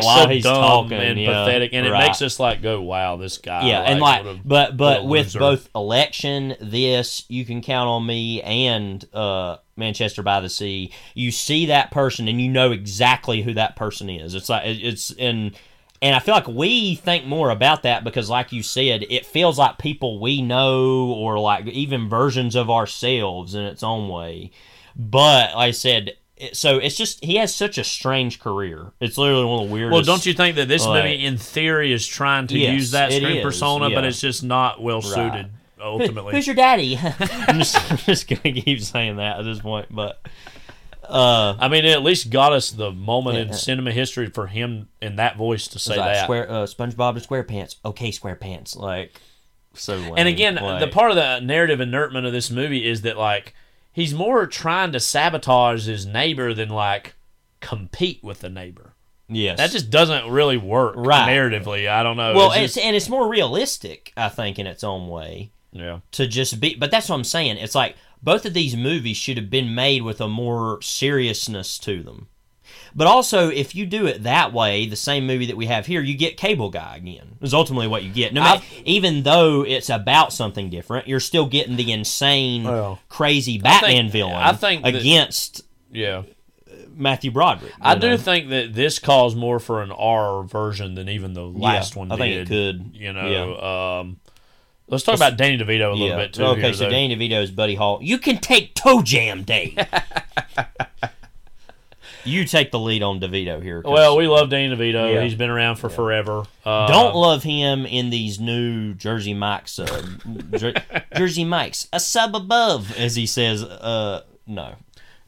so he's dumb talking, and pathetic, and it makes us like go, wow, this guy. Yeah, like, and like, but with both Election, this, You Can Count on Me, and Manchester by the Sea, you see that person, and you know exactly who that person is. It's like and I feel like we think more about that because, like you said, it feels like people we know or like even versions of ourselves in its own way. But like I said, So it's just, he has such a strange career. It's literally one of the weirdest. Well, don't you think that this movie, in theory, is trying to use that screen persona, but it's just not well suited, ultimately. Who's your daddy? I'm just going to keep saying that at this point. But I mean, it at least got us the moment in cinema history for him in that voice to say like that. SpongeBob and SquarePants. Okay, SquarePants. Like, so lame. And again, like, the part of the narrative inertment of this movie is that, like, he's more trying to sabotage his neighbor than, like, compete with the neighbor. Yes. That just doesn't really work narratively. I don't know. Well, and it's more realistic, I think, in its own way. Yeah. To just be... But that's what I'm saying. It's like, both of these movies should have been made with a more seriousness to them. But also, if you do it that way, the same movie that we have here, you get Cable Guy again. Is ultimately what you get. No matter, even though it's about something different, you're still getting the insane, crazy Batman villain against Matthew Broderick. I do think that this calls more for an R version than even the last one did. I think it could. You know, let's talk about Danny DeVito a little bit, too. Okay, so Danny DeVito's Buddy Hall. You can take Toe Jam Day. You take the lead on DeVito here. Well, we love Danny DeVito. Yeah. He's been around for forever. Don't love him in these new Jersey Mike's sub. Jersey Mike's, a sub above, as he says. No.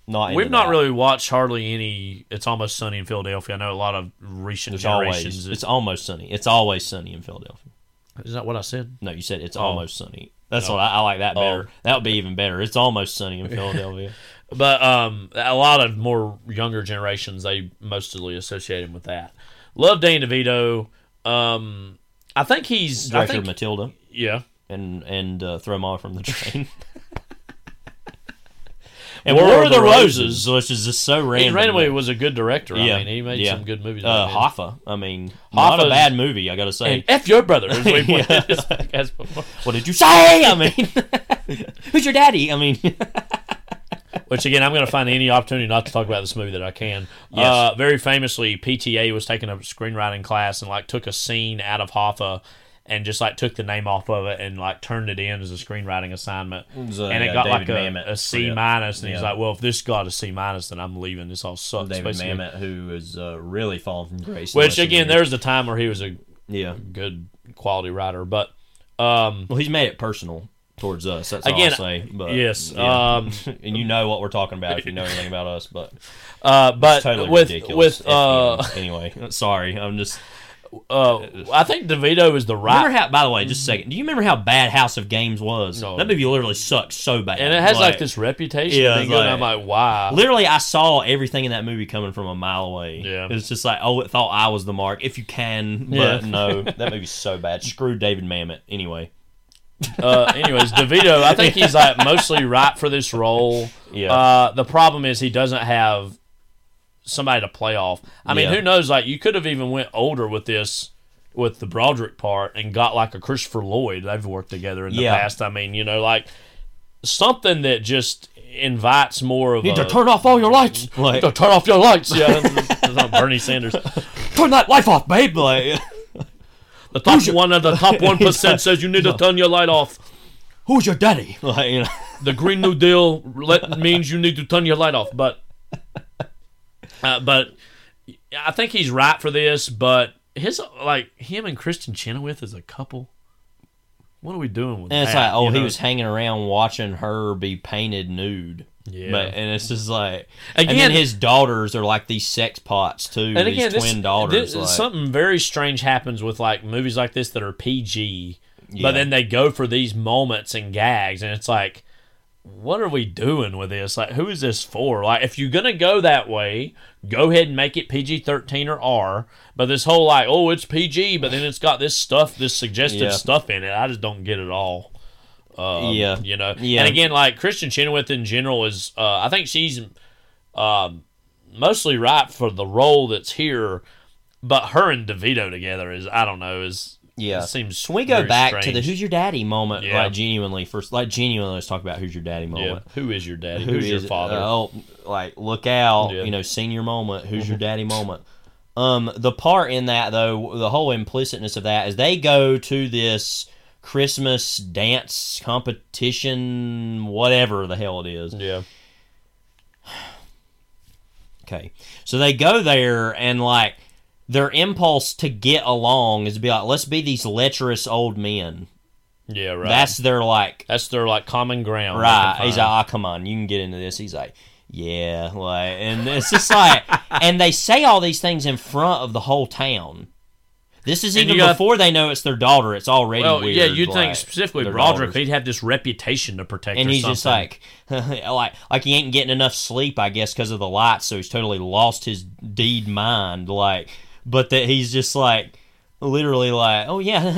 We've not really watched hardly any It's Almost Sunny in Philadelphia. I know a lot of recent generations. It's Almost Sunny. It's always sunny in Philadelphia. Is that what I said? No, you said It's Almost Sunny. That's what I like that better. That would be even better. It's Almost Sunny in Philadelphia. But a lot of more younger generations, they mostly associate him with that. Love Danny DeVito. I think he's director of Matilda. Yeah, and Throw Ma from the Train. And War of the Roses, which is just so random. He randomly was a good director. I mean, he made some good movies. Hoffa. I mean, not a bad movie, I got to say. And F your brother. As we played this podcast before. What did you say? I mean, who's your daddy? I mean. Which, again, I'm going to find any opportunity not to talk about this movie that I can. Yes. Very famously, PTA was taking a screenwriting class and, like, took a scene out of Hoffa and just, like, took the name off of it and, like, turned it in as a screenwriting assignment. So, and it got, David like, a C-minus. And he's like, well, if this got a C-minus, then I'm leaving. This all sucks. David Mamet, who is really fallen from grace. Which, again, there's the time where he was a good quality writer. But well, he's made it personal towards us. That's again, all I'll say. But, yes. Yeah. And you know what we're talking about if you know anything about us. But it's totally ridiculous. Anyway, sorry. I'm just... I think DeVito is the right... Remember how, by the way, just a second. Do you remember how bad House of Games was? No. That movie literally sucked so bad. And it has like this reputation. Yeah, and I'm like, why? Literally, I saw everything in that movie coming from a mile away. Yeah. It's just like, oh, it thought I was the mark. If you can, but no. That movie's so bad. Screw David Mamet. Anyway. Anyways, DeVito, I think he's like mostly right for this role. Yeah. The problem is he doesn't have somebody to play off. I mean, who knows? Like, you could have even went older with this, with the Broderick part, and got like a Christopher Lloyd. They've worked together in the past. I mean, you know, like something that just invites more of. You need to turn off all your lights. Like, you need to turn off your lights. Yeah, that's not Bernie Sanders. Turn that life off, babe. Like. The top 1% says you need to turn your light off. Who's your daddy? Like, you know. The Green New Deal means you need to turn your light off. But I think he's right for this. But his him and Kristen Chenoweth as a couple. What are we doing with that? And it's like, he was hanging around watching her be painted nude. Yeah, and it's just like again, and then his daughters are like these sex pots too. And again, these twin daughters. Like, something very strange happens with like movies like this that are PG, but then they go for these moments and gags, and it's like, what are we doing with this? Like, who is this for? Like, if you're gonna go that way, go ahead and make it PG-13 or R. But this whole like, oh, it's PG, but then it's got this stuff, this suggestive stuff in it. I just don't get it all. You know, and again, like Kristen Chenoweth in general is, I think she's mostly right for the role that's here, but her and DeVito together is, I don't know, is it seems. So we go back to the "Who's your daddy" moment, like genuinely. First, like genuinely, let's talk about "Who's your daddy" moment. Yeah. Who is your daddy? Who's your father? Oh, like look out, you know, senior moment. Who's your daddy moment? The part in that though, the whole implicitness of that is they go to this Christmas dance competition, whatever the hell it is. Yeah. okay. So they go there, and like their impulse to get along is to be like, let's be these lecherous old men. Yeah, right. That's their common ground. Right. He's like, oh, come on, you can get into this. He's like, yeah, like, and it's just like, and they say all these things in front of the whole town. This is even before they know it's their daughter. It's already weird. Yeah, you'd think specifically Broderick, he'd have this reputation to protect her. And he's just like, like he ain't getting enough sleep, I guess, because of the lights, so he's totally lost his deed mind. Like, but that he's just like, literally like, oh yeah,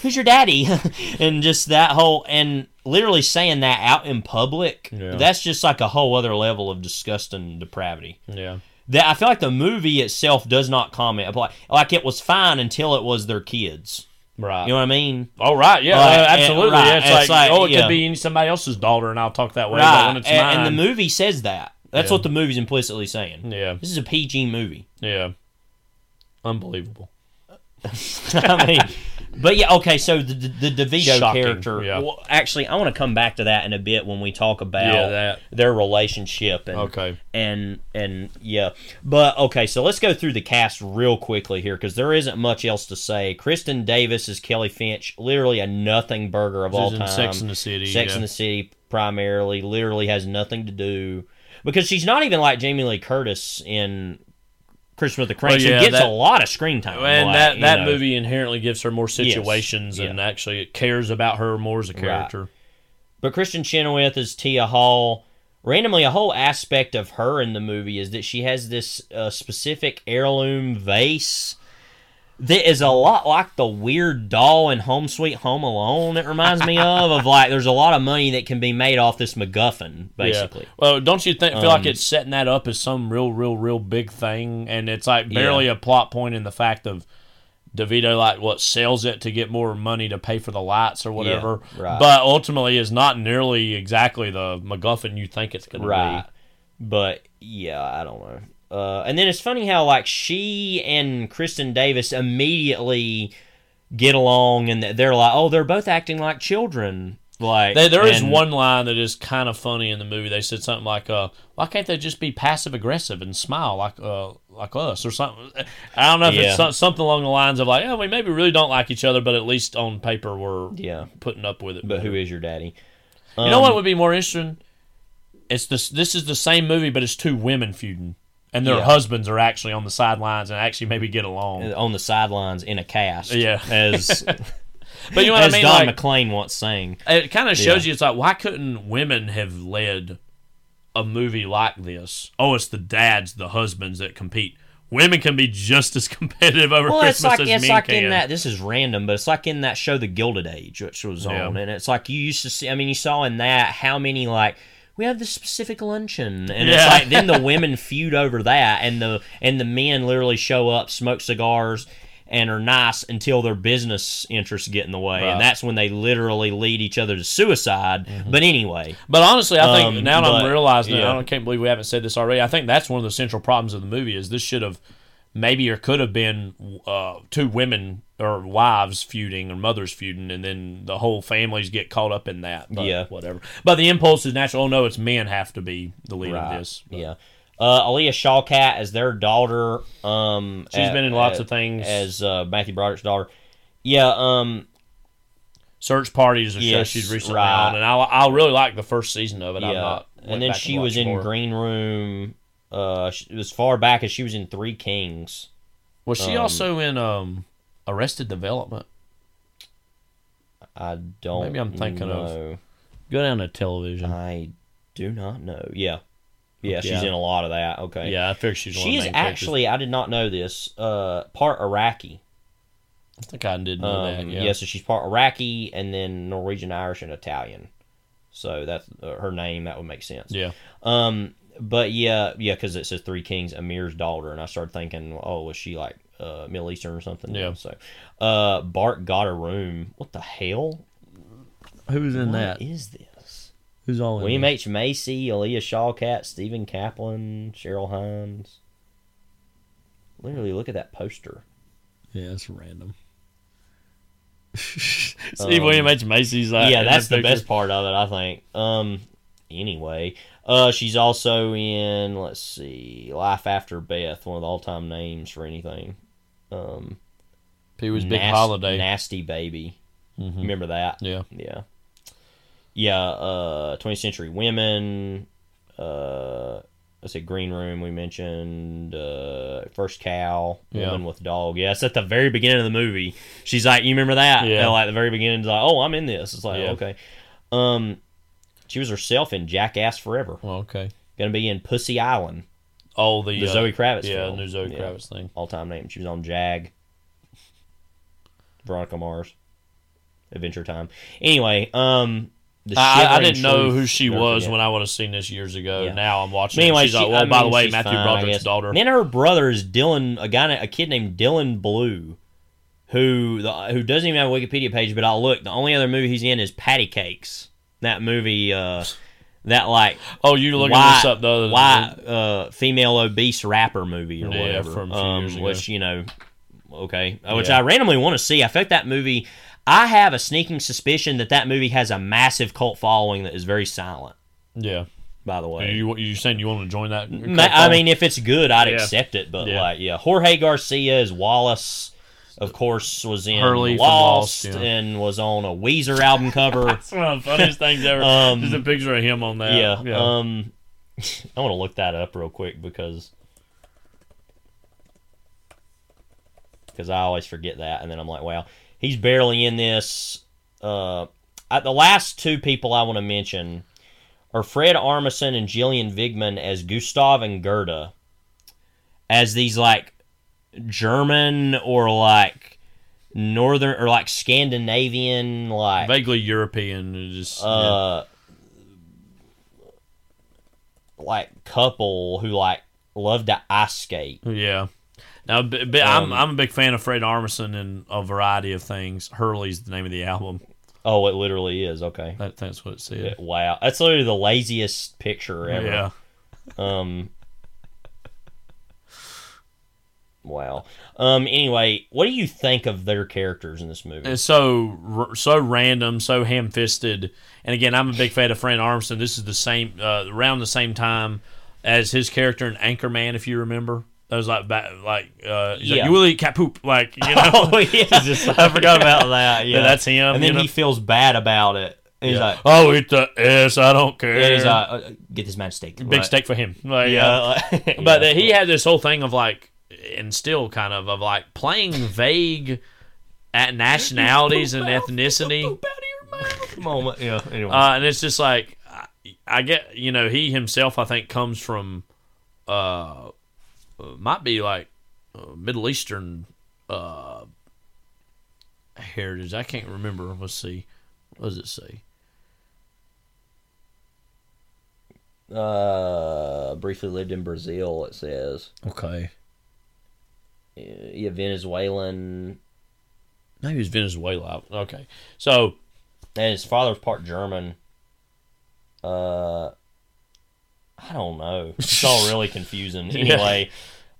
who's your daddy? And just that whole, and literally saying that out in public, that's just like a whole other level of disgusting depravity. Yeah. That I feel like the movie itself does not comment. Like it was fine until it was their kids. Right. You know what I mean? Oh, right. Yeah, absolutely. Right. Yeah, it's like, could be somebody else's daughter, and I'll talk that way. Right. But when it's mine. And the movie says that. That's what the movie's implicitly saying. Yeah. This is a PG movie. Yeah. Unbelievable. I mean, but yeah, okay, so the DeVito shocking character. Yeah. Well, actually, I want to come back to that in a bit when we talk about their relationship. And, yeah. But, okay, so let's go through the cast real quickly here because there isn't much else to say. Kristen Davis is Kelly Finch, literally a nothing burger of all time. Sex and the City. Sex and the City primarily, literally has nothing to do. Because she's not even like Jamie Lee Curtis in Christmas with the Cranks, who gets a lot of screen time. And that movie inherently gives her more situations and actually it cares about her more as a character. Right. But Kristen Chenoweth is Tia Hall. Randomly, a whole aspect of her in the movie is that she has this specific heirloom vase that is a lot like the weird doll in Home Sweet Home Alone. It reminds me of like there's a lot of money that can be made off this MacGuffin, basically. Yeah. Well, don't you feel like it's setting that up as some real big thing, and it's like barely a plot point in the fact of DeVito like sells it to get more money to pay for the lights or whatever, but ultimately is not nearly exactly the MacGuffin you think it's going to be. But yeah, I don't know. And then it's funny how like she and Kristen Davis immediately get along, and they're like, oh, they're both acting like children. Like there is one line that is kind of funny in the movie. They said something like, "Why can't they just be passive aggressive and smile like us or something?" I don't know if it's something along the lines of like, "Oh, we maybe really don't like each other, but at least on paper we're putting up with it." But who is your daddy? You know what would be more interesting? It's this. This is the same movie, but it's two women feuding. And their husbands are actually on the sidelines and actually maybe get along. On the sidelines in a cast. Yeah. As, but you know what I mean? Don McLean once sang. It kind of shows you, it's like, why couldn't women have led a movie like this? Oh, it's the dads, the husbands that compete. Women can be just as competitive over Christmas as men can. It's like in that, this is random, but it's like in that show, The Gilded Age, which was on. And it's like you used to see, I mean, you saw in that how many, like, we have this specific luncheon, and it's like then the women feud over that, and the men literally show up, smoke cigars, and are nice until their business interests get in the way, and that's when they literally lead each other to suicide. Mm-hmm. But anyway, but honestly, I think now that I'm realizing it, I can't believe we haven't said this already. I think that's one of the central problems of the movie is this should have maybe or could have been two women or wives feuding or mothers feuding, and then the whole families get caught up in that. But whatever. But the impulse is natural. Oh, no, it's men have to be the lead of this. But. Yeah. Aaliyah Shawkat as their daughter. She's been in lots of things. As Matthew Broderick's daughter. Yeah. Search Parties is a show she's recently on, and I really like the first season of it. Yeah. And then she was in Green Room. As far back as she was in Three Kings. Was she also in Arrested Development? I don't know. Maybe I'm thinking of. Go down to television. I do not know. Yeah. Yeah, she's in a lot of that. Okay. Yeah, I figured she's one of the main characters. She is actually, I did not know this, part Iraqi. I think I did know that, yeah. Yeah, so she's part Iraqi and then Norwegian, Irish, and Italian. So that's her name. That would make sense. Yeah. But yeah, because it says Three Kings, Amir's daughter, and I started thinking, oh, was she like Middle Eastern or something? Yeah. So, Bart got a room. What the hell? Who's in that? What is this? Who's all in William this? H. Macy, Aaliyah Shawkat, Stephen Kaplan, Cheryl Hines. Literally, look at that poster. Yeah, that's random. See, William H. Macy's like, yeah, that's the best part of it, I think. anyway. She's also in, let's see, Life After Beth, one of the all-time names for anything. Pee Wee's Big Holiday. Nasty Baby. Mm-hmm. Remember that? Yeah. Yeah. Yeah, 20th Century Women, I said Green Room, we mentioned, First Cow, Woman with Dog. Yeah, it's at the very beginning of the movie. She's like, you remember that? Yeah. And like, the very beginning, it's like, oh, I'm in this. It's like, okay. She was herself in Jackass Forever. Well, okay. Going to be in Pussy Island. Oh, the Zoe Kravitz film. Yeah, the new Zoe Kravitz thing. All-time name. She was on Jag. Veronica Mars. Adventure Time. Anyway, I didn't know who she was when I would have seen this years ago. Yeah. Now I'm watching. Anyway, she's like, well, by the way, Matthew Broderick's daughter. And then her brother is Dylan, a kid named Dylan Blue, who doesn't even have a Wikipedia page. But I'll look. The only other movie he's in is Patty Cakes. That movie, you're looking this up. Female obese rapper movie or whatever from a few years ago. Which I randomly want to see. I think that movie. I have a sneaking suspicion that movie has a massive cult following that is very silent. Yeah. By the way. You're saying you want to join that? I mean, if it's good, I'd accept it. But, Jorge Garcia is Wallace, of course, was in Hurley Lost and was on a Weezer album cover. That's one of the funniest things ever. There's a picture of him on that. Yeah. I want to look that up real quick because I always forget that. And then I'm like, wow. He's barely in this. The last two people I want to mention are Fred Armisen and Gillian Vigman as Gustav and Gerda, as these like German or like northern or like Scandinavian, like vaguely European, just like couple who like love to ice skate. Yeah. Now, I'm a big fan of Fred Armisen in a variety of things. Hurley's the name of the album. Oh, it literally is. Okay. That's what it said. Wow. That's literally the laziest picture ever. Yeah. Wow. Anyway, what do you think of their characters in this movie? It's so random, so ham-fisted. And again, I'm a big fan of Fred Armisen. This is the same around the same time as his character in Anchorman, if you remember. That was like you will eat cat poop, like, you know. Oh, yeah. Just, I forgot about that. Yeah, that's him. And then he feels bad about it. And he's like, "Oh, eat the ass, I don't care." Yeah, he's like, "Get this man steak, big steak for him." Like, but he had this whole thing of like, and still kind of like playing vague at nationalities and ethnicity. Poop out of your mouth. Come on, yeah. Anyway, and it's just like I get, you know, he himself I think comes from. Might be like Middle Eastern heritage. I can't remember. Let's see. What does it say? Briefly lived in Brazil, it says. Okay. Yeah, Venezuelan. Maybe it's Venezuela. Okay. So. And his father's part German. I don't know. It's all really confusing. Anyway,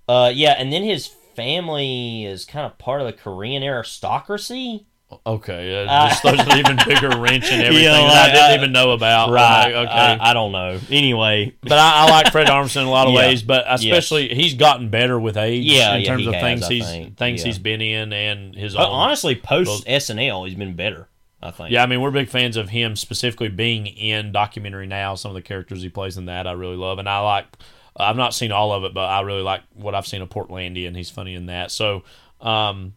and then his family is kind of part of the Korean aristocracy. Okay, just throws an even bigger wrench in everything that I didn't even know about. Right? Like, okay, I don't know. Anyway, but I like Fred Armisen in a lot of ways, but especially he's gotten better with age. Yeah, in terms of things he's been in and his. But honestly, post SNL, he's been better. I think. Yeah, I mean, we're big fans of him specifically being in Documentary Now. Some of the characters he plays in that I really love. And I like, I've not seen all of it, but I really like what I've seen of Portlandia, and he's funny in that. So, again,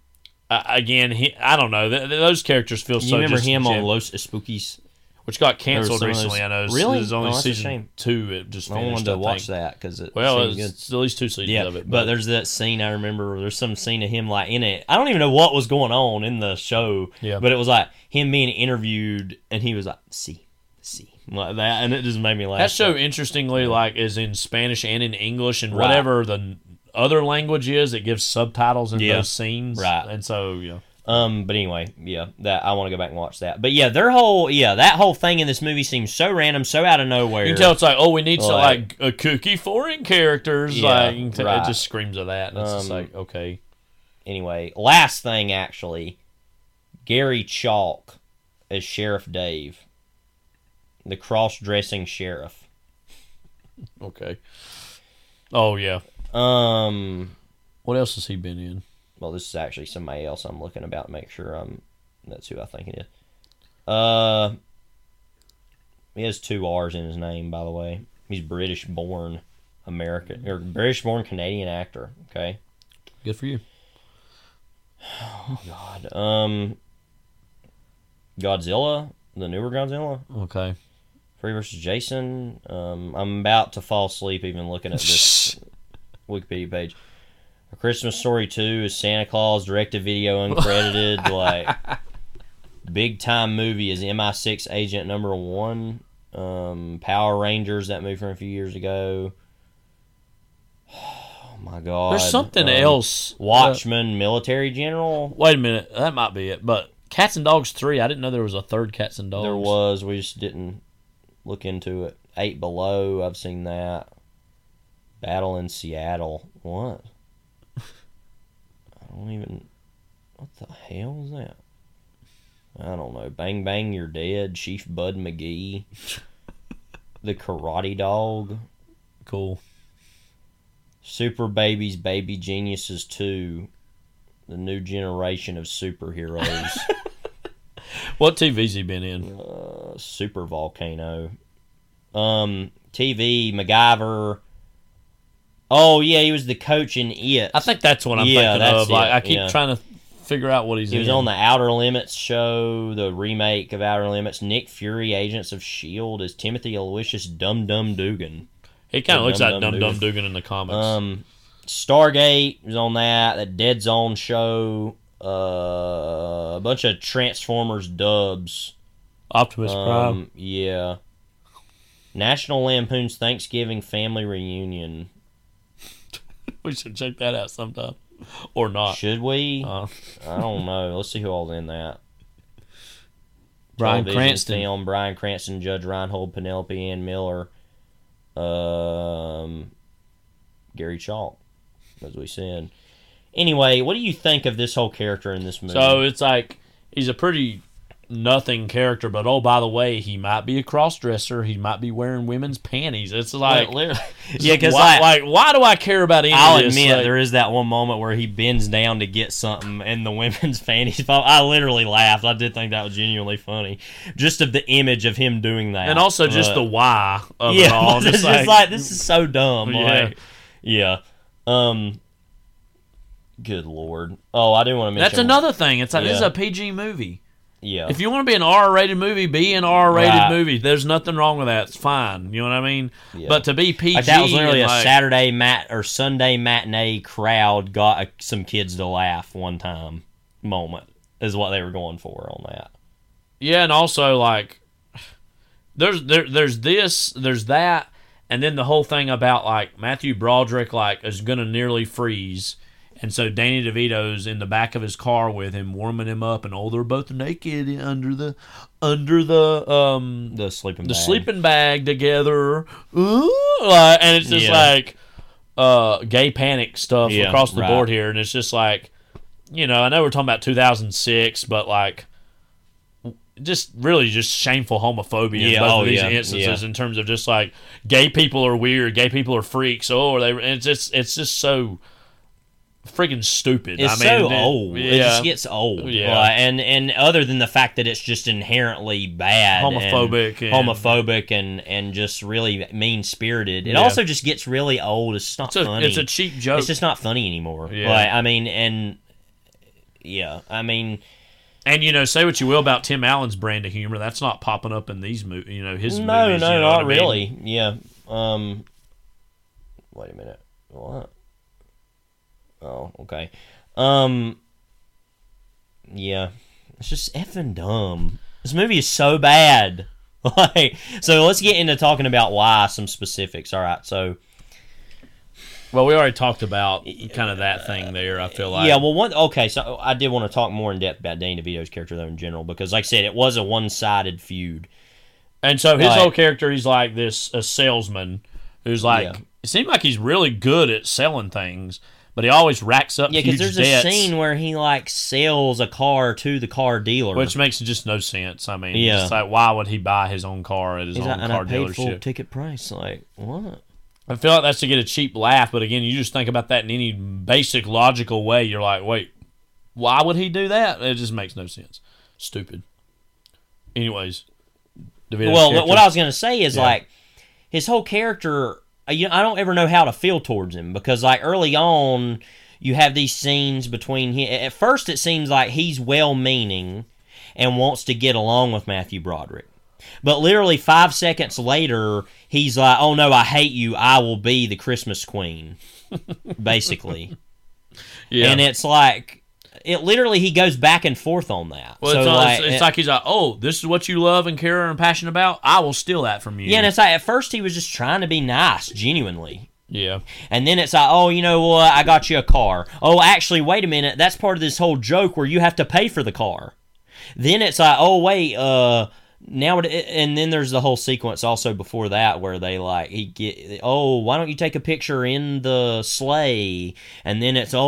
I don't know. Those characters feel so remember him on Los Spookies? Which got canceled recently, I know. Really? It was only season 2. It just finished, I wanted to watch that because it's at least 2 seasons of it. But there's that scene I remember. There's some scene of him like in it. I don't even know what was going on in the show. Yeah. But it was like him being interviewed, and he was like, "See," like that, and it just made me laugh. That show, interestingly, like is in Spanish and in English and whatever the other language is. It gives subtitles in those scenes, right? And so, but anyway, that I want to go back and watch that. But their whole that whole thing in this movie seems so random, so out of nowhere. You can tell it's like, oh, we need some like a kooky foreign characters. It just screams of that. And it's just like, okay. Anyway, last thing actually, Gary Chalk as Sheriff Dave. The Cross-Dressing Sheriff. Okay. Oh, yeah. What else has he been in? Well, this is actually somebody else I'm looking about to make sure that's who I think it is. He has two R's in his name, by the way. He's British-born American, or British-born Canadian actor, okay? Good for you. Oh, God. Godzilla, the newer Godzilla. Okay. Freddy vs. Jason. I'm about to fall asleep even looking at this Wikipedia page. A Christmas Story 2 is Santa Claus, direct-to-video, uncredited. Like, big-time movie is MI6 Agent Number 1. Power Rangers, that movie from a few years ago. Oh, my God. There's something else. Watchmen, Military General. Wait a minute. That might be it, but... Cats and Dogs 3. I didn't know there was a third Cats and Dogs. There was. We just didn't look into it. 8 Below. I've seen that. Battle in Seattle. What? I don't even... What the hell is that? I don't know. Bang Bang You're Dead. Chief Bud McGee. The Karate Dog. Cool. Super Babies Baby Geniuses 2. The New Generation of Superheroes. What TV's he been in? Super Volcano. TV, MacGyver. Oh, yeah, he was the coach in It. I think that's what I'm thinking of. Like, I keep trying to figure out what he's in. He was on the Outer Limits show, the remake of Outer Limits. Nick Fury, Agents of S.H.I.E.L.D. is Timothy Aloysius Dum Dum Dugan. He kind of looks like Dum Dum Dugan in the comics. Stargate was on that Dead Zone show, a bunch of Transformers dubs. Optimus Prime. Yeah. National Lampoon's Thanksgiving Family Reunion. We should check that out sometime. Or not. Should we? I don't know. Let's see who all's in that. Bryan Cranston. Film, Bryan Cranston, Judge Reinhold, Penelope Ann Miller, Gary Chalk. As we said. Anyway, what do you think of this whole character in this movie? So it's like he's a pretty nothing character, but oh, by the way, he might be a cross-dresser. He might be wearing women's panties. It's like, yeah, because like, why do I care about any of this? I'll admit, like, there is that one moment where he bends down to get something and the women's panties fall. I literally laughed. I did think that was genuinely funny, just of the image of him doing that, and also just the why of it all. It's like this is so dumb. Yeah. Like, yeah. Good Lord. Oh, I do want to mention... That's another thing. It's like, this is a PG movie. Yeah. If you want to be an R-rated movie, be an R-rated movie. There's nothing wrong with that. It's fine. You know what I mean? Yeah. But to be PG... Like, that was literally a Saturday or Sunday matinee crowd got some kids to laugh one time moment is what they were going for on that. Yeah, and also, like, there's this, there's that, and then the whole thing about, like, Matthew Broderick, like, is going to nearly freeze, and so Danny DeVito's in the back of his car with him, warming him up, and they're both naked under the sleeping bag together. Ooh, and it's just like gay panic stuff across the board here, and it's just like, you know, I know we're talking about 2006, but like, just really just shameful homophobia in both of these instances in terms of just like gay people are weird, gay people are freaks, it's just so freaking stupid. It's so old. It just gets old. Yeah. And other than the fact that it's just inherently bad, homophobic and just really mean spirited, it also just gets really old. It's not funny. It's a cheap joke. It's just not funny anymore. Yeah. And, you know, say what you will about Tim Allen's brand of humor, that's not popping up in these movies, you know, his movies. No, not really. Mean? Yeah. Wait a minute. What? Oh, okay. Yeah. It's just effing dumb. This movie is so bad. Like, so let's get into talking about why, some specifics. All right, so... Well, we already talked about kind of that thing there, I feel like. Yeah, well, so I did want to talk more in depth about Danny DeVito's character, though, in general, because, like I said, it was a one-sided feud. And so his whole character, he's like a salesman who's like, it seems like he's really good at selling things, But he always racks up huge debts. Yeah, because there's a scene where he, like, sells a car to the car dealer. Which makes just no sense. I mean, it's like, why would he buy his own car at his own car dealership? Paid full ticket price. Like, what? I feel like that's to get a cheap laugh, but again, you just think about that in any basic logical way. You're like, wait, why would he do that? It just makes no sense. Stupid. Anyways. DeVito's character. What I was going to say is, like, his whole character... I don't ever know how to feel towards him because, like, early on, you have these scenes between him. At first, it seems like he's well-meaning and wants to get along with Matthew Broderick. But literally 5 seconds later, he's like, oh, no, I hate you. I will be the Christmas Queen, basically. And it's like... It literally, he goes back and forth on that. Well, so it's like he's like, oh, this is what you love and care and passionate about? I will steal that from you. Yeah, and it's like, at first he was just trying to be nice, genuinely. Yeah. And then it's like, oh, you know what, I got you a car. Oh, actually, wait a minute, that's part of this whole joke where you have to pay for the car. Then it's like, oh, wait, and then there's the whole sequence also before that where they like why don't you take a picture in the sleigh, and then it's the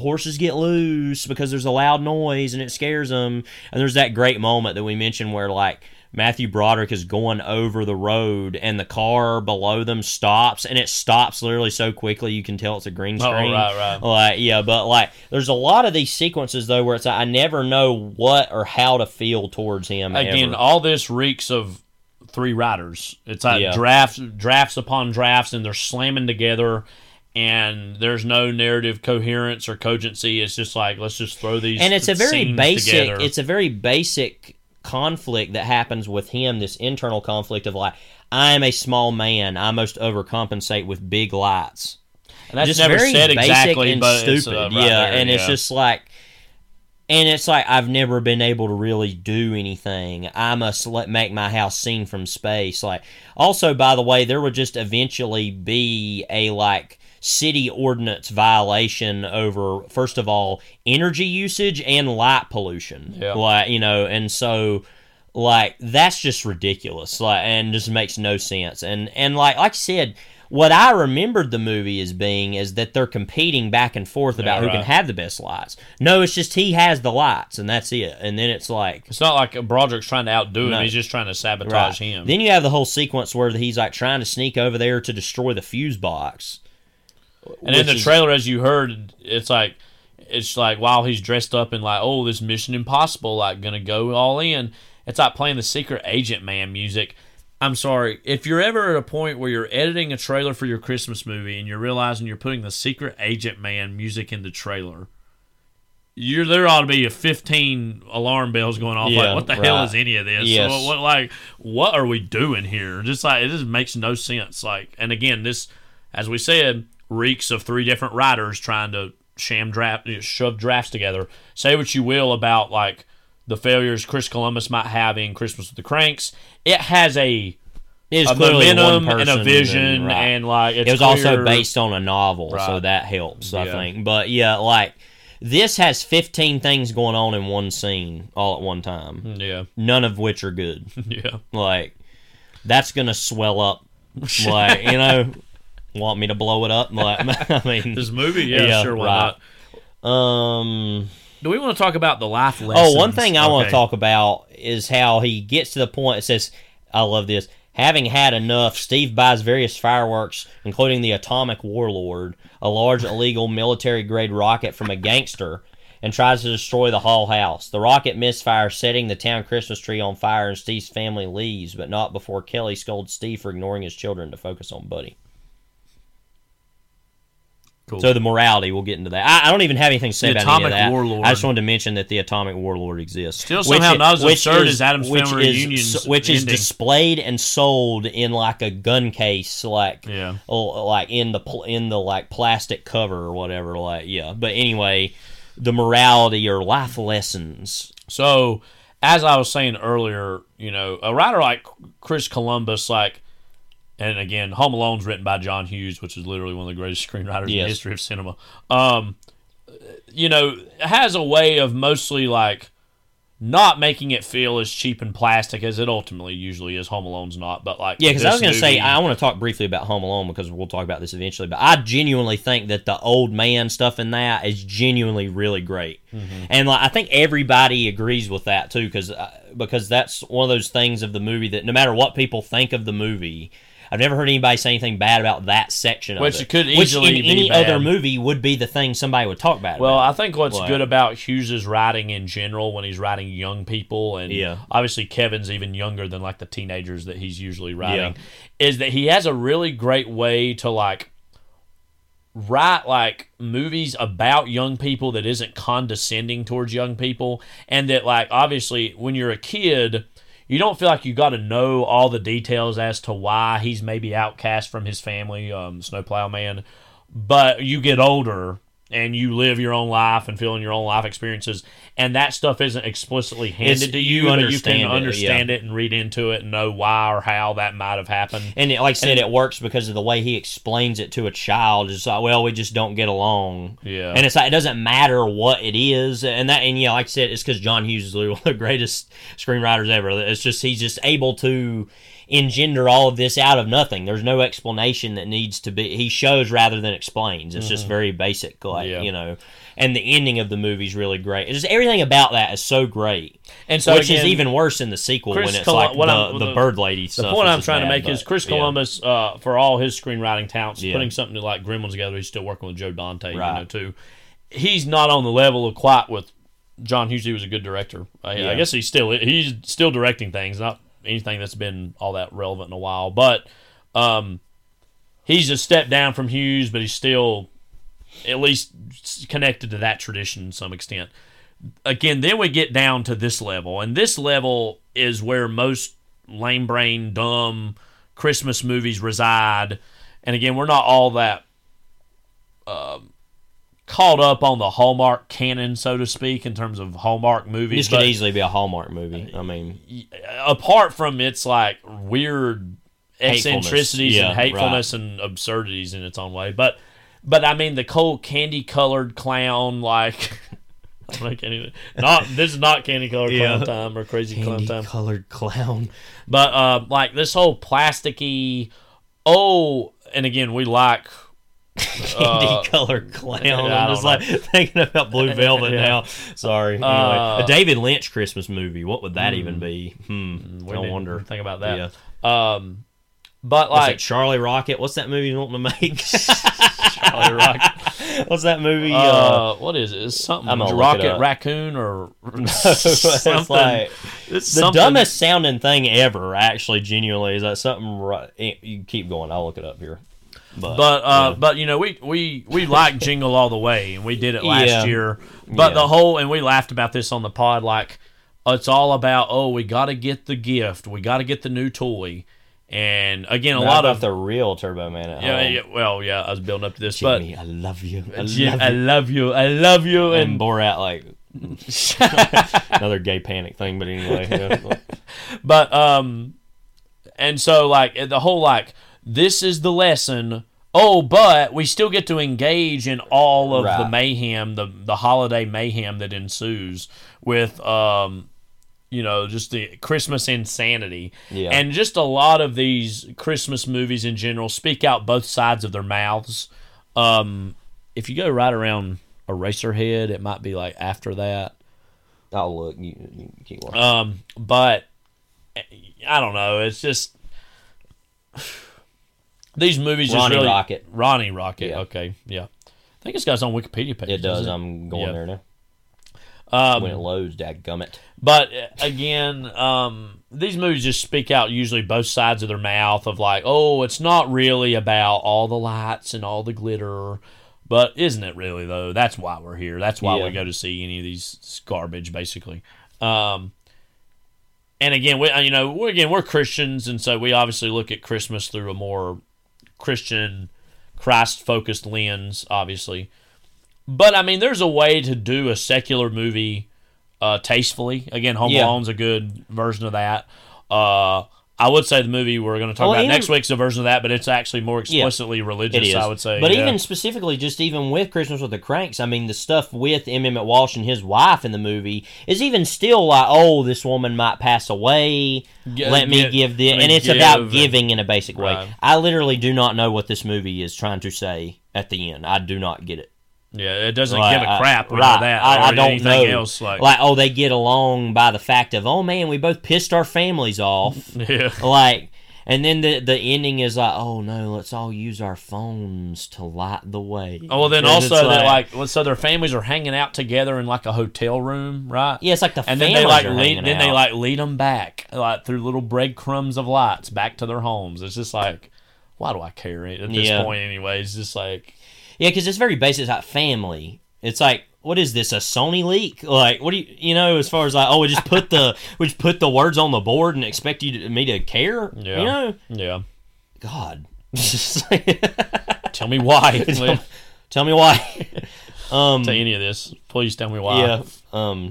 horses get loose because there's a loud noise and it scares them, and there's that great moment that we mentioned where like Matthew Broderick is going over the road and the car below them stops, and it stops literally so quickly you can tell it's a green screen. Oh, right. But there's a lot of these sequences though where it's like, I never know what or how to feel towards him. Again, all this reeks of three writers. It's like drafts upon drafts, and they're slamming together. And there's no narrative coherence or cogency. It's just like, let's just throw these. And it's a very basic conflict that happens with him, this internal conflict of like, I'm a small man, I must overcompensate with big lights. And that's just never said exactly, and but stupid. It's it's just like, and it's like, I've never been able to really do anything. I must make my house seen from space. Like, also, by the way, there would just eventually be a like city ordinance violation over, first of all, energy usage and light pollution. Yeah. Like, you know, and so like that's just ridiculous. Like, and just makes no sense. And like I said, what I remembered the movie as being is that they're competing back and forth about who can have the best lights. No, it's just he has the lights and that's it. And then it's like, it's not like Broderick's trying to outdo him. No. He's just trying to sabotage him. Then you have the whole sequence where he's like trying to sneak over there to destroy the fuse box. And in the trailer, as you heard, it's like while he's dressed up in like, oh, this Mission Impossible, like gonna go all in. It's like playing the Secret Agent Man music. I'm sorry, if you're ever at a point where you're editing a trailer for your Christmas movie and you're realizing you're putting the Secret Agent Man music in the trailer, there ought to be 15 alarm bells going off. Yeah, like, what the hell is any of this? Yes. So what are we doing here? Just like, it just makes no sense. Like, and again, this, as we said, reeks of three different writers trying to shove drafts together. Say what you will about like the failures Chris Columbus might have in Christmas with the Cranks. It has a momentum and a vision, and like it's it was clear. Also based on a novel, so that helps, I think. But like this has 15 things going on in one scene all at one time. Yeah, none of which are good. Yeah, like that's gonna swell up, like, you know. Want me to blow it up? Like, I mean, this movie, sure, why not? Do we want to talk about the life lessons? Oh, one thing I want to talk about is how he gets to the point. It says, "I love this." Having had enough, Steve buys various fireworks, including the Atomic Warlord, a large illegal military-grade rocket from a gangster, and tries to destroy the Hall house. The rocket misfires, setting the town Christmas tree on fire, and Steve's family leaves, but not before Kelly scolds Steve for ignoring his children to focus on Buddy. Cool. So the morality, we'll get into that. I don't even have anything to say about any of that. Warlord. I just wanted to mention that the Atomic Warlord exists. Still somehow not as absurd as Adam's Family Reunions. Which is displayed and sold in like a gun case, like in the like plastic cover or whatever. Like, but anyway, the morality or life lessons. So, as I was saying earlier, you know, a writer like Chris Columbus, like. And again, Home Alone's written by John Hughes, which is literally one of the greatest screenwriters in the history of cinema. You know, has a way of mostly like not making it feel as cheap and plastic as it ultimately usually is. Home Alone's not, but like, yeah, because I was going to say, I want to talk briefly about Home Alone because we'll talk about this eventually, but I genuinely think that the old man stuff in that is genuinely really great. Mm-hmm. And like, I think everybody agrees with that too, because that's one of those things of the movie that no matter what people think of the movie, I've never heard anybody say anything bad about that section of it. Which it could easily be bad. Which in any other movie would be the thing somebody would talk about. Well, I think what's good about Hughes' writing in general when he's writing young people, and obviously Kevin's even younger than like the teenagers that he's usually writing, is that he has a really great way to like write like movies about young people that isn't condescending towards young people, and that like obviously when you're a kid, you don't feel like you got to know all the details as to why he's maybe outcast from his family, Snowplow Man. But you get older and you live your own life and feel in your own life experiences, and that stuff isn't explicitly handed to you. You can understand it and read into it and know why or how that might have happened. And it, like I said, it works because of the way he explains it to a child. It's like, well, we just don't get along. Yeah. And it's like, it doesn't matter what it is. And like I said, it's because John Hughes is one of the greatest screenwriters ever. It's just, he's just able to engender all of this out of nothing. There's no explanation that needs to be. He shows rather than explains. It's just very basic, And the ending of the movie is really great. It's just everything about that is so great. And so, which again, is even worse in the sequel when it's the bird lady stuff. The point I'm trying to make is Chris Columbus, for all his screenwriting talents, putting something like Gremlins together. He's still working with Joe Dante, too. He's not on the level of quite with John Hughes. He was a good director. I guess he's still directing things, not anything that's been all that relevant in a while, but he's a step down from Hughes, but he's still at least connected to that tradition to some extent. Again, then we get down to this level, and this level is where most lame brain, dumb Christmas movies reside. And again, we're not all that caught up on the Hallmark canon, so to speak, in terms of Hallmark movies. This could easily be a Hallmark movie. I mean, apart from its like weird eccentricities and hatefulness and absurdities in its own way, but I mean the cold candy colored clown, like this is not candy colored clown time or crazy clown time. Colored clown, but like this whole plasticky. Oh, and again, we like candy-colored clown. I'm just thinking about Blue Velvet now. Sorry. Anyway, a David Lynch Christmas movie. What would that even be? I wonder. Think about that. Yeah. But like Charlie Rocket. What's that movie you want to make? Charlie Rocket. What's that movie? What is it? It's something. Rocket Raccoon or something. It's like it's the dumbest sounding thing ever. Actually, genuinely, is that something? You keep going. I'll look it up here. But you know, we like Jingle All the Way, and we did it last year. But and we laughed about this on the pod, like it's all about, we got to get the gift, we got to get the new toy, and again, a lot of the real Turbo Man at home. I was building up to this, Jimmy, but I love you, I love you, and Borat like another gay panic thing. But anyway, and so like the whole like. This is the lesson. But we still get to engage in all of the mayhem, the holiday mayhem that ensues with, just the Christmas insanity. Yeah. And just a lot of these Christmas movies in general speak out both sides of their mouths. If you go right around Eraserhead, it might be like after that. I'll look. You keep watching. But I don't know. It's just... These movies are really... Ronnie Rocket. Yeah. Okay, yeah. I think this guy's on Wikipedia page. It does. I'm going there now. When it loads, dadgummit. But, again, these movies just speak out usually both sides of their mouth of like, it's not really about all the lights and all the glitter. But isn't it really, though? That's why we're here. That's why we go to see any of these garbage, basically. And again, we're Christians, and so we obviously look at Christmas through a more... Christian, Christ-focused lens, obviously. But, I mean, there's a way to do a secular movie tastefully. Again, Home Alone's a good version of that. I would say the movie we're going to talk about next week's a version of that, but it's actually more explicitly religious, I would say. But even specifically, just even with Christmas with the Cranks, I mean, the stuff with M. Emmett Walsh and his wife in the movie is even still like, oh, this woman might pass away, let me give this. And it's about giving in a basic way. I literally do not know what this movie is trying to say at the end. I do not get it. Yeah, it doesn't give a crap about that. I don't know. Else, like, oh, they get along by the fact of, oh man, we both pissed our families off. Yeah. Like, and then the ending is like, oh no, let's all use our phones to light the way. Oh, well, then also so their families are hanging out together in like a hotel room, right? Yeah, it's like the families then they lead them back like through little breadcrumbs of lights back to their homes. It's just like, why do I care at this point, anyways? Just like. Yeah, because it's very basic. It's like family. It's like, what is this, a Sony leak? Like, what do you know, as far as like, oh, we just put the words on the board and expect me to care? Yeah. You know? Yeah. God. Tell me why. Tell me why. Tell any of this. Please tell me why. Yeah.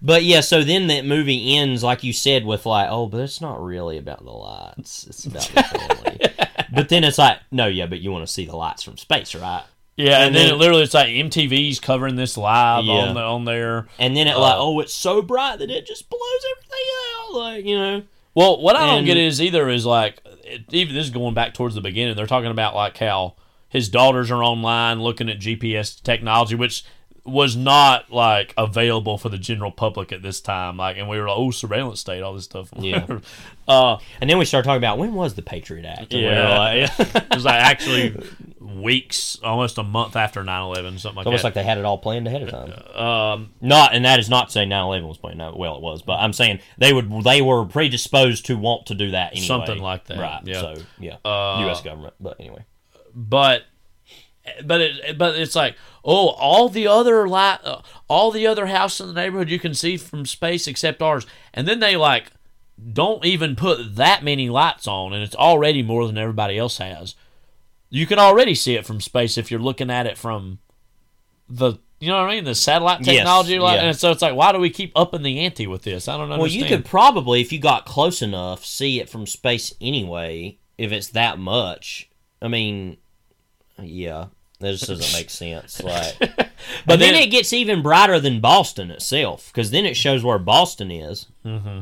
But yeah, so then that movie ends, like you said, with like, oh, but it's not really about the lights. It's about the family. But then it's like, no, yeah, but you want to see the lights from space, right? Yeah, and then it literally it's like MTV's covering this live on there. And then it's like, oh, it's so bright that it just blows everything out, like, you know. Well, what I don't get is either is like, even this is going back towards the beginning, they're talking about like how his daughters are online looking at GPS technology, which was not like available for the general public at this time. Like, and we were like, oh, surveillance state, all this stuff. Yeah. And then we started talking about when was the Patriot Act? And it was like actually weeks, almost a month after 9/11, something like that. Almost like they had it all planned ahead of time. And that is not saying 9/11 was planned. Well, it was, but I'm saying they were predisposed to want to do that anyway. Something like that, right? Yeah. So yeah, U.S. government. But anyway, But it's like, oh, all the other houses in the neighborhood you can see from space except ours, and then they like don't even put that many lights on, and it's already more than everybody else has. You can already see it from space if you're looking at it from the, you know what I mean, the satellite technology. Yes, yeah. And so it's like, why do we keep upping the ante with this? I don't understand. Well, you could probably, if you got close enough, see it from space anyway. If it's that much, I mean. Yeah, that just doesn't make sense. Like, but then it gets even brighter than Boston itself, because then it shows where Boston is. Mm-hmm.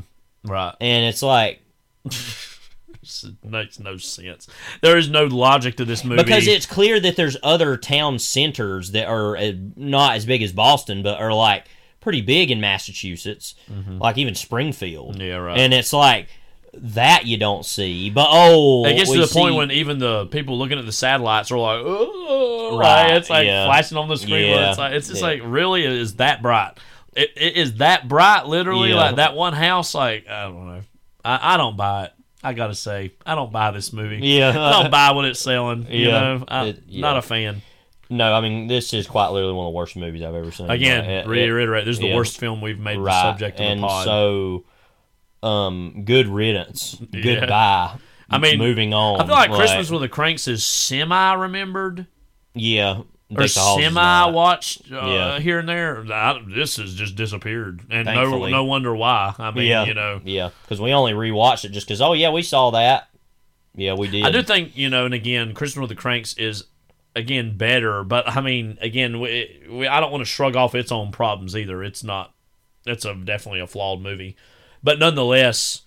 Right, and it's like it makes no sense. There is no logic to this movie because it's clear that there's other town centers that are not as big as Boston, but are like pretty big in Massachusetts, mm-hmm. like even Springfield. Yeah, right. And it's like. That you don't see, but it gets to the point when even the people looking at the satellites are like, oh, right? It's like flashing on the screen. Yeah. It's just like, really, it is that bright? It is that bright, literally, like that one house. Like, I don't know, I don't buy it. I gotta say, I don't buy this movie. Yeah, I don't buy what it's selling. You know, I'm not a fan. No, I mean, this is quite literally one of the worst movies I've ever seen. Again, reiterate, this is the worst film we've made the subject of the pod. So. Good riddance. Goodbye. I mean, moving on. I feel like Christmas with the Cranks is semi-remembered. Yeah. Or semi-watched here and there. This has just disappeared. And no wonder why. I mean, you know. Yeah, because we only rewatched it just because, we saw that. Yeah, we did. I do think, and again, Christmas with the Cranks is... Again, better, but I mean, again, I don't want to shrug off its own problems either. It's definitely a flawed movie. But nonetheless,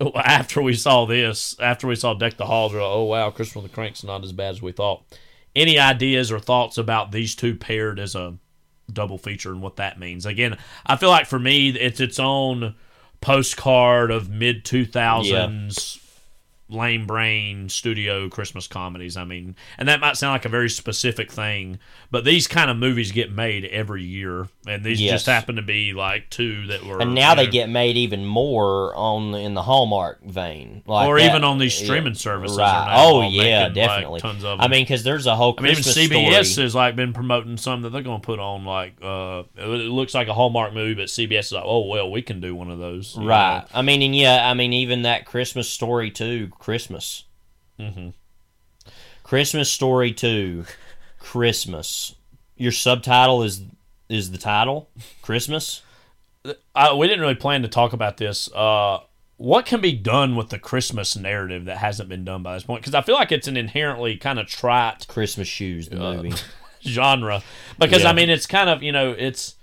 after we saw Deck the Halls, we're like, oh, wow, Christmas with the Cranks not as bad as we thought. Any ideas or thoughts about these two paired as a double feature and what that means? Again, I feel like for me, it's its own postcard of mid-2000s lame brain studio Christmas comedies. I mean, and that might sound like a very specific thing, but these kind of movies get made every year, and these just happen to be like two that were. And now they get made even more in the Hallmark vein, like or that, even on these streaming services. Right. Definitely. Like, tons of them. I mean, because there's a whole. Christmas even CBS story. Has like been promoting some that they're going to put on. Like, it looks like a Hallmark movie, but CBS is like, oh well, we can do one of those. Right. Know? I mean, even that Christmas Story too. Christmas. Mm-hmm. Christmas Story 2. Christmas. Your subtitle is the title? Christmas? we didn't really plan to talk about this. What can be done with the Christmas narrative that hasn't been done by this point? Because I feel like it's an inherently kind of trite Christmas shoes the movie genre. Because I mean, it's kind of, you know, it's,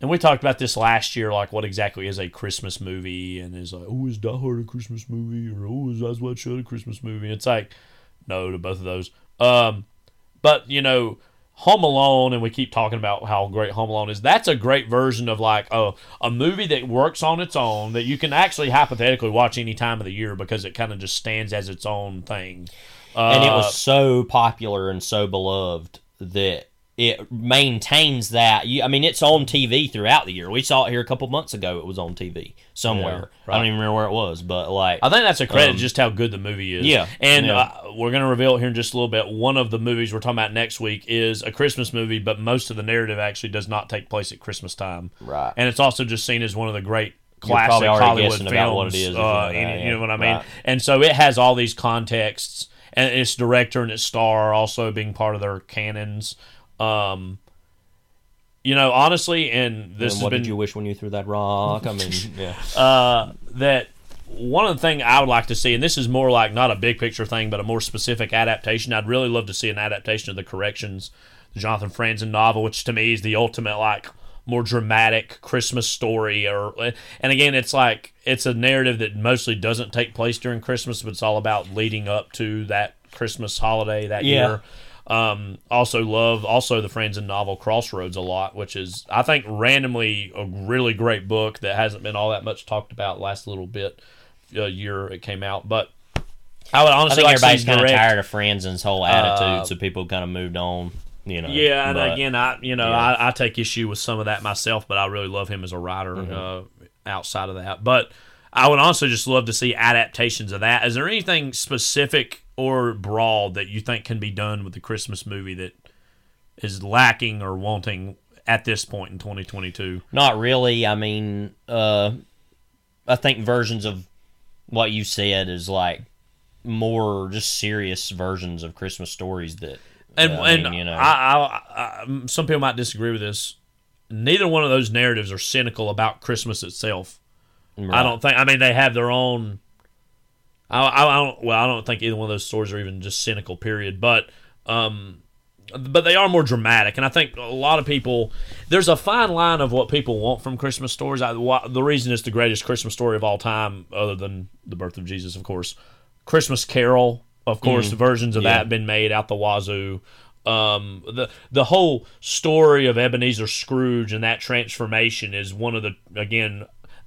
and we talked about this last year, like what exactly is a Christmas movie, and it's like, oh, is Die Hard a Christmas movie, or oh, is Eyes Wide Shut a Christmas movie? And it's like, no to both of those. But you know, Home Alone, and we keep talking about how great Home Alone is, that's a great version of like, oh, a movie that works on its own that you can actually hypothetically watch any time of the year because it kind of just stands as its own thing. And it was so popular and so beloved that it maintains that. I mean, it's on TV throughout the year. We saw it here a couple months ago. It was on TV somewhere. Yeah, right. I don't even remember where it was, but like, I think that's a credit just how good the movie is. Yeah. And we're going to reveal it here in just a little bit. One of the movies we're talking about next week is a Christmas movie, but most of the narrative actually does not take place at Christmas time. Right. And it's also just seen as one of the great classic Hollywood films. About what it is, you know what I mean? Right. And so it has all these contexts, and its director and its star are also being part of their canons. You know, honestly, and this has been... What did you wish when you threw that rock? I mean, that one of the things I would like to see, and this is more like not a big picture thing, but a more specific adaptation, I'd really love to see an adaptation of The Corrections, the Jonathan Franzen novel, which to me is the ultimate, like, more dramatic Christmas story. And again, it's like, it's a narrative that mostly doesn't take place during Christmas, but it's all about leading up to that Christmas holiday that year. Also love the Franzen novel Crossroads a lot, which is, I think, randomly a really great book that hasn't been all that much talked about last little bit year it came out. But I would honestly, I think everybody's kind of tired of Franzen's whole attitude, so people kind of moved on. You know, and again, I take issue with some of that myself, but I really love him as a writer outside of that. But I would also just love to see adaptations of that. Is there anything specific or broad that you think can be done with the Christmas movie that is lacking or wanting at this point in 2022? Not really. I mean, I think versions of what you said is like more just serious versions of Christmas stories that... I some people might disagree with this. Neither one of those narratives are cynical about Christmas itself. Right. I don't think... I mean, they have their own... I don't think either one of those stories are even just cynical, period. But they are more dramatic, and I think a lot of people... There's a fine line of what people want from Christmas stories. The reason it's the greatest Christmas story of all time, other than the birth of Jesus, of course. Christmas Carol, of course, versions of that have been made out the wazoo. The whole story of Ebenezer Scrooge and that transformation is one of the, again,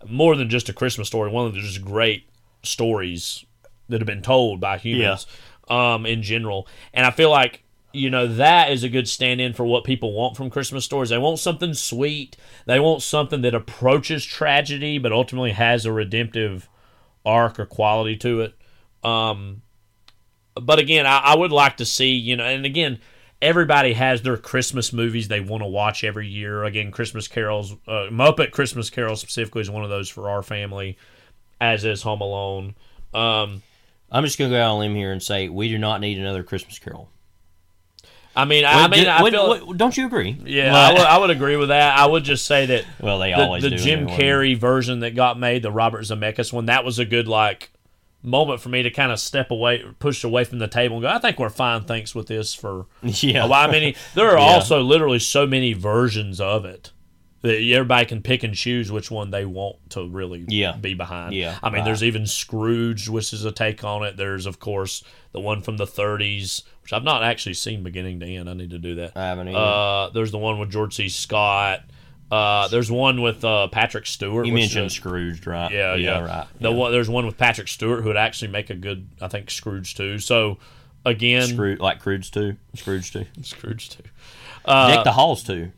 more than just a Christmas story, one of the just great stories that have been told by humans in general. And I feel like, you know, that is a good stand-in for what people want from Christmas stories. They want something sweet. They want something that approaches tragedy but ultimately has a redemptive arc or quality to it. But again, I would like to see, you know, and again, everybody has their Christmas movies they want to watch every year. Again, Christmas Carols, Muppet Christmas Carol specifically is one of those for our family, as is Home Alone. I'm just going to go out on a limb here and say we do not need another Christmas Carol. I mean, don't you agree? Yeah, well, I would agree with that. I would just say that the Jim Carrey version that got made, the Robert Zemeckis one, that was a good, like, moment for me to kind of step away, push away from the table and go, I think we're fine, thanks, with this for a while. I mean, there are also literally so many versions of it that everybody can pick and choose which one they want to really be behind. Yeah, I mean, there's even Scrooge, which is a take on it. There's, of course, the one from the 30s, which I've not actually seen beginning to end. I need to do that. I haven't either. There's the one with George C. Scott. There's one with Patrick Stewart. You mentioned Scrooge, right? Yeah, right. Yeah. There's one with Patrick Stewart who would actually make a good, I think, Scrooge 2. So, again... Scrooge 2. Deck the Halls 2.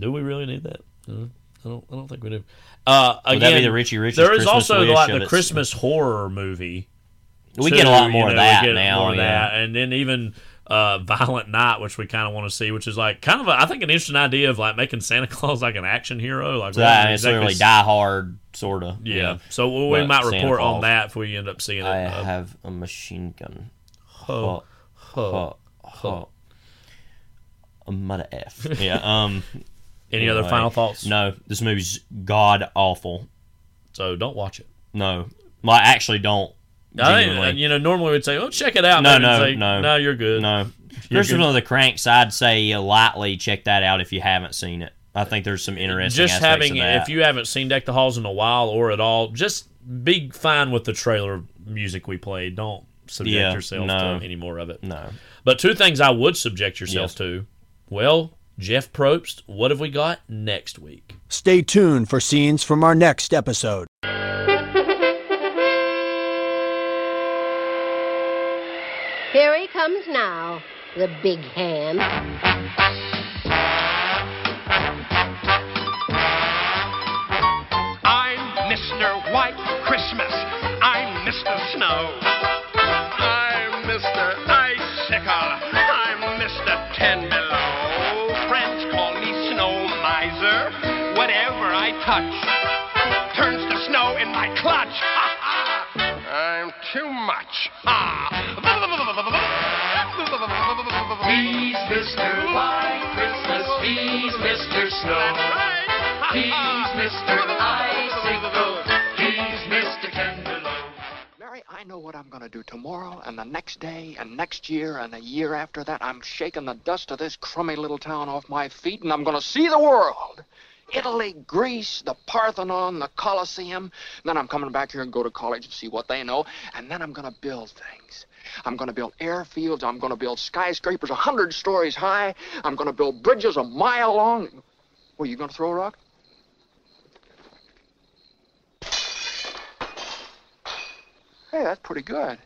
Do we really need that? I don't think we do. Again, would that be the Richie Rich's Christmas wish? There is also the Christmas horror movie. We get a lot more of that now. And then even... Violent Night, which we kind of want to see, which is like kind of, I think, an interesting idea of like making Santa Claus like an action hero. Like, it's literally Die Hard, sort of. Yeah. So we might report on that if we end up seeing it. I have a machine gun. Mother F. Any other final thoughts? No, this movie's god awful. So don't watch it. No, well, I actually don't. Normally we'd say, "Oh, check it out." No, you're good. No, Christopher of the Cranks, I'd say lightly check that out if you haven't seen it. I think there's some interesting aspects of that. If you haven't seen Deck the Halls in a while or at all, just be fine with the trailer music we played. Don't subject yourself to any more of it. No. But two things I would subject yourself to. Well, Jeff Probst, what have we got next week? Stay tuned for scenes from our next episode. Here he comes now, the big hand. Mr. White Christmas. I'm Mr. Snow. I'm Mr. Icicle. I'm Mr. Ten Below. Friends call me Snow Miser. Whatever I touch turns to snow in my clutch. I'm too much. He's Mr. White Christmas. He's Mr. Snow. He's Mr. Icicle. He's Mr. Candelo. Mary, I know what I'm going to do tomorrow and the next day and next year and the year after that. I'm shaking the dust of this crummy little town off my feet, and I'm going to see the world. Italy, Greece, the Parthenon, the Colosseum. Then I'm coming back here and go to college and see what they know. And then I'm going to build things. I'm going to build airfields. I'm going to build skyscrapers 100 stories high. I'm going to build bridges a mile long. Well, you going to throw a rock? Hey, that's pretty good.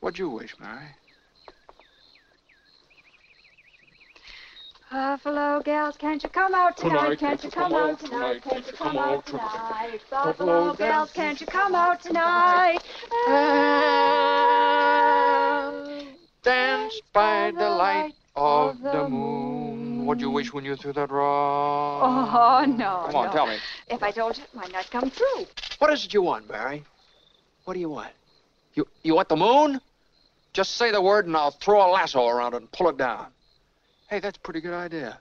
What'd you wish, Mary? Buffalo gals, can't you come out tonight? Can't you come out tonight? Can't you come out tonight? Buffalo gals, can't you come out tonight? Dance by the light of the moon. What'd you wish when you threw that rock? Oh, no. Come on, tell me. If I told you, it might not come true. What is it you want, Barry? What do you want? You want the moon? Just say the word and I'll throw a lasso around it and pull it down. Hey, that's a pretty good idea.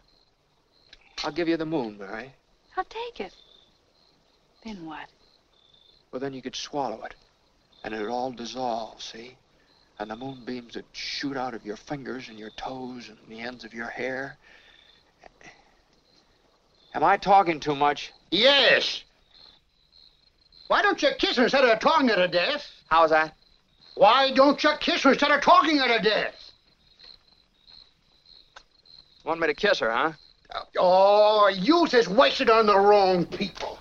I'll give you the moon, Mary. I'll take it. Then what? Well, then you could swallow it, and it'd all dissolve, see? And the moonbeams would shoot out of your fingers and your toes and the ends of your hair. Am I talking too much? Yes. Why don't you kiss her instead of talking her to death? How's that? Why don't you kiss her instead of talking her to death? Want me to kiss her, huh? Oh, youth is wasted on the wrong people.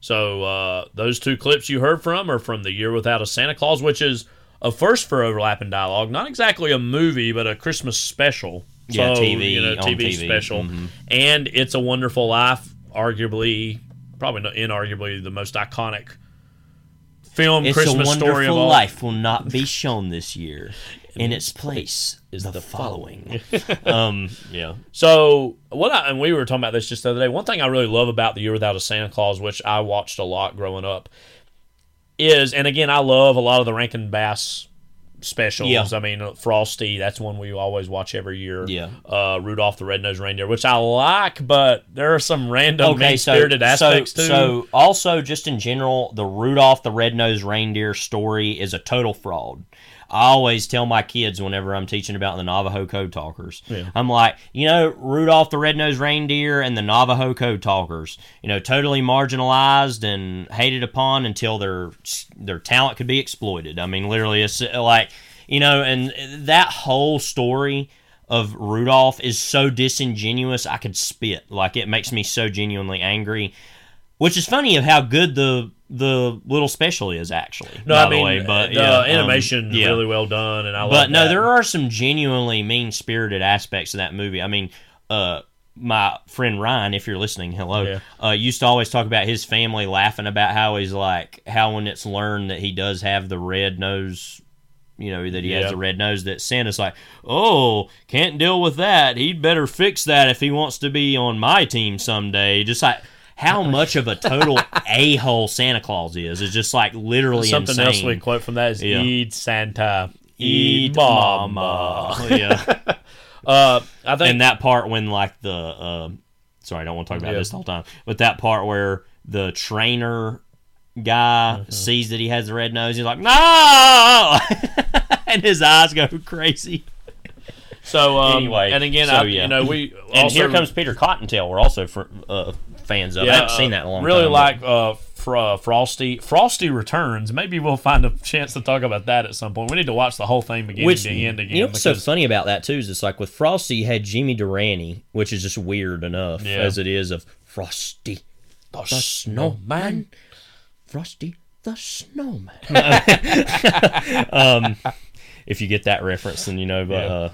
So, those two clips you heard from are from The Year Without a Santa Claus, which is a first for Overlapping Dialogue. Not exactly a movie, but a Christmas special. Yeah, so, TV special. Mm-hmm. And It's a Wonderful Life, arguably, probably inarguably, the most iconic film it's Christmas story of all. It's a Wonderful Life will not be shown this year. In its place is the following. Yeah. So, and we were talking about this just the other day. One thing I really love about The Year Without a Santa Claus, which I watched a lot growing up, is, and again, I love a lot of the Rankin Bass specials. Yeah. I mean, Frosty, that's one we always watch every year. Yeah. Rudolph the Red-Nosed Reindeer, which I like, but there are some random mean-spirited aspects too. So, also, just in general, the Rudolph the Red-Nosed Reindeer story is a total fraud. I always tell my kids whenever I'm teaching about the Navajo Code Talkers, I'm like, Rudolph the Red-Nosed Reindeer and the Navajo Code Talkers, totally marginalized and hated upon until their talent could be exploited. I mean, literally, it's like, and that whole story of Rudolph is so disingenuous I could spit. Like, it makes me so genuinely angry, which is funny of how good the little special is, actually. No, I mean, way, but, the animation really well done, and I love that. But, no, there are some genuinely mean-spirited aspects of that movie. I mean, my friend Ryan, if you're listening, hello, used to always talk about his family laughing about how he's like, how when it's learned that he does have the red nose, that he has the red nose, that Santa's like, oh, can't deal with that. He'd better fix that if he wants to be on my team someday. Just like... How much of a total a-hole Santa Claus is just like literally something insane. Something else we quote from that is, Eat Santa, eat Mama. Yeah. I think, and that part when like the sorry, I don't want to talk about this the whole time, but that part where the trainer guy sees that he has the red nose, he's like, "No!" and his eyes go crazy. So anyway, and again, so, you know, we and also, here comes Peter Cottontail. We're also fans of. I haven't seen that in a long time. Like Frosty. Frosty Returns. Maybe we'll find a chance to talk about that at some point. We need to watch the whole thing beginning to end. You know what's so funny about that too is it's like with Frosty you had Jimmy Durante, which is just weird enough as it is of Frosty the Snowman. Frosty the Snowman. If you get that reference, then you know.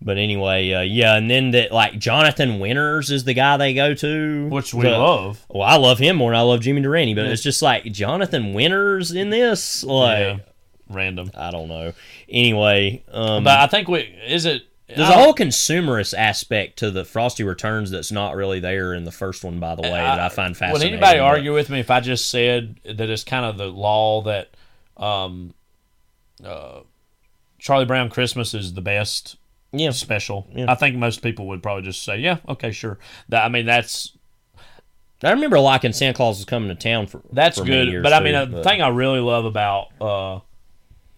But anyway, and then that like Jonathan Winters is the guy they go to, which we love. Well, I love him more than I love Jimmy Durante, but it's just like Jonathan Winters in this, like random. I don't know. Anyway, but I think there's a whole consumerist aspect to the Frosty Returns that's not really there in the first one, by the way, that I find fascinating. Would anybody argue with me if I just said that it's kind of the law that Charlie Brown Christmas is the best special. Yeah. I think most people would probably just say, yeah, okay, sure. I remember liking Santa Claus Is Coming to Town for good. Years, but I mean, the thing I really love about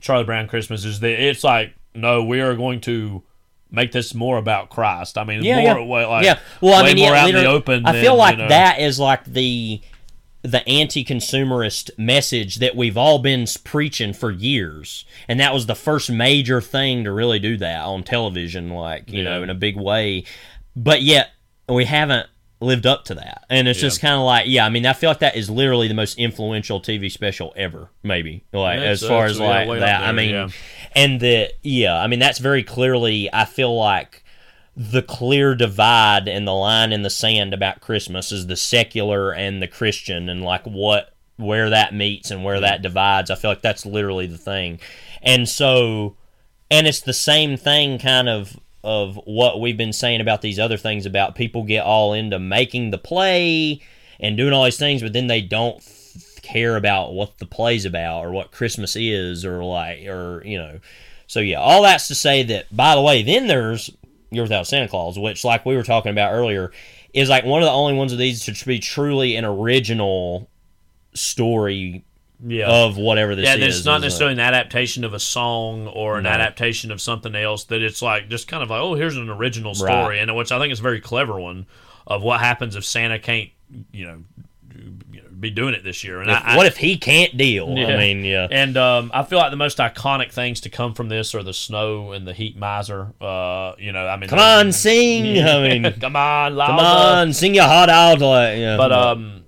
Charlie Brown Christmas is that it's like, no, we are going to make this more about Christ. I mean, more out in the open. I feel like that is like the anti-consumerist message that we've all been preaching for years. And that was the first major thing to really do that on television, like, you know, in a big way. But yet, we haven't lived up to that. And it's just kind of like, I mean, I feel like that is literally the most influential TV special ever, maybe. Like, as far as like that. I mean, I mean, that's very clearly, I feel like, the clear divide and the line in the sand about Christmas is the secular and the Christian, and like where that meets and where that divides. I feel like that's literally the thing. And so, and it's the same thing kind of what we've been saying about these other things about people get all into making the play and doing all these things, but then they don't care about what the play's about or what Christmas is or you know. So all that's to say that, by the way, then there's You're Without Santa Claus, which, like we were talking about earlier, is like one of the only ones of these to be truly an original story of whatever this is. Yeah, it's not necessarily an adaptation of a song or an adaptation of something else, that it's like just kind of like, oh, here's an original story, and which I think is a very clever one of what happens if Santa can't, be doing it this year. And what if he can't deal? Yeah. I mean, And I feel like the most iconic things to come from this are the snow and the heat miser. I mean, come on, sing. I mean, come on, sing your heart out.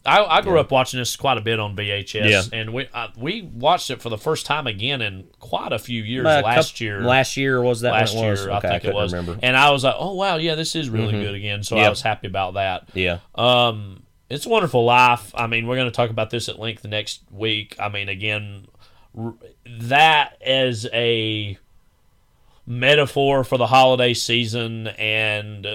I grew up watching this quite a bit on VHS, and we watched it for the first time again in quite a few years last year. Last year was that? Last year, okay, I think it was. Remember. And I was like, oh wow, yeah, this is really good again. So I was happy about that. Yeah. It's a Wonderful Life. I mean, we're going to talk about this at length next week. I mean, again, that is a metaphor for the holiday season, and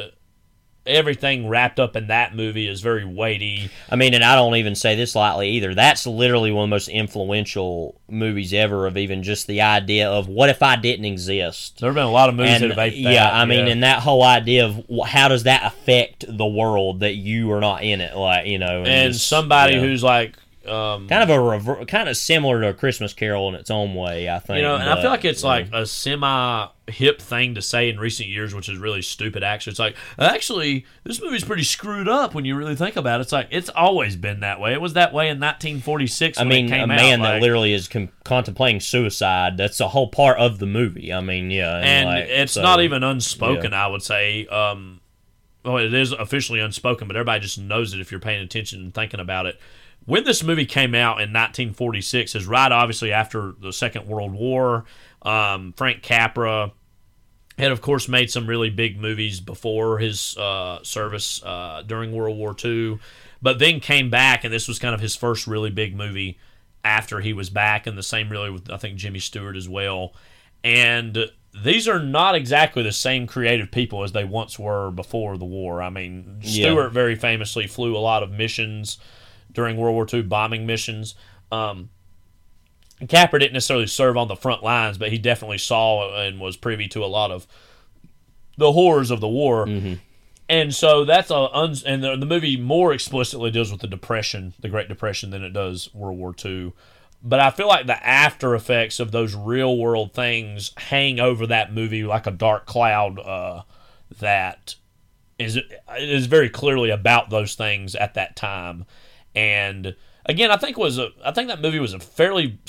everything wrapped up in that movie is very weighty. I mean, and I don't even say this lightly either. That's literally one of the most influential movies ever, of even just the idea of what if I didn't exist. There have been a lot of movies that have aped that. Yeah, I mean, and that whole idea of how does that affect the world that you are not in it, like, you know. And somebody who's like, kind of similar to A Christmas Carol in its own way, I think. And I feel like it's like a semi-hip thing to say in recent years, which is really stupid, actually. It's like, actually, this movie's pretty screwed up when you really think about it. It's like, it's always been that way. It was that way in 1946 when it came out. I mean, a man that literally is contemplating suicide, that's a whole part of the movie. I mean, it's not even unspoken, I would say. It is officially unspoken, but everybody just knows it if you're paying attention and thinking about it. When this movie came out in 1946, is right obviously after the Second World War. Frank Capra had, of course, made some really big movies before his service during World War II, but then came back, and this was kind of his first really big movie after he was back, and the same really with, I think, Jimmy Stewart as well. And these are not exactly the same creative people as they once were before the war. I mean, Stewart very famously flew a lot of missions during World War II, bombing missions. Capra didn't necessarily serve on the front lines, but he definitely saw and was privy to a lot of the horrors of the war. Mm-hmm. And so that's the movie more explicitly deals with the Depression, the Great Depression, than it does World War II. But I feel like the after effects of those real world things hang over that movie like a dark cloud that is very clearly about those things at that time. And again, I think that movie was a fairly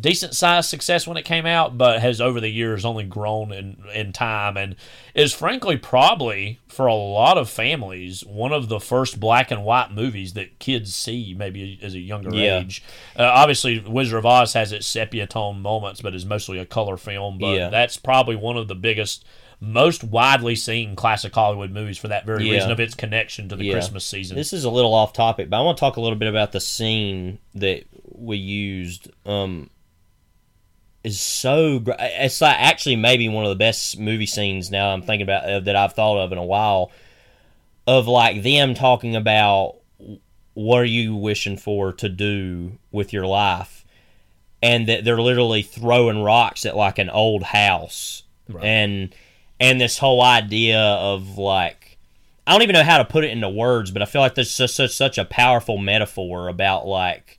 decent sized success when it came out, but has over the years only grown in time, and is frankly probably for a lot of families one of the first black and white movies that kids see maybe as a younger age. Obviously, Wizard of Oz has its sepia tone moments, but is mostly a color film. But that's probably one of the biggest, most widely seen classic Hollywood movies for that very reason of its connection to the Christmas season. This is a little off topic, but I want to talk a little bit about the scene that we used. Is so great. It's like actually maybe one of the best movie scenes now I'm thinking about that I've thought of in a while, of like them talking about what are you wishing for to do with your life, and that they're literally throwing rocks at like an old house. Right. And this whole idea of, like, I don't even know how to put it into words, but I feel like there's such a powerful metaphor about, like,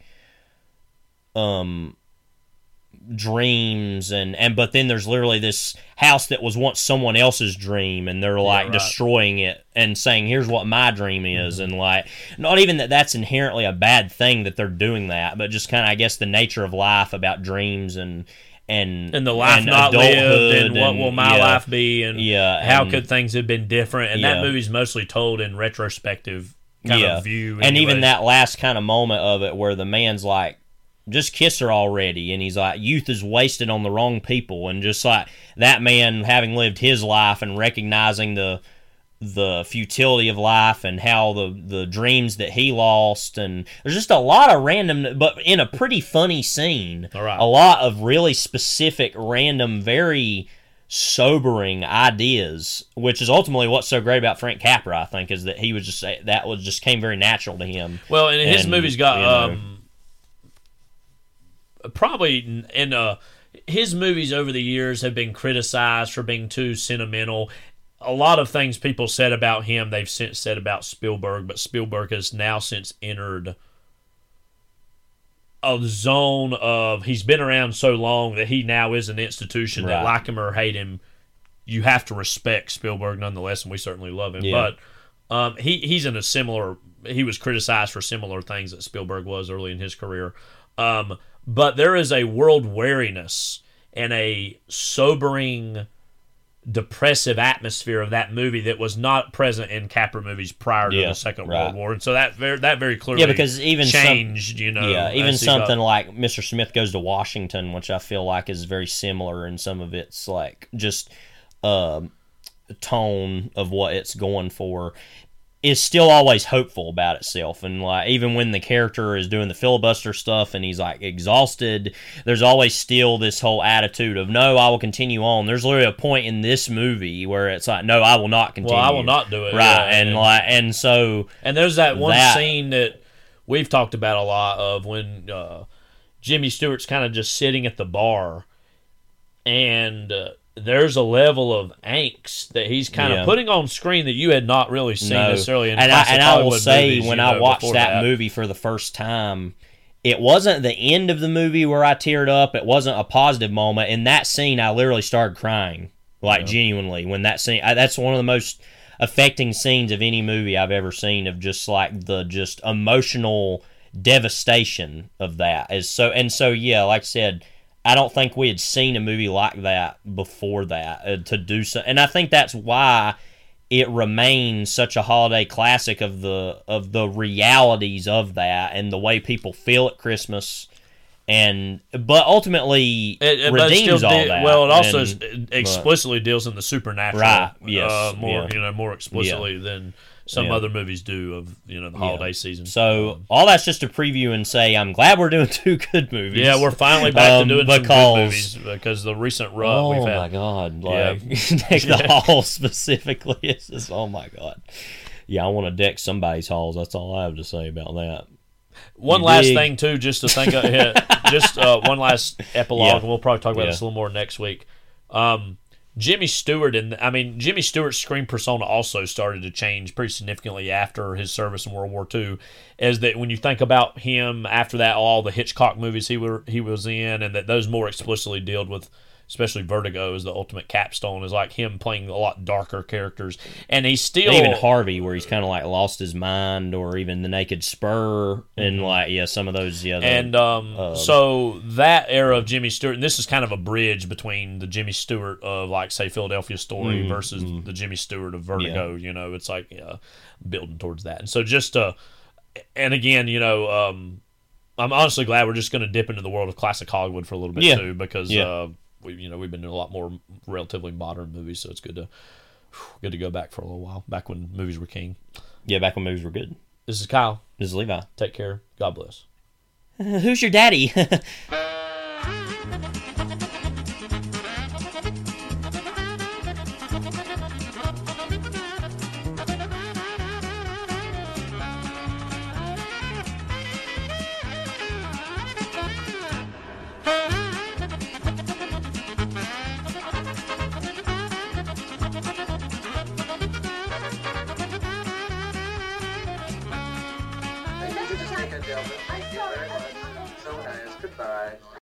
dreams, and but then there's literally this house that was once someone else's dream, and they're, like, destroying it and saying, here's what my dream is, and, like, not even that that's inherently a bad thing that they're doing that, but just kind of, I guess, the nature of life about dreams and the life and not lived, and what will my life be, and how could things have been different, and that movie's mostly told in retrospective kind of view. And even that last kind of moment of it where the man's like, just kiss her already, and he's like, youth is wasted on the wrong people, and just like that man having lived his life and recognizing the futility of life and how the dreams that he lost, and there's just a lot of random, but in a pretty funny scene, a lot of really specific, random, very sobering ideas, which is ultimately what's so great about Frank Capra, I think, is that he was just, that was just came very natural to him. Well, and his movies got, probably in his movies over the years have been criticized for being too sentimental. A lot of things people said about him, they've since said about Spielberg, but Spielberg has now since entered a zone of, he's been around so long that he now is an institution that, like him or hate him, you have to respect Spielberg nonetheless, and we certainly love him. But he's in a similar, he was criticized for similar things that Spielberg was early in his career. But there is a world weariness and a sobering, depressive atmosphere of that movie that was not present in Capra movies prior to the Second World War, and so that very clearly because even changed. Even something like Mr. Smith Goes to Washington, which I feel like is very similar in some of its like just tone of what it's going for, is still always hopeful about itself. And like even when the character is doing the filibuster stuff and he's like exhausted, there's always still this whole attitude of, no, I will continue on. There's literally a point in this movie where it's like, no, I will not continue. Well, I will not do it. Right. And there's that one scene that we've talked about a lot of when Jimmy Stewart's kind of just sitting at the bar, and there's a level of angst that he's kind of putting on screen that you had not really seen necessarily in classic Hollywood movies. And I will say, when I watched that movie for the first time, it wasn't the end of the movie where I teared up. It wasn't a positive moment. In that scene, I literally started crying, like genuinely. When that scene, that's one of the most affecting scenes of any movie I've ever seen, of just like the just emotional devastation of that. And so, like I said, I don't think we had seen a movie like that before that to do so. And I think that's why it remains such a holiday classic of the realities of that and the way people feel at Christmas. But ultimately it redeems all that. Well, it also explicitly deals in the supernatural, more explicitly than some other movies do of the holiday season. So all that's just to preview and say I'm glad we're doing two good movies. Yeah, we're finally back to doing some good movies because the recent run we've had. Oh my god! The hall specifically is just oh my god. Yeah, I want to deck somebody's halls. That's all I have to say about that. One last thing too, just to think of, one last epilogue, and we'll probably talk about this a little more next week. Jimmy Stewart, and I mean, Jimmy Stewart's screen persona also started to change pretty significantly after his service in World War II. Is that when you think about him after that, all the Hitchcock movies he was in, and that those more explicitly dealt with, especially Vertigo is the ultimate capstone, is like him playing a lot darker characters. And he's still... Even Harvey, where he's kind of like lost his mind, or even The Naked Spur, and like, yeah, some of those... Yeah, and so that era of Jimmy Stewart, and this is kind of a bridge between the Jimmy Stewart of, like, say, Philadelphia Story versus the Jimmy Stewart of Vertigo, you know, it's like building towards that. And so just, and again, you know... I'm honestly glad we're just going to dip into the world of classic Hollywood for a little bit, too, because... We've been doing a lot more relatively modern movies, so it's good to go back for a little while. Back when movies were king. Yeah, back when movies were good. This is Kyle. This is Levi. Take care. God bless. Who's your daddy?